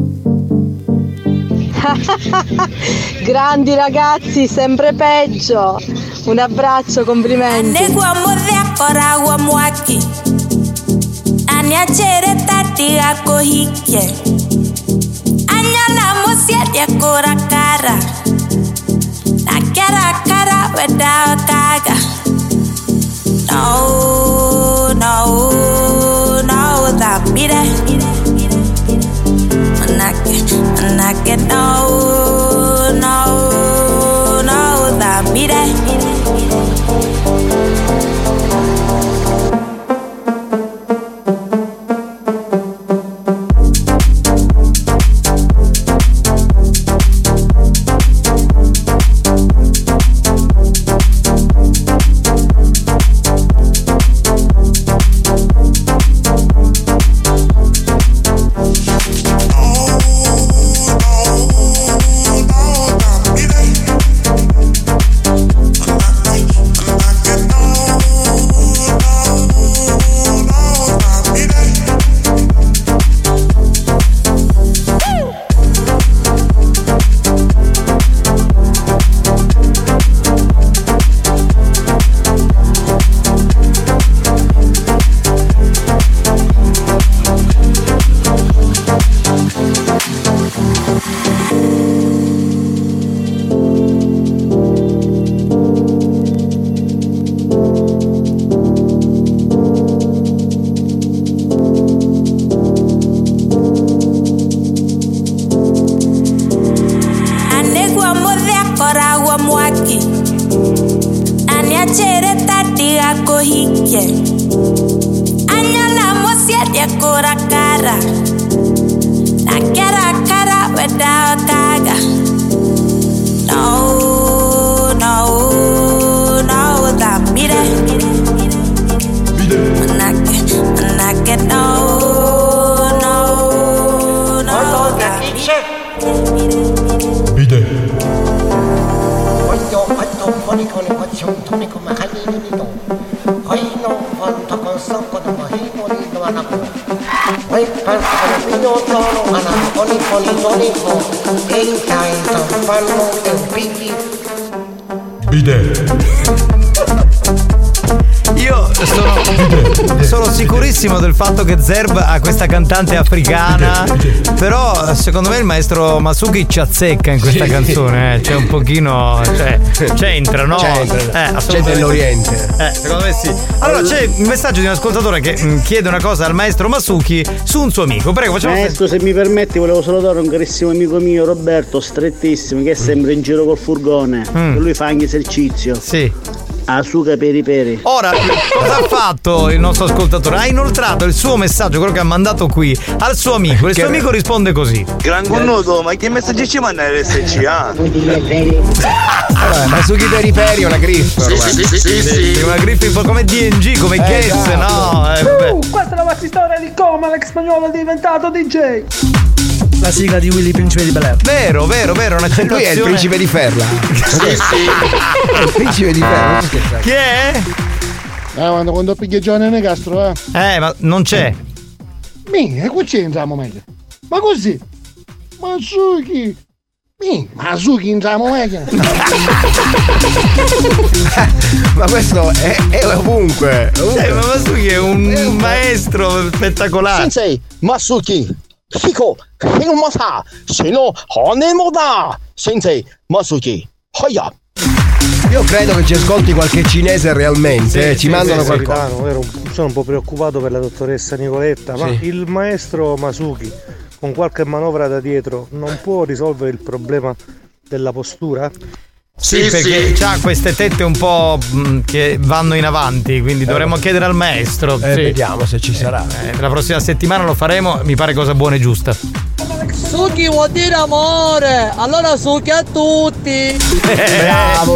Grandi ragazzi, sempre peggio. Un abbraccio, complimenti. Kara weda kaga. No, that mire. No, that mire. quando un polico ne faccio un tonico ma caliente mi do, poi non quanto con sopra da marino li do alla buona, poi passo al vino toro alla polico, e intanto fanno il picchi. Io sono sicurissimo del fatto che Zerb ha questa cantante africana, però secondo me il maestro Masuki ci azzecca in questa canzone, c'è un pochino, cioè, c'entra, no? C'è dell'Oriente. Secondo me sì. Allora c'è un messaggio di un ascoltatore che chiede una cosa al maestro Masuki su un suo amico. Prego, facciamo. Maestro, se mi permetti, volevo salutare un carissimo amico mio, Roberto, strettissimo, che è sempre in giro col furgone, lui fa anche esercizio. Sì. Asuka periperi. Ora, cosa ha fatto il nostro ascoltatore? Ha inoltrato il suo messaggio, quello che ha mandato qui, al suo amico. Il suo amico risponde così: Gran connudo, ma che messaggi ci manda RSC? Masuki periperi è una griffa. Sì, una griffa un po' come DNG, come Guess, no? Questa è la maxi storia di come Alex Spagnolo è diventato DJ. La sigla di Willy Principe di Bel-Air. Vero, una citazione. Lui è il Principe di Ferla. Sì. Il Principe di Ferla, non scherzare. Chi è? Quando piglia Giovanni Nicastro, ma non c'è. E qua ci entriamo meglio. Ma così? Masuki. Masuki entriamo meglio. Ma questo è ovunque. Ma Masuki è un maestro spettacolare. Sensei, Masuki. Fico, non ma sa, se no, onemoda, sensei, Masuki, hoia. Io credo che ci ascolti qualche cinese realmente, ci mandano qualcosa. Sono un po' preoccupato per la dottoressa Nicoletta, ma il maestro Masuki, con qualche manovra da dietro, non può risolvere il problema della postura? Sì, perché c'ha queste tette un po' che vanno in avanti, quindi dovremmo chiedere al maestro. Vediamo se ci sarà. La prossima settimana lo faremo, mi pare cosa buona e giusta. Suki vuol dire amore, allora Suki a tutti.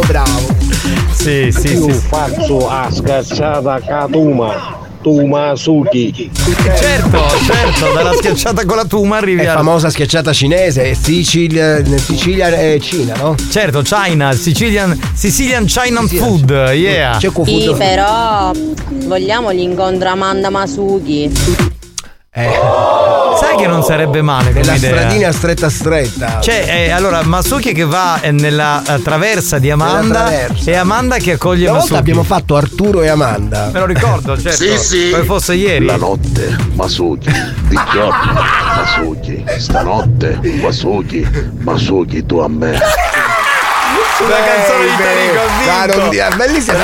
Bravo. Sì. Io faccio a schiacciata Katuma. Masuki. Certo, dalla schiacciata con la Tuma arrivi alla famosa schiacciata cinese, Sicilia e Cina, no? Certo, China, Sicilian Chinan Food, yeah. Sì, però vogliamo l'incontro Amanda Masuki. Sai che non sarebbe male come idea? La stradina stretta. Allora Masuki che va nella traversa di Amanda e Amanda che accoglie Masuki. Una volta abbiamo fatto Arturo e Amanda. Me lo ricordo, certo. Sì. Come fosse ieri. La notte Masuki, di giorno Masuki, stanotte Masuki tu a me. Una canzone di Tarico ha vinto. Bellissima,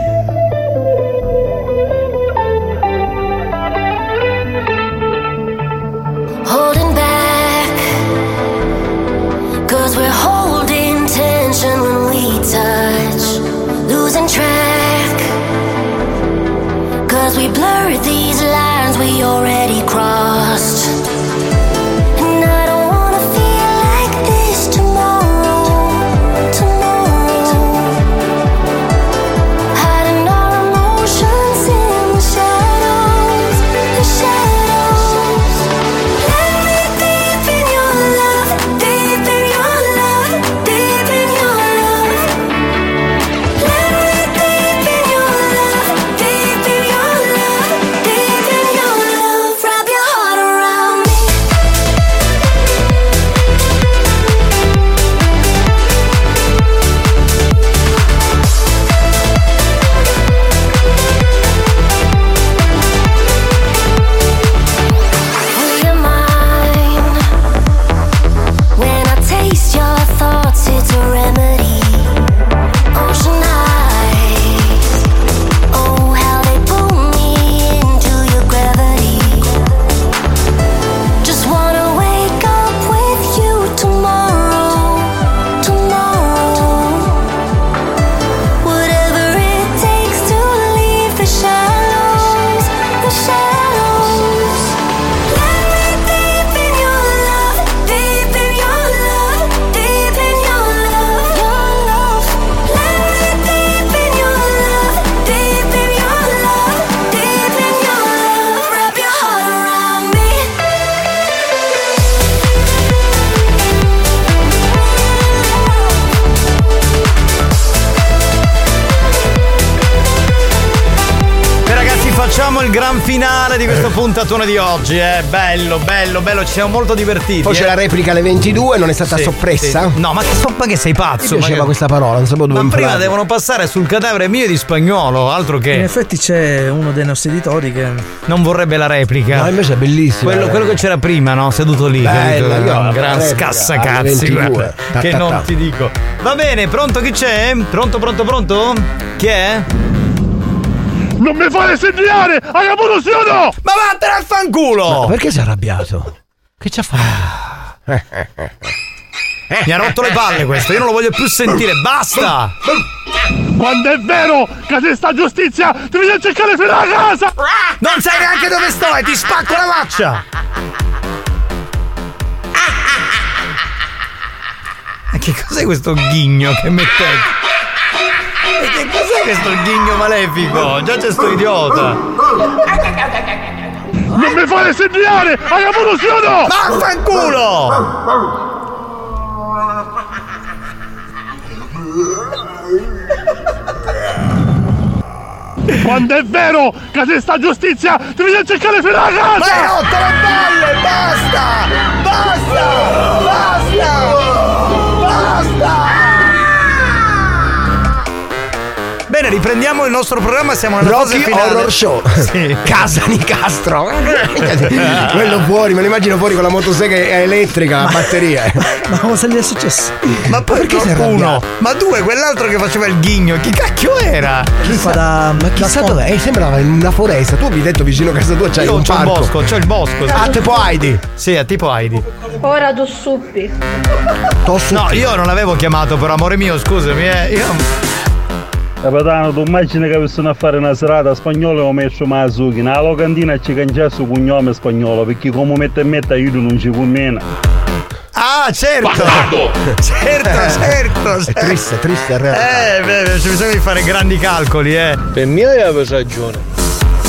Touch, losing track, 'cause we blur these lines we already crossed. And I don't wanna feel like this tomorrow. Hiding our emotions in the shadows. Let me deep in your love. il gran finale di questa puntatona di oggi, bello, bello, bello, ci siamo molto divertiti. Poi c'è la replica alle 22, non è stata soppressa? Sì. No, ma che sei pazzo? Mi piaceva questa parola, non sapevo dove imparare. Prima devono passare sul cadavere mio e di Spagnolo, altro che. In effetti c'è uno dei nostri editori che non vorrebbe la replica. No, invece è bellissimo. Quello che c'era prima, no? Seduto lì. Bella, no, gran scassacazzi. Che non ti dico. Va bene, pronto chi c'è? Pronto? Chi è? Non mi fare segnare! Hai avuto! Ma vattene al fanculo! Ma perché si è arrabbiato? Che c'ha fatto? Mi ha rotto le palle questo, io non lo voglio più sentire, basta! Quando è vero che se sta giustizia ti vieni a cercare fino alla casa! Non sai neanche dove sto e ti spacco la faccia! Ma che cos'è questo ghigno che mettete? Che cos'è questo ghigno malefico? Già c'è sto idiota! Non mi fare segnare! Hai avuto sì o no? Vaffanculo! Quando è vero che se sta giustizia ti vieni a cercare fino alla casa! Ma hai rotto le palle! Basta! Bene, riprendiamo il nostro programma, siamo nella fase finale. Horror Show. Sì. Casa Nicastro. Quello fuori, me lo immagino fuori con la motosega elettrica, a batteria. Ma cosa gli è successo? Ma poi perché sei uno? Ma due, quell'altro che faceva il ghigno, chi cacchio era? Chissà dov'è? Sembrava in una foresta. Tu mi hai detto vicino a casa tua c'è un parco. C'è il bosco. Ah, tipo Heidi. Sì, è tipo Heidi. Ora Tossuppi. No, io non l'avevo chiamato, però amore mio, scusami, io. Capitano, tu immagini che avessero a fare una serata Spagnolo e messo Masuki nella locandina ci cangia su cognome Spagnolo, perché come mette aiuto non ci conviene. Ah, certo! Certo! È triste, è realtà. Beh, ci bisogna fare grandi calcoli, Per me avevo ragione.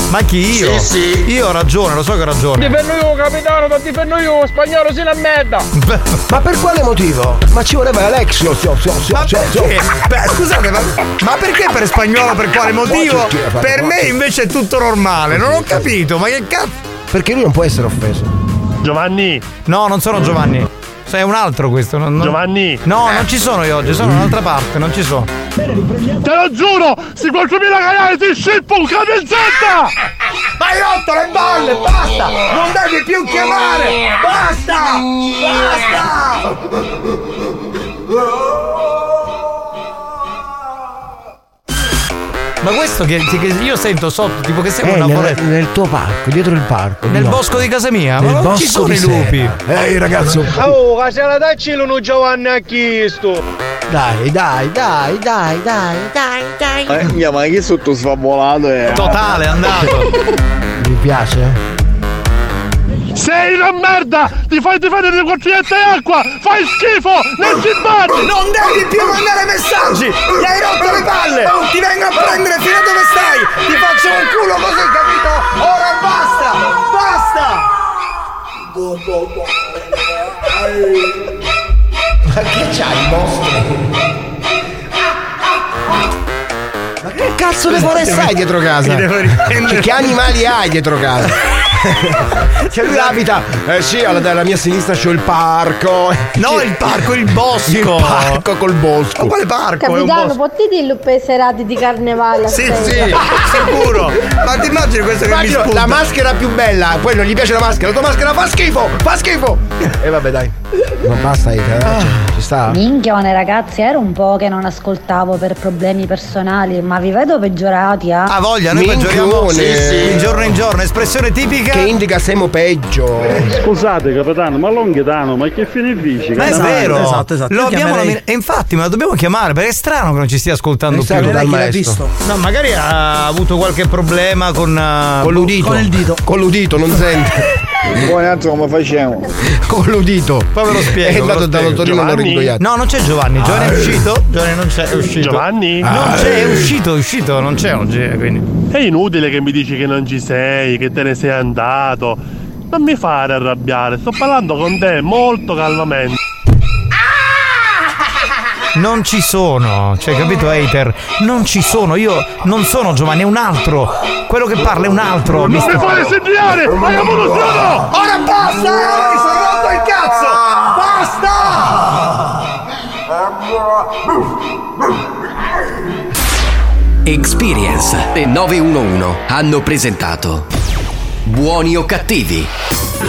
Ma chi io? Sì. Io ho ragione, lo so che ho ragione. Difendo io, capitano, ma difendo io, Spagnolo si la merda. Ma per quale motivo? Ma ci voleva Alex. Scusate, ma perché per Spagnolo per quale motivo? Per me invece è tutto normale, non ho capito, ma che cazzo? Perché lui non può essere offeso. Giovanni! No, non sono Giovanni. È un altro questo, non... Giovanni! No, non ci sono io oggi, sono un'altra parte, non ci sono. Te lo giuro, se qualcuno la canale ti scippo un Catanizzetta! Ma hai rotto le balle, basta! Non devi più chiamare! Basta! Ma questo che io sento sotto, tipo che sembra una foresta. Nel tuo parco, dietro il parco. Nel bosco di casa mia? Ma non ci sono i lupi. Ehi ragazzo. Oh, casella dacci l'uno Giovanni ha chiesto. Dai. Mia ma che sotto svabolato è. Totale, è andato. Mi piace? Sei una merda! Ti fai difendere le bottigliette d'acqua! Fai schifo! Non ci batti! Non devi più mandare messaggi! Gli hai rotto le palle! Ti vengo a prendere fino a dove stai! Ti faccio un culo così, capito? Ora basta! Ma che c'hai, mostro? Ma che cazzo le foreste hai dietro casa? Cioè, che animali hai dietro casa? Cioè lui abita. Sì, alla mia sinistra c'ho il parco. No, il parco, il bosco. Il parco col bosco. Ma quale parco? Capitano, potti dirlo per serate di carnevale? Sì, sicuro. Ma ti immagini questo che mi spunta? La maschera più bella, poi non gli piace la maschera, la tua maschera fa schifo. E vabbè dai. Ma basta, ci sta. Minchione ragazzi, era un po' che non ascoltavo per problemi personali, ma vi vedo peggiorati, eh? Ah voglia, noi peggioriamo di giorno in giorno, espressione tipica che indica siamo peggio. Scusate capitano, ma Longhitano, ma che fine dici? Ma è vero, esatto. Lo abbiamo e infatti, ma lo dobbiamo chiamare perché è strano che non ci stia ascoltando più dal maestro. No, magari ha avuto qualche problema con l'udito. Con l'udito, non sente. Buon altro come facciamo? Con l'udito. Poi ve lo spiego. È andato dall'ottorino all'origogliato. No, non c'è Giovanni. Giovanni è uscito. Giovanni? Non c'è, è uscito, non c'è oggi, quindi. È inutile che mi dici che non ci sei, che te ne sei andato. Non mi fare arrabbiare, sto parlando con te molto calmamente. non ci sono, cioè, capito, hater? Non ci sono, io non sono Giovanni, è un altro. Quello che parla è un altro. Non mi fate segnare, ma io non lo sono. Ora basta, mi sono rotto il cazzo. Basta. Experience e 911 hanno presentato Buoni o cattivi.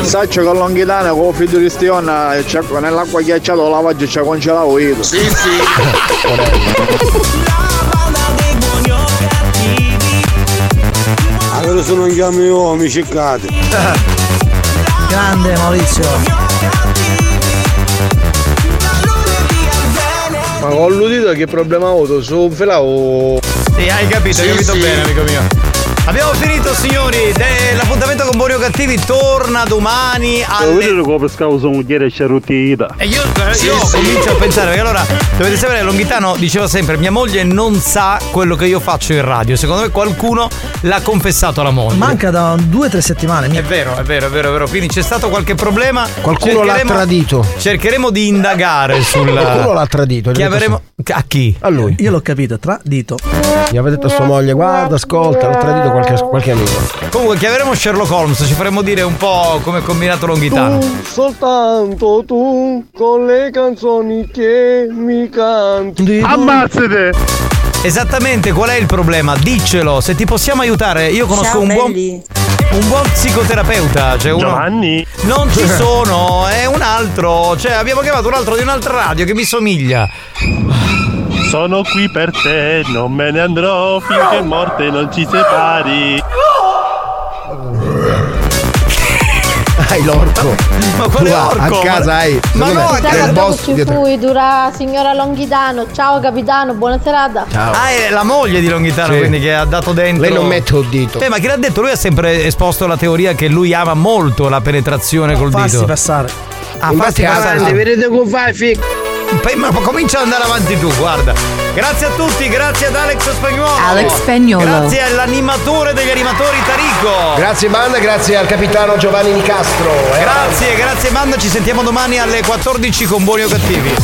Saccio che Longhitano con Fiduristione nell'acqua ghiacciata o lavaggio ci ha congelato io. Sì, sì. Allora se non chiami io mi cercate. Grande Maurizio. Ma con l'udito che problema ho avuto? Su felavo. Sì, hai capito, sì, hai capito, sì. Bene, amico mio. Abbiamo finito, signori. L'appuntamento con Buoni o cattivi torna domani alle... Io copro scavo mogliere sciarrutita. E io comincio a pensare, perché allora dovete sapere, Longhitano diceva sempre: mia moglie non sa quello che io faccio in radio. Secondo me qualcuno l'ha confessato alla moglie. Manca da 2-3 settimane. È vero, è vero, è vero, è vero. Quindi c'è stato qualche problema. Qualcuno l'ha tradito. Cercheremo di indagare sul... Qualcuno l'ha tradito. Chiameremo... A chi? A lui. Io l'ho capito, tradito. Gli aveva detto a sua moglie: guarda, ascolta, l'ho tradito qualche amico. Comunque chiameremo Sherlock Holmes, ci faremo dire un po' come è combinato Longhitano. Tu, soltanto tu, con le canzoni che mi canti. Ammazzate! Esattamente, qual è il problema? Diccelo, se ti possiamo aiutare. Io conosco un buon psicoterapeuta, cioè uno... Giovanni. Non ci sono, è un altro, cioè abbiamo chiamato un altro di un'altra radio che mi somiglia. Sono qui per te, non me ne andrò finché morte non ci separi. Hai l'orco. Ma quale orco? A casa hai. Ma no, a casa boss ci fui, dura signora Longhitano. Ciao capitano, buona serata. Ciao. Ah, è la moglie di Longhitano, sì. Quindi che ha dato dentro. Lei non mette il dito. Ma chi l'ha detto? Lui ha sempre esposto la teoria che lui ama molto la penetrazione col dito. Farsi passare. Ah, farsi passare. Vedete come fai, fico. Ma comincia ad andare avanti tu, guarda. Grazie a tutti, grazie ad Alex Spagnolo. Grazie all'animatore degli animatori Tarico. Grazie banda, grazie al capitano Giovanni Nicastro. Grazie, grazie banda, ci sentiamo domani alle 14 con Buoni o cattivi.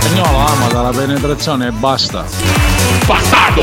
Spagnolo ama dalla penetrazione e basta. Bastardo!